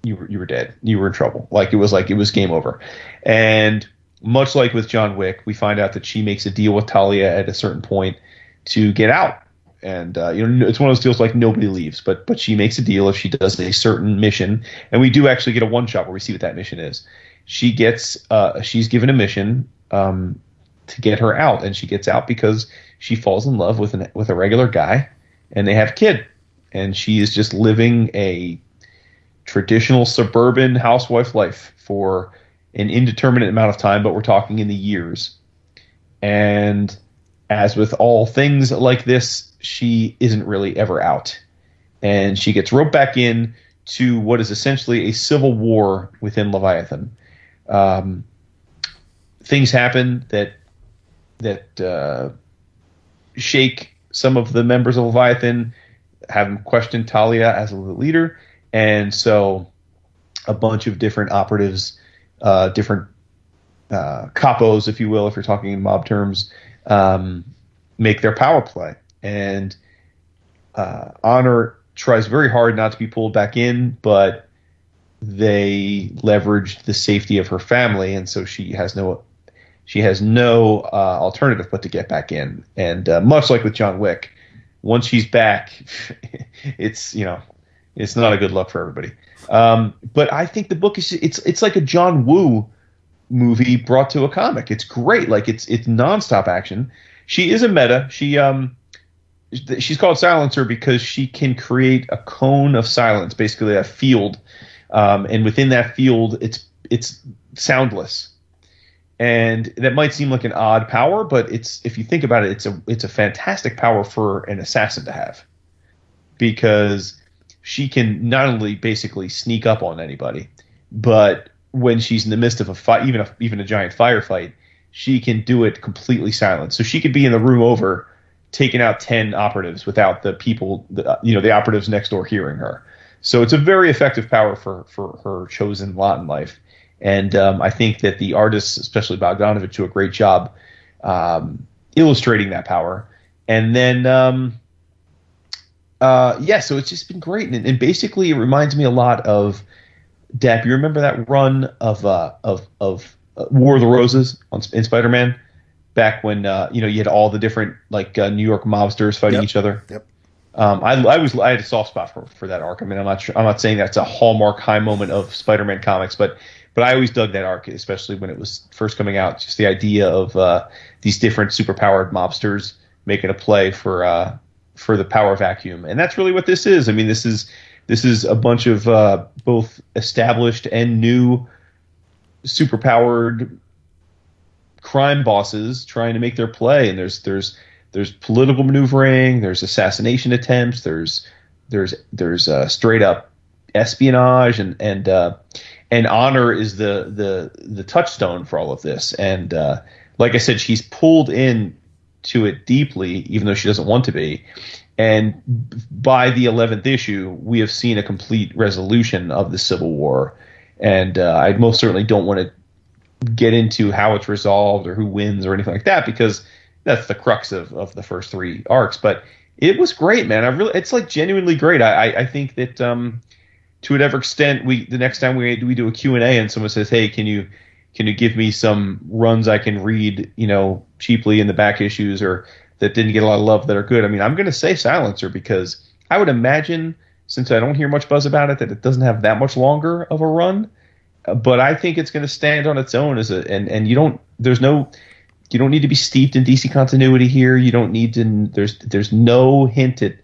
You were you were dead. You were in trouble. Like it was like it was game over. And much like with John Wick, we find out that she makes a deal with Talia at a certain point to get out. And uh, you know, it's one of those deals like nobody leaves, but but she makes a deal if she does a certain mission. And we do actually get a one shot where we see what that mission is. She gets uh, she's given a mission um, to get her out, and she gets out because she falls in love with an with a regular guy, and they have a kid, and she is just living a traditional suburban housewife life for an indeterminate amount of time, but we're talking in the years. And as with all things like this, she isn't really ever out. And she gets roped back in to what is essentially a civil war within Leviathan. Um, things happen that that uh, shake some of the members of Leviathan, have them question Talia as the leader. And so a bunch of different operatives, uh, different uh, capos, if you will, if you're talking in mob terms, um, make their power play. And uh, Honor tries very hard not to be pulled back in, but they leverage the safety of her family, and so she has no she has no uh, alternative but to get back in. And uh, much like with John Wick, once she's back, it's you know it's not a good look for everybody. Um, but I think the book is it's it's like a John Woo movie brought to a comic. It's great, like it's it's nonstop action. She is a meta. She um. She's called Silencer because she can create a cone of silence, basically a field, um, and within that field, it's it's soundless. And that might seem like an odd power, but it's if you think about it, it's a it's a fantastic power for an assassin to have, because she can not only basically sneak up on anybody, but when she's in the midst of a fight, even a, even a giant firefight, she can do it completely silent. So she could be in the room over, taking out ten operatives without the people, the, you know, the operatives next door hearing her. So it's a very effective power for, for her chosen lot in life. And um, I think that the artists, especially Bogdanovich, do a great job um, illustrating that power. And then, um, uh, yeah, so it's just been great. And, and basically it reminds me a lot of, Dap, you remember that run of uh, of of uh, War of the Roses on, in Spider-Man? Back when uh, you know you had all the different like uh, New York mobsters fighting yep. each other. Yep. Um, I, I was I had a soft spot for, for that arc. I mean, I'm not sure, I'm not saying that's a hallmark high moment of Spider-Man comics, but but I always dug that arc, especially when it was first coming out. Just the idea of uh, these different superpowered mobsters making a play for uh, for the power vacuum, and that's really what this is. I mean, this is this is a bunch of uh, both established and new superpowered crime bosses trying to make their play, and there's there's there's political maneuvering, there's assassination attempts, there's there's there's uh, straight up espionage, and and uh, and Honor is the the the touchstone for all of this. And uh, like I said, she's pulled in to it deeply, even though she doesn't want to be. And by the eleventh issue, we have seen a complete resolution of the Civil War, and uh, I most certainly don't want to get into how it's resolved or who wins or anything like that, because that's the crux of, of the first three arcs. But it was great, man. I really, it's like genuinely great. I, I, I think that um, to whatever extent we, the next time we we do a Q and A and someone says, "Hey, can you can you give me some runs I can read, you know, cheaply in the back issues or that didn't get a lot of love that are good?" I mean, I'm going to say Silencer, because I would imagine, since I don't hear much buzz about it, that it doesn't have that much longer of a run. But I think it's going to stand on its own as a, and, and you don't, there's no, you don't need to be steeped in D C continuity here. You don't need to, there's, there's no hint at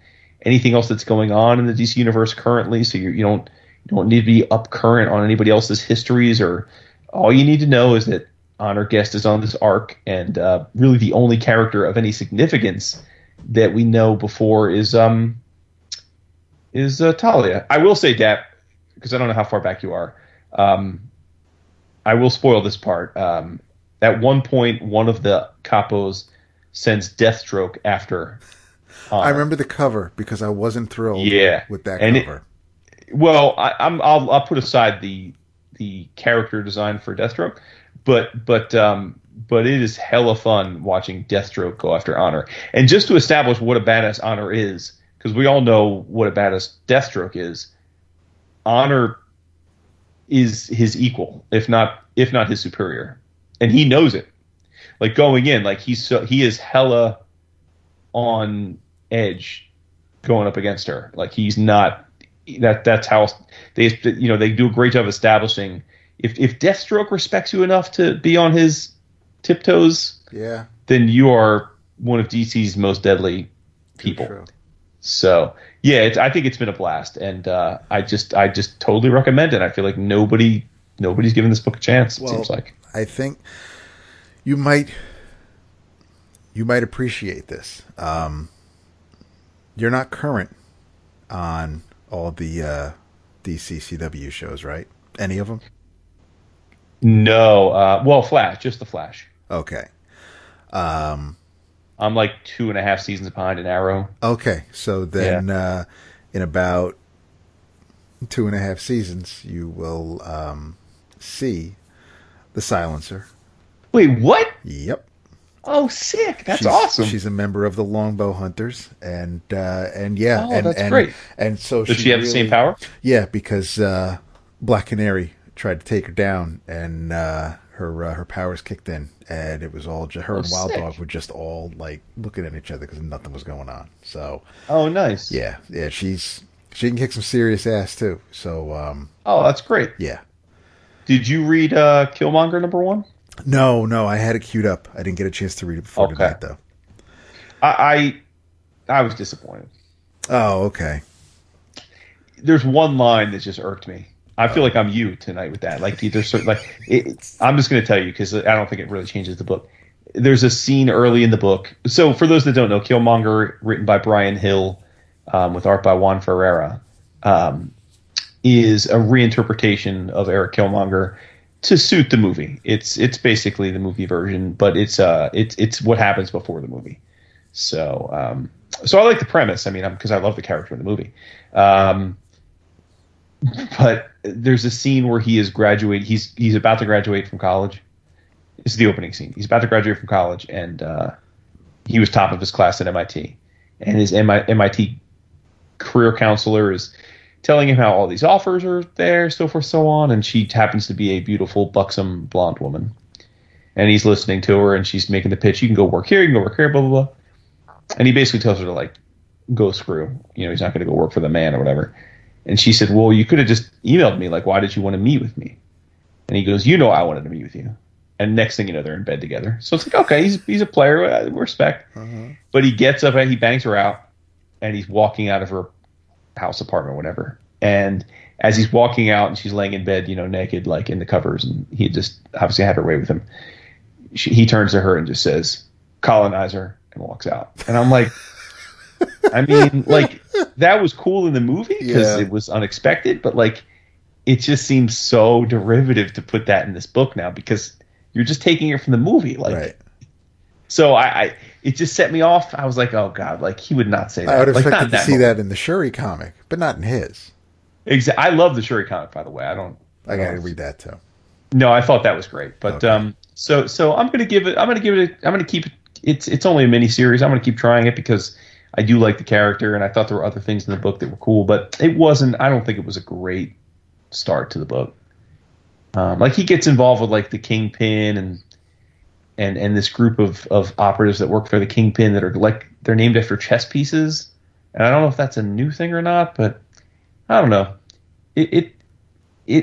anything else that's going on in the D C universe currently. So you you don't, you don't need to be up current on anybody else's histories, or all you need to know is that Honor Guest is on this arc, and uh, really the only character of any significance that we know before is, um, is uh, Talia. I will say, Dap, because I don't know how far back you are. Um, I will spoil this part. Um, at one point, one of the capos sends Deathstroke after. Um, I remember the cover because I wasn't thrilled. Yeah, with that and cover. It, well, I, I'm, I'll, I'll put aside the the character design for Deathstroke, but but um, but it is hella fun watching Deathstroke go after Honor. And just to establish what a badass Honor is, because we all know what a badass Deathstroke is. Honor is his equal, if not if not his superior, and he knows it. Like going in, like he's so, he is hella on edge going up against her. Like he's not that that's how they you know they do a great job establishing if if Deathstroke respects you enough to be on his tiptoes, yeah, then you are one of D C's most deadly people. True. So yeah, it's, I think it's been a blast, and uh, I just I just totally recommend it. I feel like nobody nobody's given this book a chance. It well, seems like I think you might you might appreciate this. Um, you're not current on all the uh, D C C W shows, right? Any of them? No. Uh, well, Flash, just the Flash. Okay. Um. I'm like two and a half seasons behind an Arrow. Okay, so then yeah. uh, in about two and a half seasons, you will um, see The Silencer Wait, what? Yep. Oh, sick! That's she's, awesome. She's a member of the Longbow Hunters, and uh, and yeah, oh, and that's and, great. And so does she, she have really, the same power? Yeah, because uh, Black Canary tried to take her down, and uh, her uh, her powers kicked in, and it was all just, her oh, and Wild sick. Dog were just all like looking at each other because nothing was going on. So oh, nice. Yeah, yeah. She's she can kick some serious ass too. So um, oh, that's great. Yeah. Did you read uh, Killmonger number one? No, no, I had it queued up. I didn't get a chance to read it before okay. tonight, though. I, I I was disappointed. Oh, okay. There's one line that just irked me. I feel like I'm you tonight with that. Like, there's certain, like it, I'm just going to tell you because I don't think it really changes the book. There's a scene early in the book. So for those that don't know, Killmonger, written by Brian Hill, um, with art by Juan Ferreira, um, is a reinterpretation of Eric Killmonger to suit the movie. It's it's basically the movie version, but it's uh it's it's what happens before the movie. So um so I like the premise. I mean, because I love the character in the movie. Um, but there's a scene where he is graduating. He's he's about to graduate from college. This is the opening scene. He's about to graduate from college, and uh, he was top of his class at M I T, and his M I T career counselor is telling him how all these offers are there, so forth, so on. And she happens to be a beautiful, buxom, blonde woman. And he's listening to her, and she's making the pitch. You can go work here, you can go work here, blah, blah, blah. And he basically tells her to, like, go screw. You know, he's not going to go work for the man or whatever. And she said, well, you could have just emailed me. Like, why did you want to meet with me? And he goes, you know I wanted to meet with you. And next thing you know, they're in bed together. So it's like, okay, he's he's a player. Respect. Uh-huh. But he gets up, and he bangs her out, and he's walking out of her house, apartment, whatever. And as he's walking out, and she's laying in bed, you know, naked, like in the covers, and he just obviously had her way with him. She, he turns to her and just says, colonize her, and walks out. And I'm like, I mean, like, that was cool in the movie because yeah. it was unexpected, but like, it just seems so derivative to put that in this book now because you're just taking it from the movie. Like, right. So I, I, it just set me off. I was like, "Oh God!" Like he would not say that. I would have like, expected to see moment. that in the Shuri comic, but not in his. Exactly. I love the Shuri comic, by the way. I don't. I, I got to read that too. No, I thought that was great, but okay. um, so so I'm gonna give it. I'm gonna give it. A, I'm gonna keep it. It's it's only a mini series. I'm gonna keep trying it because I do like the character, and I thought there were other things in the book that were cool, but it wasn't. I don't think it was a great start to the book. Um, like he gets involved with like the Kingpin and. And and this group of, of operatives that work for the Kingpin that are like they're named after chess pieces, and I don't know if that's a new thing or not, but I don't know. It it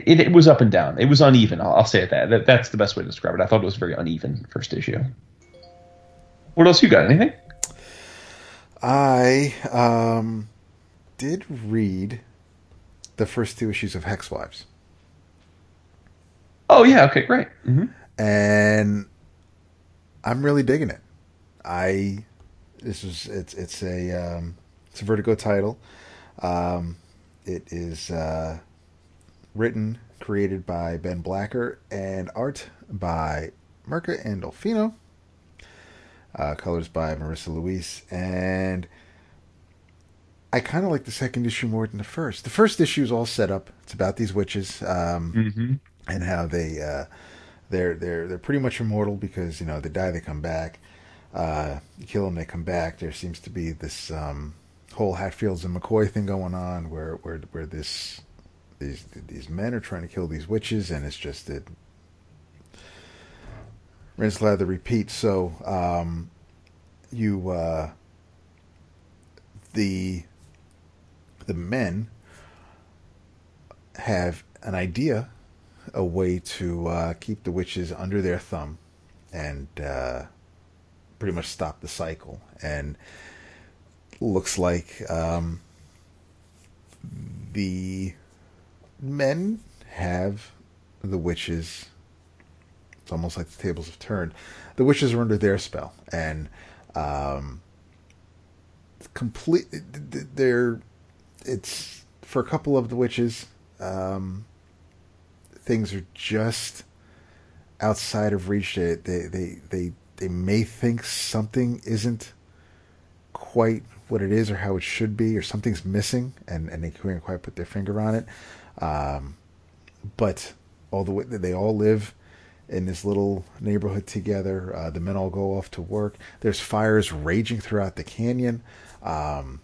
it, it was up and down. It was uneven. I'll, I'll say it that. that that's the best way to describe it. I thought it was a very uneven first issue. What else you got? Anything? I um did read the first two issues of Hexwives. Oh yeah. Okay. Great. Mm-hmm. And I'm really digging it. I this is it's it's a um, it's a Vertigo title. Um, it is uh, written, created by Ben Blacker, and art by Mirka Andolfino. Uh, colors by Marissa Luis, and I kind of like the second issue more than the first. The first issue is all set up. It's about these witches um, mm-hmm. and how they. Uh, They're they're they're pretty much immortal because you know they die, they come back, uh, you kill them, they come back. There seems to be this um, whole Hatfields and McCoy thing going on, where where where this these these men are trying to kill these witches, and it's just it rinse, lather, repeat. So um, you uh, the the men have an idea. A way to uh, keep the witches under their thumb and uh, pretty much stop the cycle. And looks like um, the men have the witches. It's almost like the tables have turned. The witches are under their spell, and um, complete. They're it's for a couple of the witches. Um, Things are just outside of reach. They, they they they they may think something isn't quite what it is or how it should be, or something's missing, and, and they can't quite put their finger on it. Um, but all the way, they all live in this little neighborhood together. Uh, the men all go off to work. There's fires raging throughout the canyon. Um,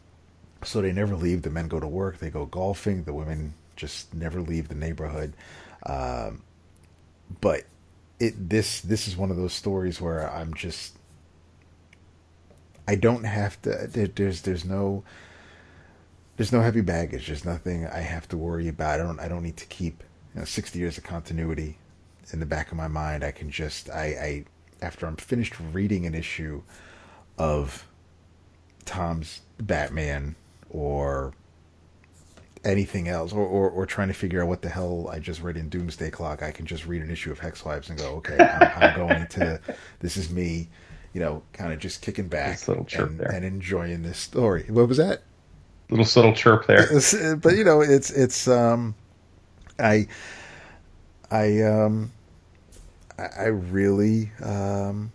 so they never leave. The men go to work. They go golfing. The women just never leave the neighborhood. Um, but it this this is one of those stories where I'm just... I don't have to... There, there's there's no... There's no heavy baggage. There's nothing I have to worry about. I don't. I don't need to keep, you know, sixty years of continuity in the back of my mind. I can just. I, I. After I'm finished reading an issue of Tom's Batman or anything else, or or, or trying to figure out what the hell I just read in Doomsday Clock, I can just read an issue of Hex Wives and go, okay, I'm, I'm going to. This is me, you know, kind of just kicking back and, and enjoying this story. What was that? Little subtle chirp there, but you know, it's it's um, I I um, I really um,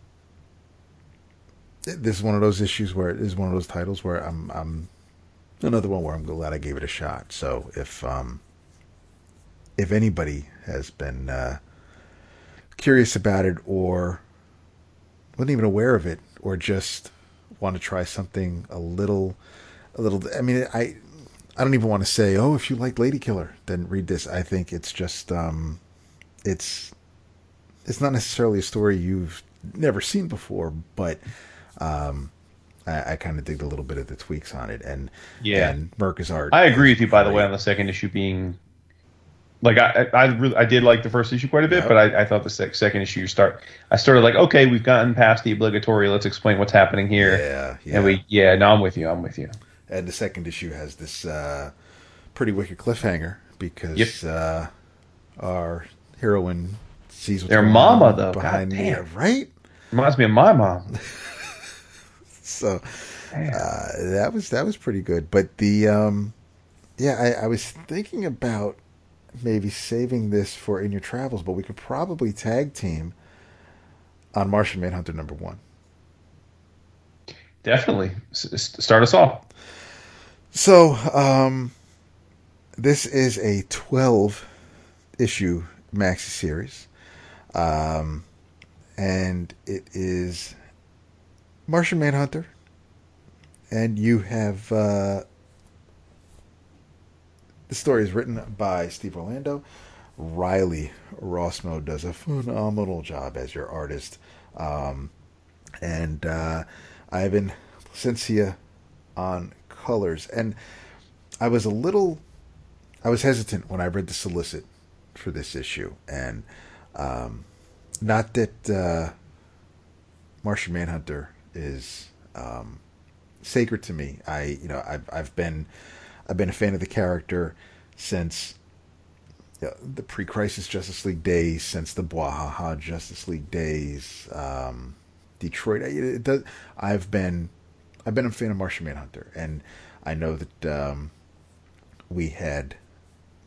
this is one of those issues where it is one of those titles where I'm I'm another one where I'm glad I gave it a shot. So if um, if anybody has been uh, curious about it or wasn't even aware of it or just want to try something a little. A little. I mean, I, I don't even want to say, oh, if you like Lady Killer, then read this. I think it's just, um, it's, it's not necessarily a story you've never seen before, but, um, I, I kind of dig a little bit of the tweaks on it, and yeah, and Merca's art. I agree with you, by the way, on the second issue being, like, I, I really, I did like the first issue quite a bit, yep. but I, I thought the sec- second issue start, I started like, okay, we've gotten past the obligatory. Let's explain what's happening here. Yeah, yeah. And we, yeah, no, I'm with you. I'm with you. And the second issue has this uh, pretty wicked cliffhanger because yep. uh, our heroine sees what's their going mama on though behind me, right? Reminds me of my mom. so uh, that was that was pretty good. But the um, yeah, I, I was thinking about maybe saving this for In Your Travels, but we could probably tag team on Martian Manhunter number one. Definitely S- start us off. So, um, this is a twelve-issue maxi series, um, and it is Martian Manhunter, and you have uh, the story is written by Steve Orlando. Riley Rossmo does a phenomenal job as your artist, um, and uh, Ivan Placencia on colors. And I was a little, I was hesitant when I read the solicit for this issue, and um, not that uh, Martian Manhunter is um, sacred to me. I, you know, I've I've been, I've been a fan of the character since you know, the pre-Crisis Justice League days, since the Bwahaha Justice League days, um, Detroit. It, it does. I've been. I've been a fan of Martian Manhunter, and I know that um, we had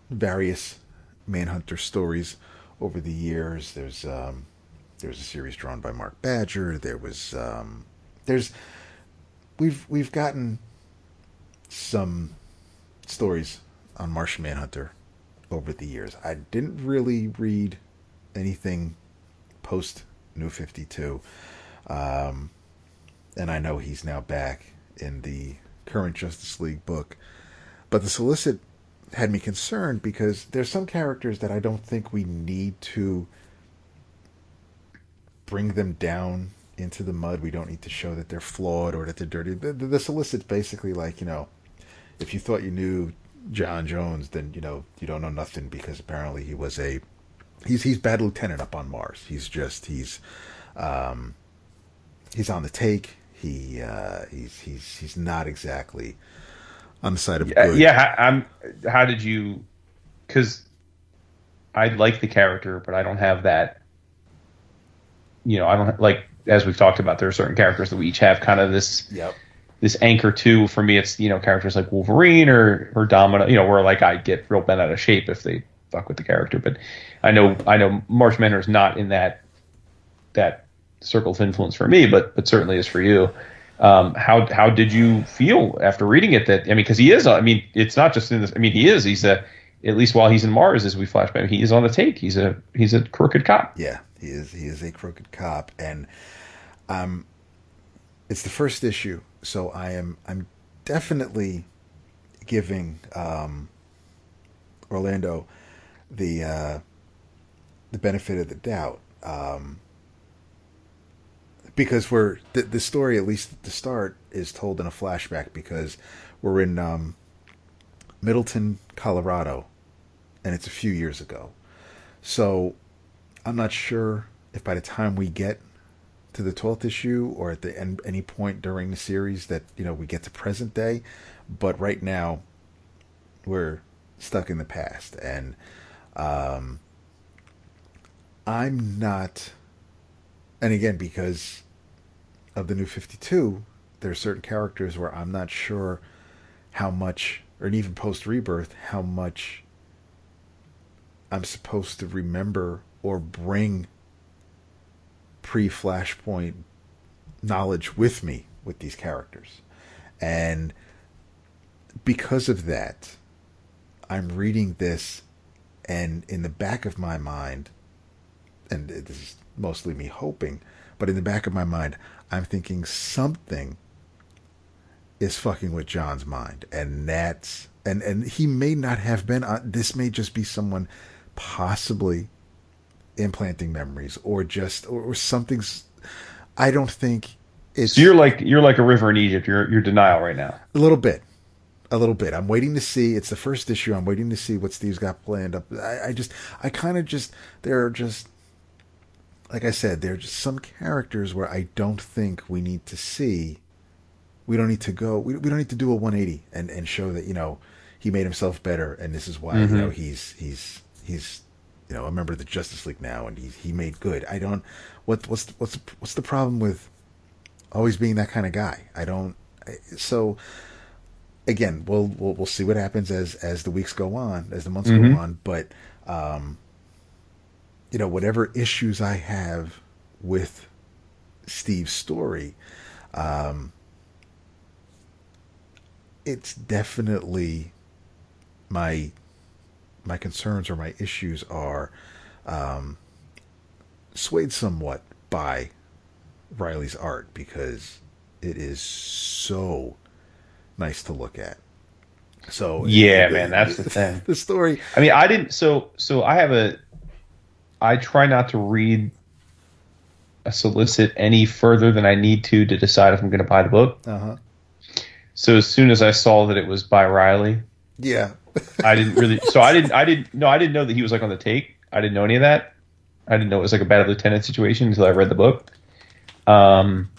various Manhunter stories over the years. There's um, there was a series drawn by Mark Badger. There was um, there's we've we've gotten some stories on Martian Manhunter over the years. I didn't really read anything post New fifty-two. Um, And I know he's now back in the current Justice League book. But the solicit had me concerned because there's some characters that I don't think we need to bring them down into the mud. We don't need to show that they're flawed or that they're dirty. The, the, the solicit's basically like, you know, if you thought you knew John Jones, then, you know, you don't know nothing because apparently he was a... He's, he's Bad Lieutenant up on Mars. He's just... He's, um, he's on the take. He uh, he's he's he's not exactly on the side of yeah, good. Yeah, I'm. How did you? Because I like the character, but I don't have that. You know, I don't like as we've talked about. There are certain characters that we each have kind of this yep. this anchor to. For me, it's you know characters like Wolverine or or Domino. You know, where like I get real bent out of shape if they fuck with the character. But I know I know Marsh Manor is not in that that. circle of influence for me, but but certainly is for you. Um, how how did you feel after reading it? That I mean, because he is. I mean, it's not just in this. I mean, he is. He's a at least while he's in Mars, as we flash back, he is on the take. He's a he's a crooked cop. Yeah, he is. He is a crooked cop, and um, it's the first issue, so I am I'm definitely giving um, Orlando the uh, the benefit of the doubt, um, because we're the, the story, at least at the start, is told in a flashback, because we're in um, Middleton, Colorado, and it's a few years ago. So I'm not sure if by the time we get to the twelfth issue or at the end, any point during the series, that, you know, we get to present day, but right now we're stuck in the past. And um, I'm not, and again, because of the New fifty-two, there are certain characters where I'm not sure how much, or even post-Rebirth, how much I'm supposed to remember or bring pre-Flashpoint knowledge with me with these characters. And because of that, I'm reading this, and in the back of my mind, and this is mostly me hoping, but in the back of my mind, I'm thinking something is fucking with John's mind, and that's and and he may not have been. Uh, this may just be someone possibly implanting memories, or just or, or something's. I don't think it's. So you're like you're like a river in Egypt. You're you're denial right now. A little bit, a little bit. I'm waiting to see. It's the first issue. I'm waiting to see what Steve's got planned up. I, I just I kind of just there are just like I said there are just some characters where I don't think we need to see. We don't need to go. We, we don't need to do a one eighty and, and show that, you know, he made himself better, and this is why, mm-hmm. you know, he's he's he's you know a member of the Justice League now, and he he made good. I don't. What what's the, what's the, what's the problem with always being that kind of guy? I don't. I, so again, we'll, we'll we'll see what happens as as the weeks go on, as the months mm-hmm. go on. But um, you know, whatever issues I have with Steve's story, um. It's definitely my my concerns or my issues are um, swayed somewhat by Riley's art, because it is so nice to look at. So yeah, the, man, that's the, the thing. The story. I mean, I didn't. So so I have a. I try not to read a solicit any further than I need to to decide if I'm going to buy the book. Uh huh. So as soon as I saw that it was by Riley, yeah, I didn't really. So I didn't. I didn't. No, I didn't know that he was like on the take. I didn't know any of that. I didn't know it was like a bad lieutenant situation until I read the book. Um,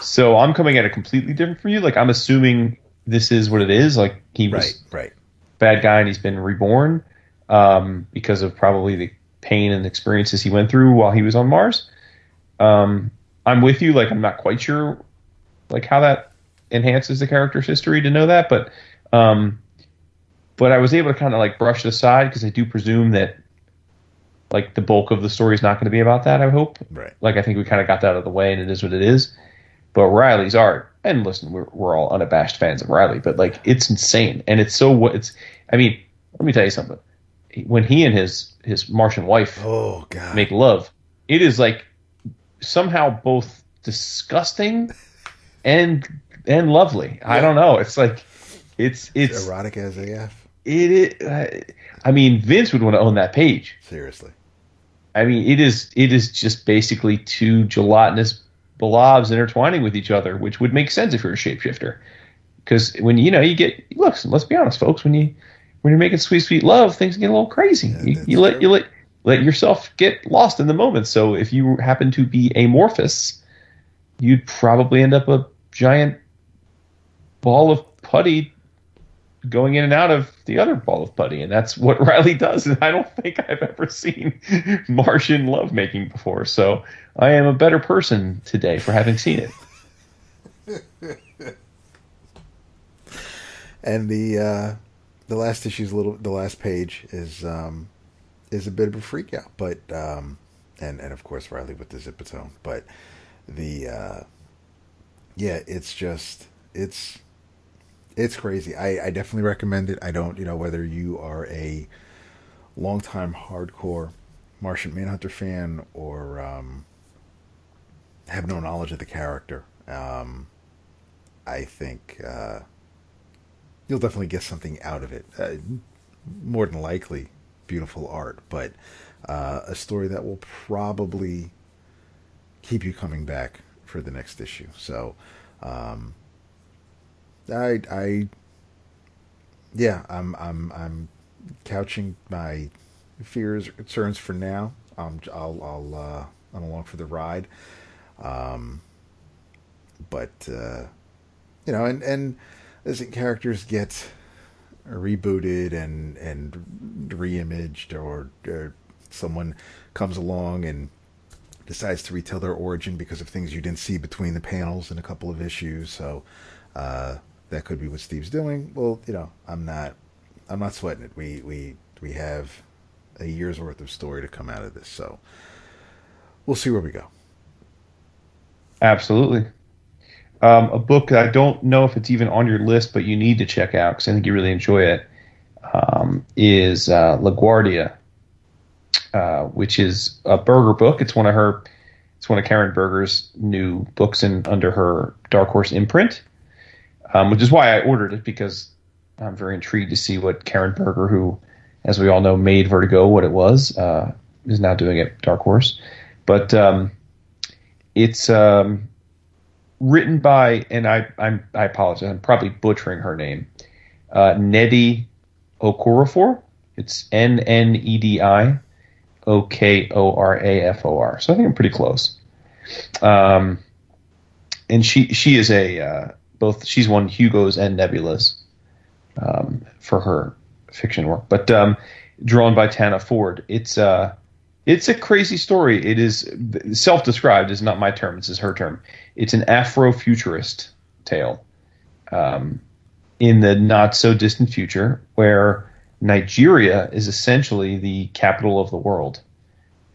so I'm coming at it completely different from you. Like, I'm assuming this is what it is. Like, he was right, right. bad guy, and he's been reborn um, because of probably the pain and experiences he went through while he was on Mars. Um, I'm with you. Like, I'm not quite sure, like how that. Enhances the character's history to know that, but um but I was able to kind of like brush it aside, because I do presume that like the bulk of the story is not going to be about that. I hope, right? Like, I think we kind of got that out of the way, and it is what it is. But Riley's art, and listen, we're we're all unabashed fans of Riley, but like, it's insane, and it's so what it's. I mean, let me tell you something. When he and his his Martian wife oh, God. make love, it is like somehow both disgusting and. And lovely. Yeah. I don't know. It's like, it's it's, it's erotic as A F. It, it I, I mean, Vince would want to own that page. Seriously. I mean, it is it is just basically two gelatinous blobs intertwining with each other, which would make sense if you're a shapeshifter. Because when you know you get look, let's be honest, folks. When you when you're making sweet sweet love, things get a little crazy. Yeah, you you let, you let let yourself get lost in the moment. So if you happen to be amorphous, you'd probably end up a giant. Ball of putty going in and out of the other ball of putty, and that's what Riley does, and I don't think I've ever seen Martian lovemaking before, so I am a better person today for having seen it. And the uh, the last issue's a little the last page is um, is a bit of a freak out, but um, and, and of course Riley with the zipatone, but the uh, yeah, it's just it's it's crazy. I, I definitely recommend it. I don't, you know, whether you are a longtime hardcore Martian Manhunter fan or um, have no knowledge of the character, um, I think uh, you'll definitely get something out of it. Uh, more than likely, beautiful art, but uh, a story that will probably keep you coming back for the next issue. So, um, I, I, yeah, I'm, I'm, I'm couching my fears or concerns for now. Um, I'll, I'll, uh, I'm along for the ride. Um, but, uh, you know, and, and listen, characters get rebooted and, and reimaged, or, or someone comes along and decides to retell their origin because of things you didn't see between the panels in a couple of issues. So, uh, that could be what Steve's doing. Well, you know, I'm not, I'm not sweating it. We, we, we have a year's worth of story to come out of this. So we'll see where we go. Absolutely. Um, a book that I don't know if it's even on your list, but you need to check out because I think you really enjoy it, um, is uh, LaGuardia, uh, which is a Berger book. It's one of her, it's one of Karen Berger's new books in under her Dark Horse imprint, um, which is why I ordered it, because I'm very intrigued to see what Karen Berger, who, as we all know, made Vertigo what it was, uh, is now doing at Dark Horse. But um, it's. Um, Written by, and I I'm, I apologize, I'm probably butchering her name, uh, Nnedi Okorafor. It's N N E D I O K O R A F O R. So I think I'm pretty close. Um, and she she is a, uh, both, she's won Hugos and Nebulas um, for her fiction work. But um, drawn by Tana Ford. It's, uh, it's a crazy story. It is self-described. Is not my term. This is her term. It's an Afrofuturist tale um, in the not-so-distant future, where Nigeria is essentially the capital of the world.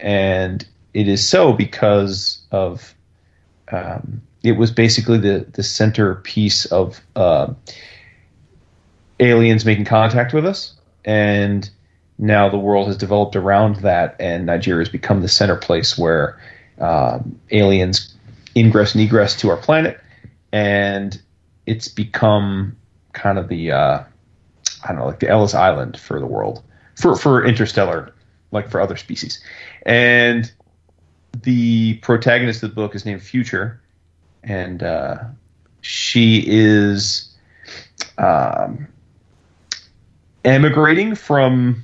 And it is so because of um, it was basically the, the centerpiece of uh, aliens making contact with us, and now the world has developed around that, and Nigeria has become the center place where um, aliens ingress and egress to our planet, and it's become kind of the uh, I don't know, like the Ellis Island for the world, for for interstellar, like for other species. And the protagonist of the book is named Future, and uh, she is um, emigrating from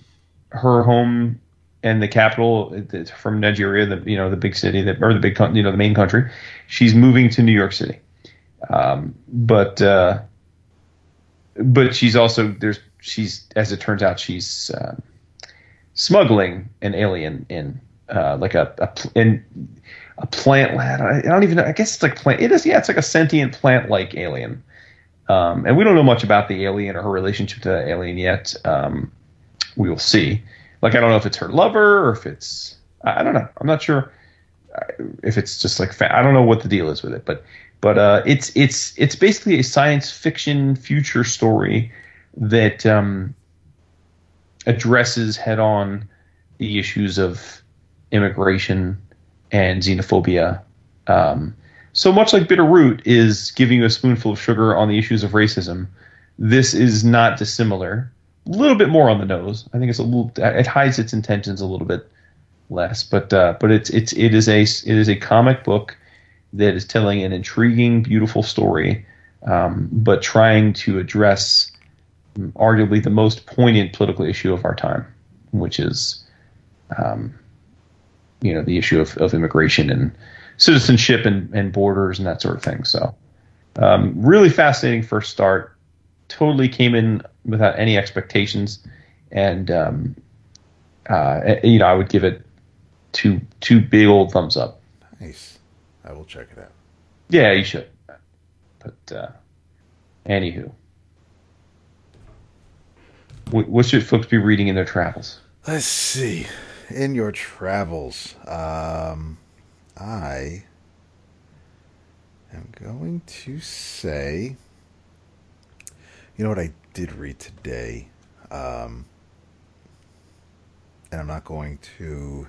her home and the capital from Nigeria, the you know the big city that or the big you know the main country. She's moving to New York City, um, but uh, but she's also there's she's as it turns out she's uh, smuggling an alien in, uh, like a a, in, a plant. I don't even know. I guess it's like plant. It is yeah. It's like a sentient plant like alien, um, and we don't know much about the alien or her relationship to the alien yet. Um, We will see. Like, I don't know if it's her lover or if it's, I don't know. I'm not sure if it's just like, I don't know what the deal is with it, but, but, uh, it's, it's, it's basically a science fiction future story that, um, addresses head on the issues of immigration and xenophobia. Um, so much like Bitter Root is giving you a spoonful of sugar on the issues of racism, this is not dissimilar. A little bit more on the nose. I think it's a little. It hides its intentions a little bit less, but uh, but it's it's it is a it is a comic book that is telling an intriguing, beautiful story, um, but trying to address arguably the most poignant political issue of our time, which is, um, you know, the issue of, of immigration and citizenship and, and borders and that sort of thing. So, um, really fascinating first start. Totally came in without any expectations, and um, uh, you know I would give it two two big old thumbs up. Nice, I will check it out. Yeah, you should. But uh, anywho, what, what should folks be reading in their travels? Let's see, in your travels, um, I am going to say. You know what I did read today? Um, and I'm not going to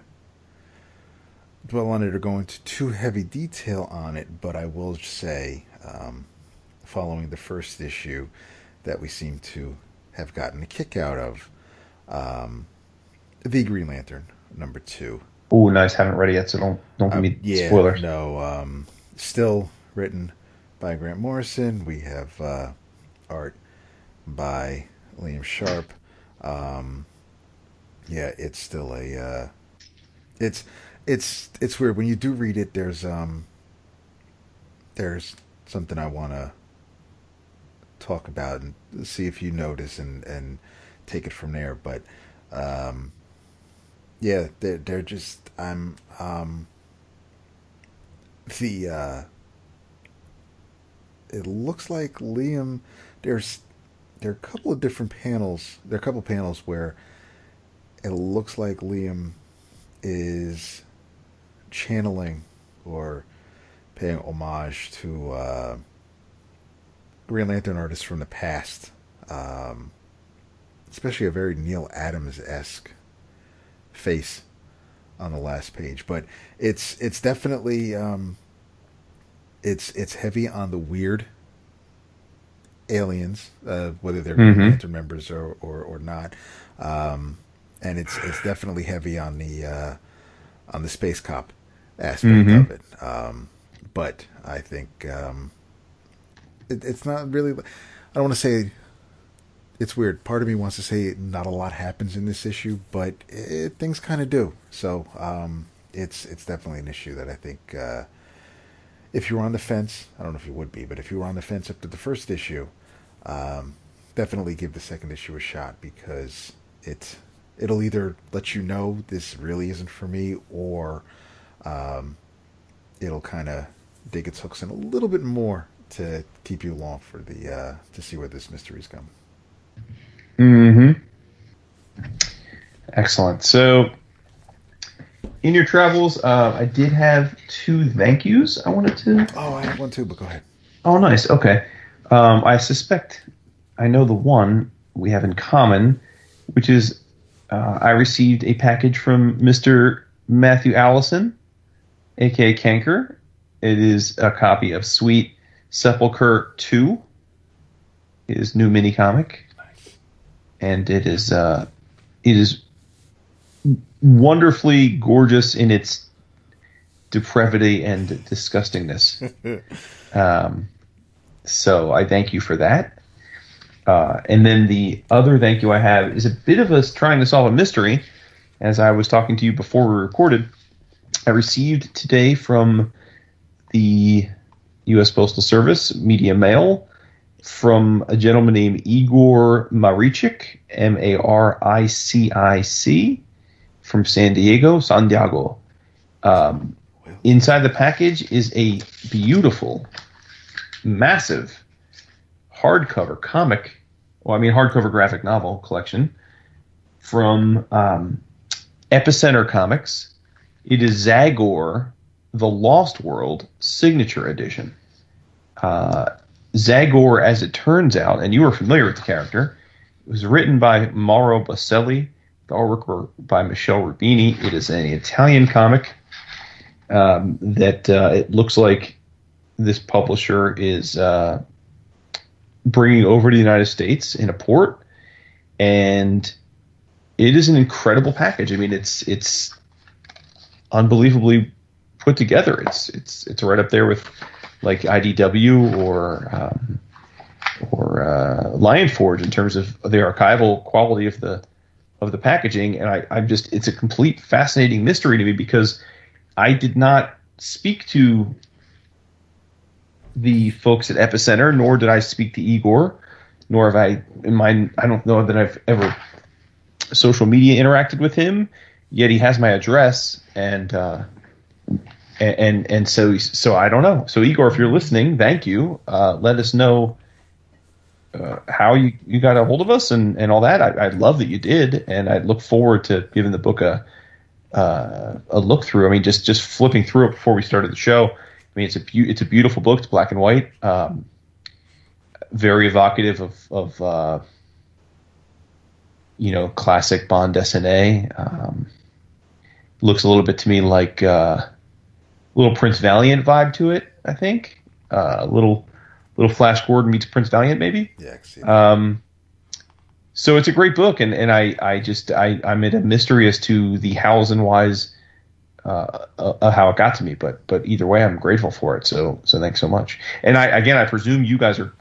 dwell on it or go into too heavy detail on it, but I will say, um, following the first issue that we seem to have gotten a kick out of, um, The Green Lantern, number two. Oh, nice. Haven't read it yet, so don't, don't give um, me yeah, spoilers. No, um, still written by Grant Morrison. We have uh, art by Liam Sharp. Um, yeah, it's still a... Uh, it's it's it's weird. When you do read it, there's um, there's something I want to talk about and see if you notice and, and take it from there. But... Um, yeah, they're, they're just, I'm, um, the, uh, it looks like Liam, there's, there are a couple of different panels, there are a couple of panels where it looks like Liam is channeling or paying homage to, uh, Green Lantern artists from the past, um, especially a very Neil Adams-esque face on the last page, but it's it's definitely um, it's it's heavy on the weird aliens, uh, whether they're mm-hmm. Green Lantern members or or, or not, um, and it's it's definitely heavy on the uh, on the space cop aspect mm-hmm. of it. Um, but I think um, it, it's not really. I don't want to say. It's weird. Part of me wants to say not a lot happens in this issue, but it, things kind of do. So um, it's it's definitely an issue that I think uh, if you were on the fence, I don't know if you would be, but if you were on the fence up to the first issue, um, definitely give the second issue a shot because it, it'll either let you know this really isn't for me or um, it'll kind of dig its hooks in a little bit more to keep you along for the uh, to see where this mystery's going. Mm-hmm. Excellent. So, in your travels, uh, I did have two thank yous I wanted to... Oh, I have one too, but go ahead. Oh, nice. Okay. Um, I suspect I know the one we have in common, which is uh, I received a package from Mister Matthew Allison, a k a. Kanker. It is a copy of Sweet Sepulchre two, his new mini-comic. And it is uh, it is wonderfully gorgeous in its depravity and disgustingness. um, so I thank you for that. Uh, and then the other thank you I have is a bit of us trying to solve a mystery. As I was talking to you before we recorded, I received today from the U S Postal Service Media Mail from a gentleman named Igor Maricic, M A R I C I C, from San Diego, San Diego. Um, inside the package is a beautiful, massive hardcover comic, well, I mean hardcover graphic novel collection from um, Epicenter Comics. It is Zagor, The Lost World, Signature Edition. Uh Zagor, as it turns out, and you are familiar with the character, it was written by Mauro Baselli, the artwork by Michele Rubini. It is an Italian comic um, that uh, it looks like this publisher is uh, bringing over to the United States in a port, and it is an incredible package. I mean, it's it's unbelievably put together. It's it's it's right up there with like I D W or um, or uh, Lion Forge in terms of the archival quality of the of the packaging, and I, I'm just it's a complete fascinating mystery to me because I did not speak to the folks at Epicenter, nor did I speak to Igor, nor have I in my I don't know that I've ever social media interacted with him. Yet he has my address and. Uh, And, and and so so I don't know. So Igor, if you're listening, thank you. Uh, let us know uh, how you, you got a hold of us and, and all that. I, I love that you did, and I look forward to giving the book a uh, a look through. I mean, just just flipping through it before we started the show. I mean, it's a bu- it's a beautiful book. It's black and white. Um, very evocative of, of uh, you know, classic Bond S N A. Um, looks a little bit to me like a uh, little Prince Valiant vibe to it, I think. A uh, little little Flash Gordon meets Prince Valiant, maybe. Yeah, I see that. Um, so it's a great book, and, and I, I just I, I'm at a mystery as to the hows and whys uh, of how it got to me, but but either way, I'm grateful for it. So so thanks so much. And I again, I presume you guys are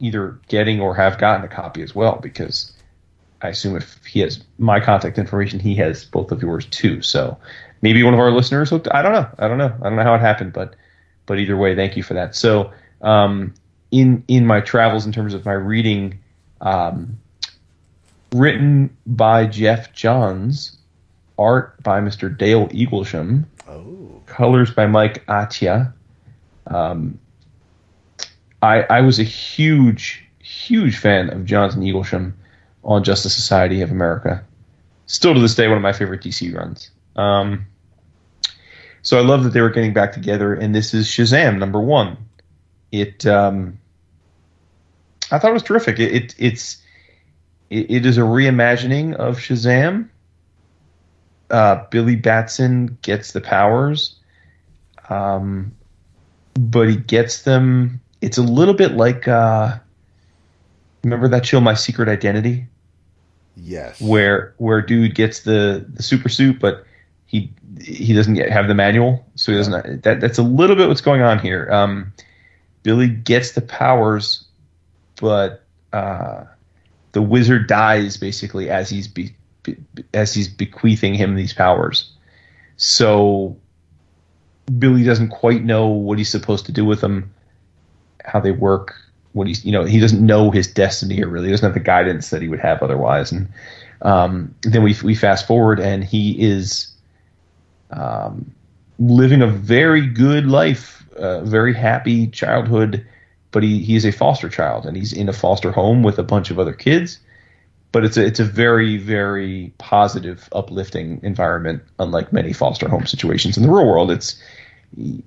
either getting or have gotten a copy as well, because I assume if he has my contact information, he has both of yours too. So maybe one of our listeners hooked. I don't know. I don't know. I don't know how it happened, but but either way, thank you for that. So um, in in my travels in terms of my reading. Um, Written by Jeff Johns, art by Mister Dale Eaglesham, oh. colors by Mike Atia. Um, I, I was a huge, huge fan of Johns and Eaglesham on Justice Society of America. Still to this day, one of my favorite D C runs. Um, so I love that they were getting back together, and this is Shazam number one. It, um, I thought it was terrific. It, it it's. It is a reimagining of Shazam. Uh, Billy Batson gets the powers, um, but he gets them. It's a little bit like uh, remember that show, My Secret Identity? Yes. Where where dude gets the, the super suit, but he he doesn't yet have the manual, so he doesn't. That that's a little bit what's going on here. Um, Billy gets the powers, but. Uh, The wizard dies basically as he's be, be, as he's bequeathing him these powers. So Billy doesn't quite know what he's supposed to do with them, how they work, what he's you know he doesn't know his destiny, or really he doesn't have the guidance that he would have otherwise. And um, then we we fast forward, and he is um, living a very good life, a very happy childhood. But he, he is a foster child, and he's in a foster home with a bunch of other kids. But it's a, it's a very, very positive, uplifting environment, unlike many foster home situations in the real world. It's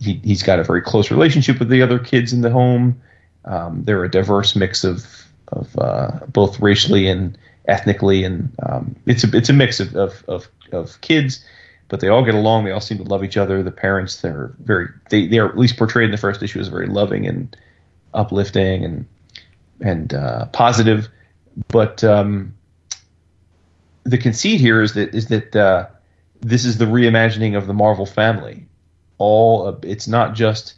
he, he's got a very close relationship with the other kids in the home. Um, they're a diverse mix of, of uh, both racially and ethnically, and um, it's a, it's a mix of, of, of, of kids. But they all get along. They all seem to love each other. The parents, they're very they, – they are at least portrayed in the first issue as very loving and – uplifting and and uh, positive, but um, the conceit here is that is that uh, this is the reimagining of the Marvel family. All of, it's not just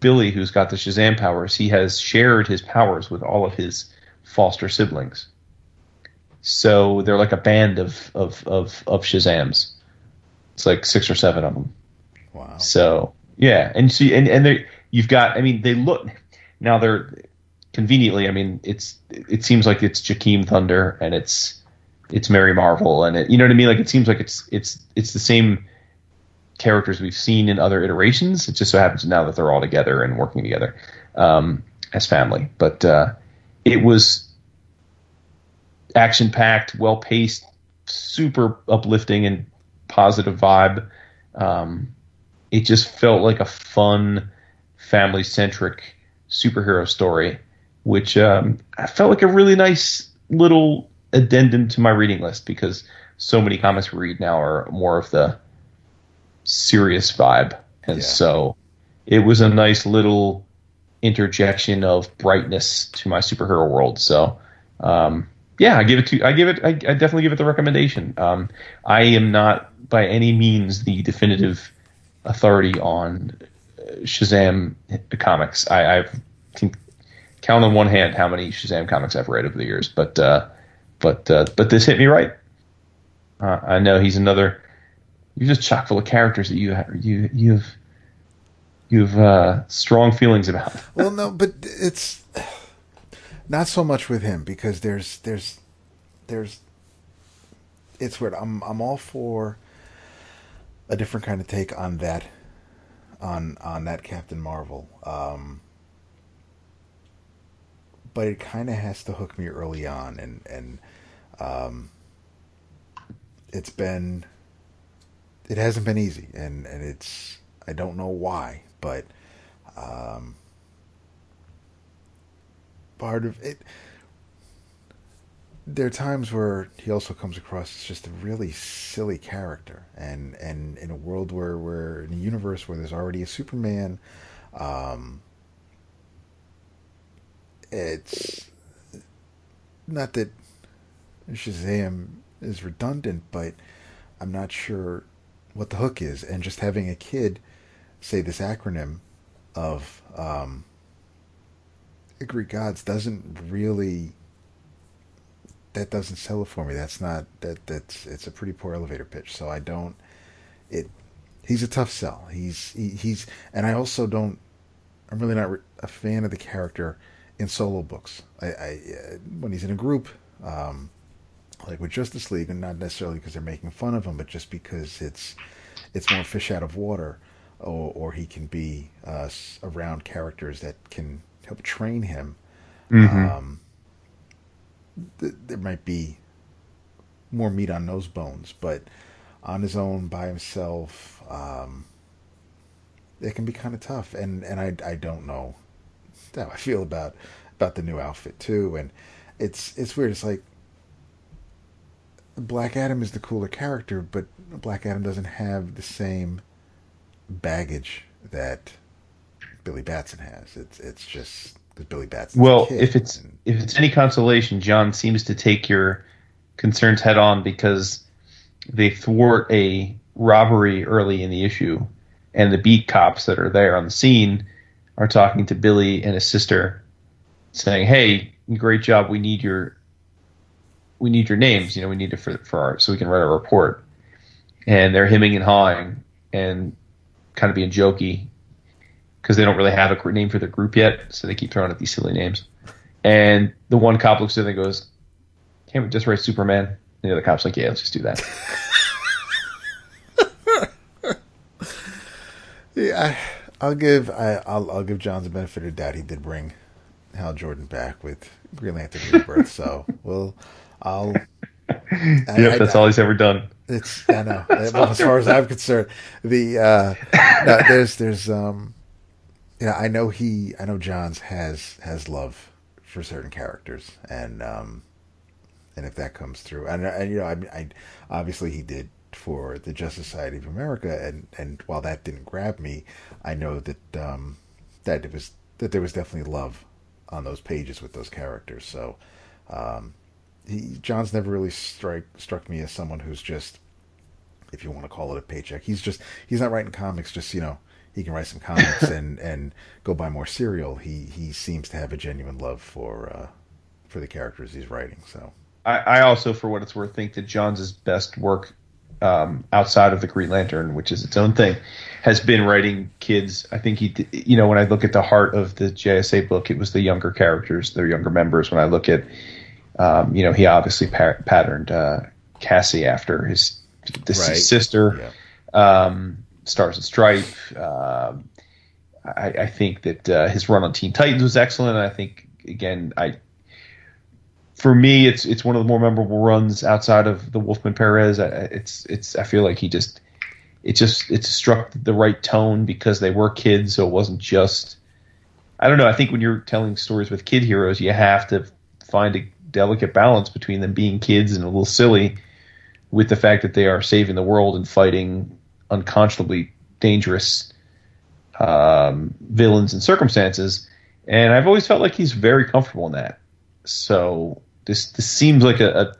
Billy who's got the Shazam powers; he has shared his powers with all of his foster siblings. So they're like a band of of of, of Shazams. It's like six or seven of them. Wow! So yeah, and see, and and they you've got. I mean, they look. Now they're conveniently. I mean, it's it seems like it's Jakeem Thunder and it's it's Mary Marvel and it, you know what I mean. Like it seems like it's it's it's the same characters we've seen in other iterations. It just so happens now that they're all together and working together um, as family. But uh, it was action packed, well paced, super uplifting and positive vibe. Um, it just felt like a fun, family centric. Superhero story, which um, I felt like a really nice little addendum to my reading list because so many comics we read now are more of the serious vibe. And yeah. So it was a nice little interjection of brightness to my superhero world. So um, yeah, I give it to, I give it, I, I definitely give it the recommendation. Um, I am not by any means the definitive authority on Shazam comics. I, I can count on one hand how many Shazam comics I've read over the years, but uh, but uh, but this hit me right. Uh, I know he's another. You're just chock full of characters that you have, you you've you've uh, strong feelings about. Well, no, but it's not so much with him because there's there's there's it's weird. I'm I'm all for a different kind of take on that. on on that Captain Marvel. Um, but it kind of has to hook me early on, and, and um, it's been... It hasn't been easy, and, and it's... I don't know why, but um, part of it. There are times where he also comes across as just a really silly character, and and in a world where we're in a universe where there's already a Superman, um, it's not that Shazam is redundant, but I'm not sure what the hook is, and just having a kid say this acronym of um, Greek gods doesn't really. That doesn't sell it for me. That's not that. That's it's a pretty poor elevator pitch. So I don't. It. He's a tough sell. He's he, he's and I also don't. I'm really not a fan of the character in solo books. I, I when he's in a group, um, like with Justice League, and not necessarily because they're making fun of him, but just because it's it's more fish out of water, or or he can be uh, around characters that can help train him. Mm-hmm. Um, there might be more meat on those bones, but on his own, by himself, um, it can be kind of tough. And, and I, I don't know how I feel about, about the new outfit too. And it's, it's weird. It's like Black Adam is the cooler character, but Black Adam doesn't have the same baggage that Billy Batson has. It's, it's just, Billy Batson. Well, if it's and, if it's any consolation, John seems to take your concerns head on because they thwart a robbery early in the issue, and the beat cops that are there on the scene are talking to Billy and his sister, saying, "Hey, great job. We need your we need your names. You know, we need it for for our so we can write a report." And they're hemming and hawing and kind of being jokey, because they don't really have a name for their group yet, so they keep throwing out these silly names. And the one cop looks at them and goes, "Can't we just write Superman?" And the other cop's like, "Yeah, let's just do that." yeah, I, I'll give I, I'll I'll give John's a benefit of doubt. He did bring Hal Jordan back with Green Lantern Rebirth, so we'll I'll. I, yep, that's I, all he's ever done. It's I know. Well, as far as I'm concerned, the uh, no, there's there's um. Yeah, I know he. I know Johns has has love for certain characters, and um, and if that comes through, and, and you know, I, I obviously he did for the Justice Society of America, and, and while that didn't grab me, I know that um, that it was that there was definitely love on those pages with those characters. So, um, he, Johns never really strike struck me as someone who's just, if you want to call it a paycheck, he's just he's not writing comics. Just you know. He can write some comics and, and go buy more cereal. He he seems to have a genuine love for uh, for the characters he's writing. So I, I also, for what it's worth, think that Johns' best work um, outside of the Green Lantern, which is its own thing, has been writing kids. I think he, you know, when I look at the heart of the J S A book, it was the younger characters, their younger members. When I look at, um, you know, he obviously pa- patterned uh, Cassie after his, this, right. his sister. Yeah. Um, Stars and Stripes. Uh, I, I think that uh, his run on Teen Titans was excellent. I think again, I for me, it's it's one of the more memorable runs outside of the Wolfman Perez. I, it's it's I feel like he just it just it struck the right tone because they were kids, so it wasn't just I don't know. I think when you're telling stories with kid heroes, you have to find a delicate balance between them being kids and a little silly, with the fact that they are saving the world and fighting unconscionably dangerous um, villains and circumstances, and I've always felt like he's very comfortable in that. So this this seems like a, a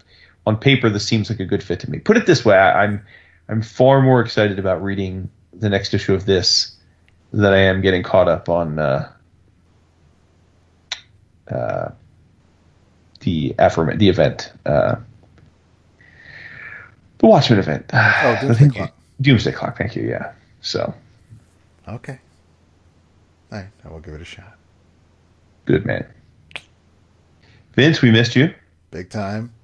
on paper this seems like a good fit to me. Put it this way, I, I'm I'm far more excited about reading the next issue of this than I am getting caught up on uh, uh, the affirm the event, uh, the Watchmen event. Oh, Doomsday Doomsday Clock, thank you, yeah. So. Okay. All right, I will give it a shot. Good man. Vince, we missed you. Big time.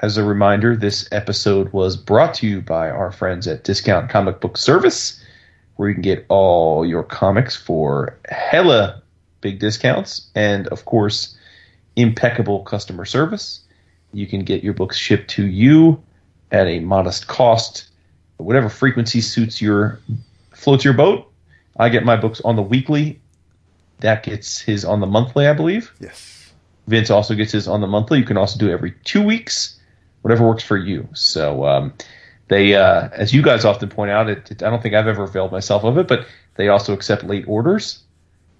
As a reminder, this episode was brought to you by our friends at Discount Comic Book Service, where you can get all your comics for hella big discounts and, of course, impeccable customer service. You can get your books shipped to you at a modest cost. Whatever frequency suits your, floats your boat. I get my books on the weekly That gets his on the monthly, I believe. Yes. Vince also gets his on the monthly. You can also do it every two weeks, whatever works for you. So um, they, uh, as you guys often point out, it, it, I don't think I've ever availed myself of it, but they also accept late orders.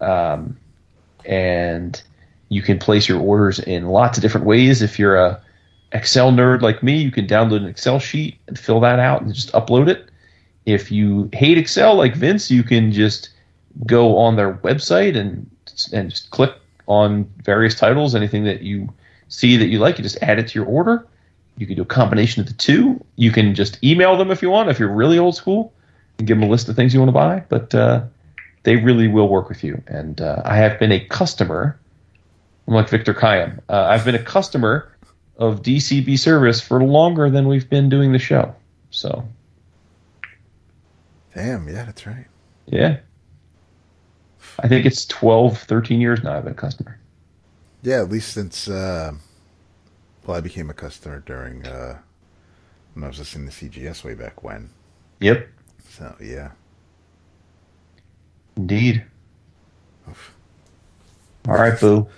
Um, and you can place your orders in lots of different ways. If you're a Excel nerd like me, you can download an Excel sheet and fill that out and just upload it. If you hate Excel like Vince, you can just go on their website and and just click on various titles, anything that you see that you like, you just add it to your order. You can do a combination of the two. You can just email them if you want, if you're really old school, and give them a list of things you want to buy. But uh, they really will work with you. And uh, I have been a customer. I'm like Victor Khayyam. Uh, I've been a customer of D C B service for longer than we've been doing the show. So, damn, yeah, that's right. Yeah. I think it's twelve, thirteen years now I've been a customer. Yeah, at least since, uh, well, I became a customer during, uh, when I was listening to C G S way back when. Yep. So, yeah. Indeed. Oof. All right, boo.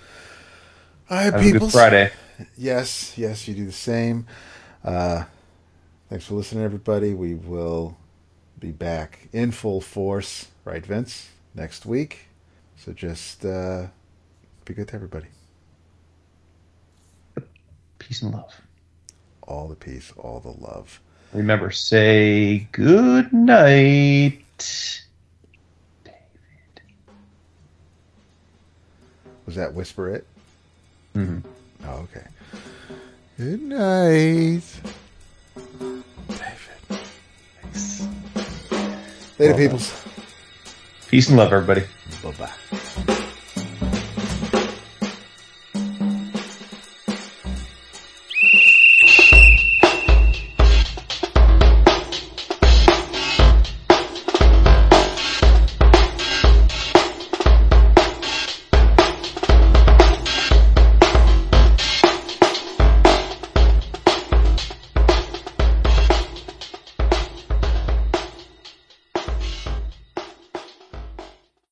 All right, people. Have a good Friday. Yes, yes, you do the same. Uh, thanks for listening, everybody. We will be back in full force, right, Vince, next week. So just uh, be good to everybody. Peace and love. All the peace, all the love. Remember, say good night, David. Was that whisper it? Mm-hmm. Oh, okay. Good night, David. Thanks. Later, well, peoples. Peace and love, everybody. Bye-bye.